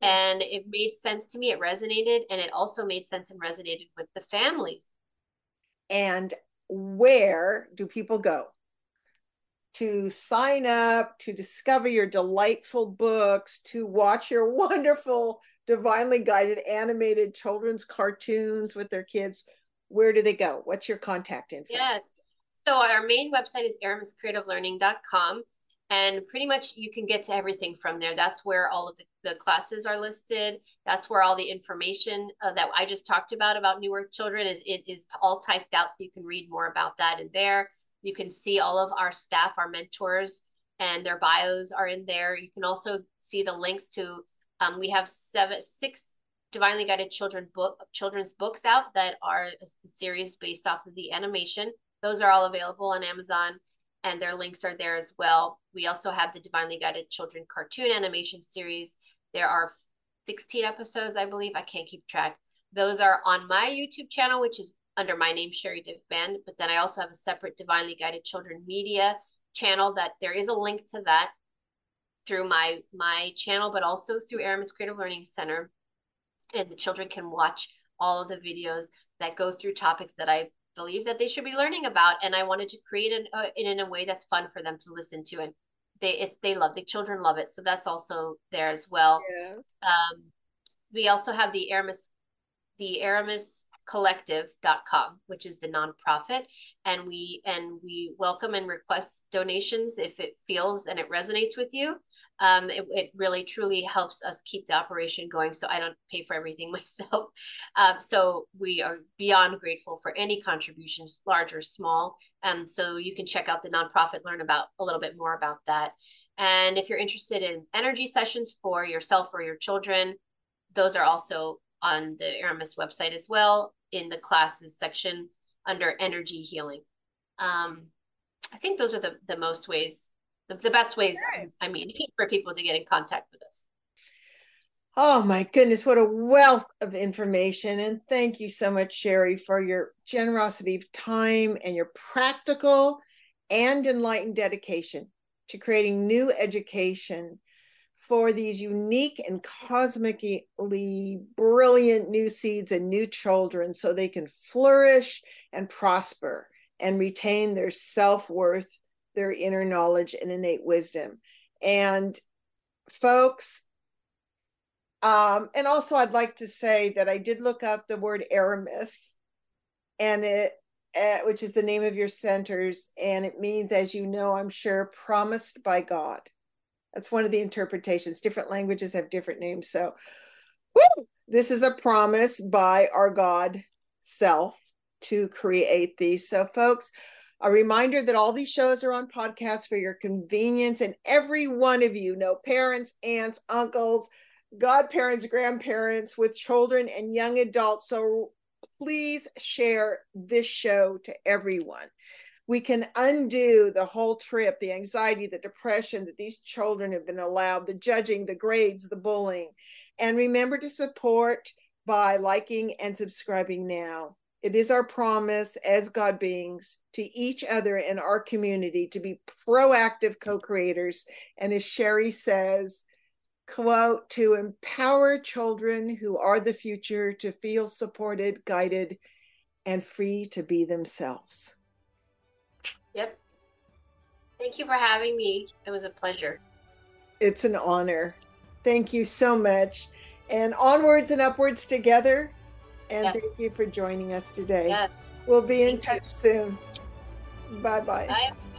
and it made sense to me. It resonated. And it also made sense and resonated with the families. And where do people go to sign up, to discover your delightful books, to watch your wonderful divinely guided animated children's cartoons with their kids? Where do they go? What's your contact info? Yes. So our main website is aramis creative learning dot com. And pretty much you can get to everything from there. That's where all of the, the classes are listed. That's where all the information uh, that I just talked about, about New Earth Children, is it is all typed out. You can read more about that in there. You can see all of our staff, our mentors, and their bios are in there. You can also see the links to, um, we have seven, six divinely guided children book, children's books out that are a series based off of the animation. Those are all available on Amazon, and their links are there as well. We also have the divinely guided children cartoon animation series. There are sixteen episodes, I believe. I can't keep track. Those are on my YouTube channel, which is under my name, Sherri Divband, but then I also have a separate Divinely Guided Children Media channel that there is a link to that through my my channel, but also through Aramis Creative Learning Center. And the children can watch all of the videos that go through topics that I believe that they should be learning about. And I wanted to create it uh, in a way that's fun for them to listen to. And they it's, they love, the children love it. So that's also there as well. Yes. Um, we also have the Aramis, the Aramis collective dot com, which is the nonprofit, and we and we welcome and request donations if it feels and it resonates with you. Um, it, it really truly helps us keep the operation going, so I don't pay for everything myself. Um, so we are beyond grateful for any contributions, large or small. Um, so you can check out the nonprofit, learn about a little bit more about that. And if you're interested in energy sessions for yourself or your children, those are also on the Aramis website as well, in the classes section under energy healing. Um, I think those are the, the most ways, the, the best ways, okay. I mean, for people to get in contact with us. Oh my goodness, what a wealth of information. And thank you so much, Sherri, for your generosity of time and your practical and enlightened dedication to creating new education for these unique and cosmically brilliant new seeds and new children, so they can flourish and prosper and retain their self-worth, their inner knowledge and innate wisdom. And folks, um, and also I'd like to say that I did look up the word Aramis, and it uh, which is the name of your centers. And it means, as you know, I'm sure, promised by God. That's one of the interpretations. Different languages have different names. So woo, this is a promise by our God self to create these. So folks, a reminder that all these shows are on podcasts for your convenience. And every one of you know parents, aunts, uncles, godparents, grandparents with children and young adults. So please share this show to everyone. We can undo the whole trip, the anxiety, the depression that these children have been allowed, the judging, the grades, the bullying. And remember to support by liking and subscribing now. It is our promise as God beings to each other in our community to be proactive co-creators. And as Sherri says, quote, to empower children who are the future to feel supported, guided, and free to be themselves. Yep. Thank you for having me. It was a pleasure. It's an honor. Thank you so much. And onwards and upwards together. And yes. Thank you for joining us today. Yes. We'll be thank in touch you. Soon. Bye-bye. Bye.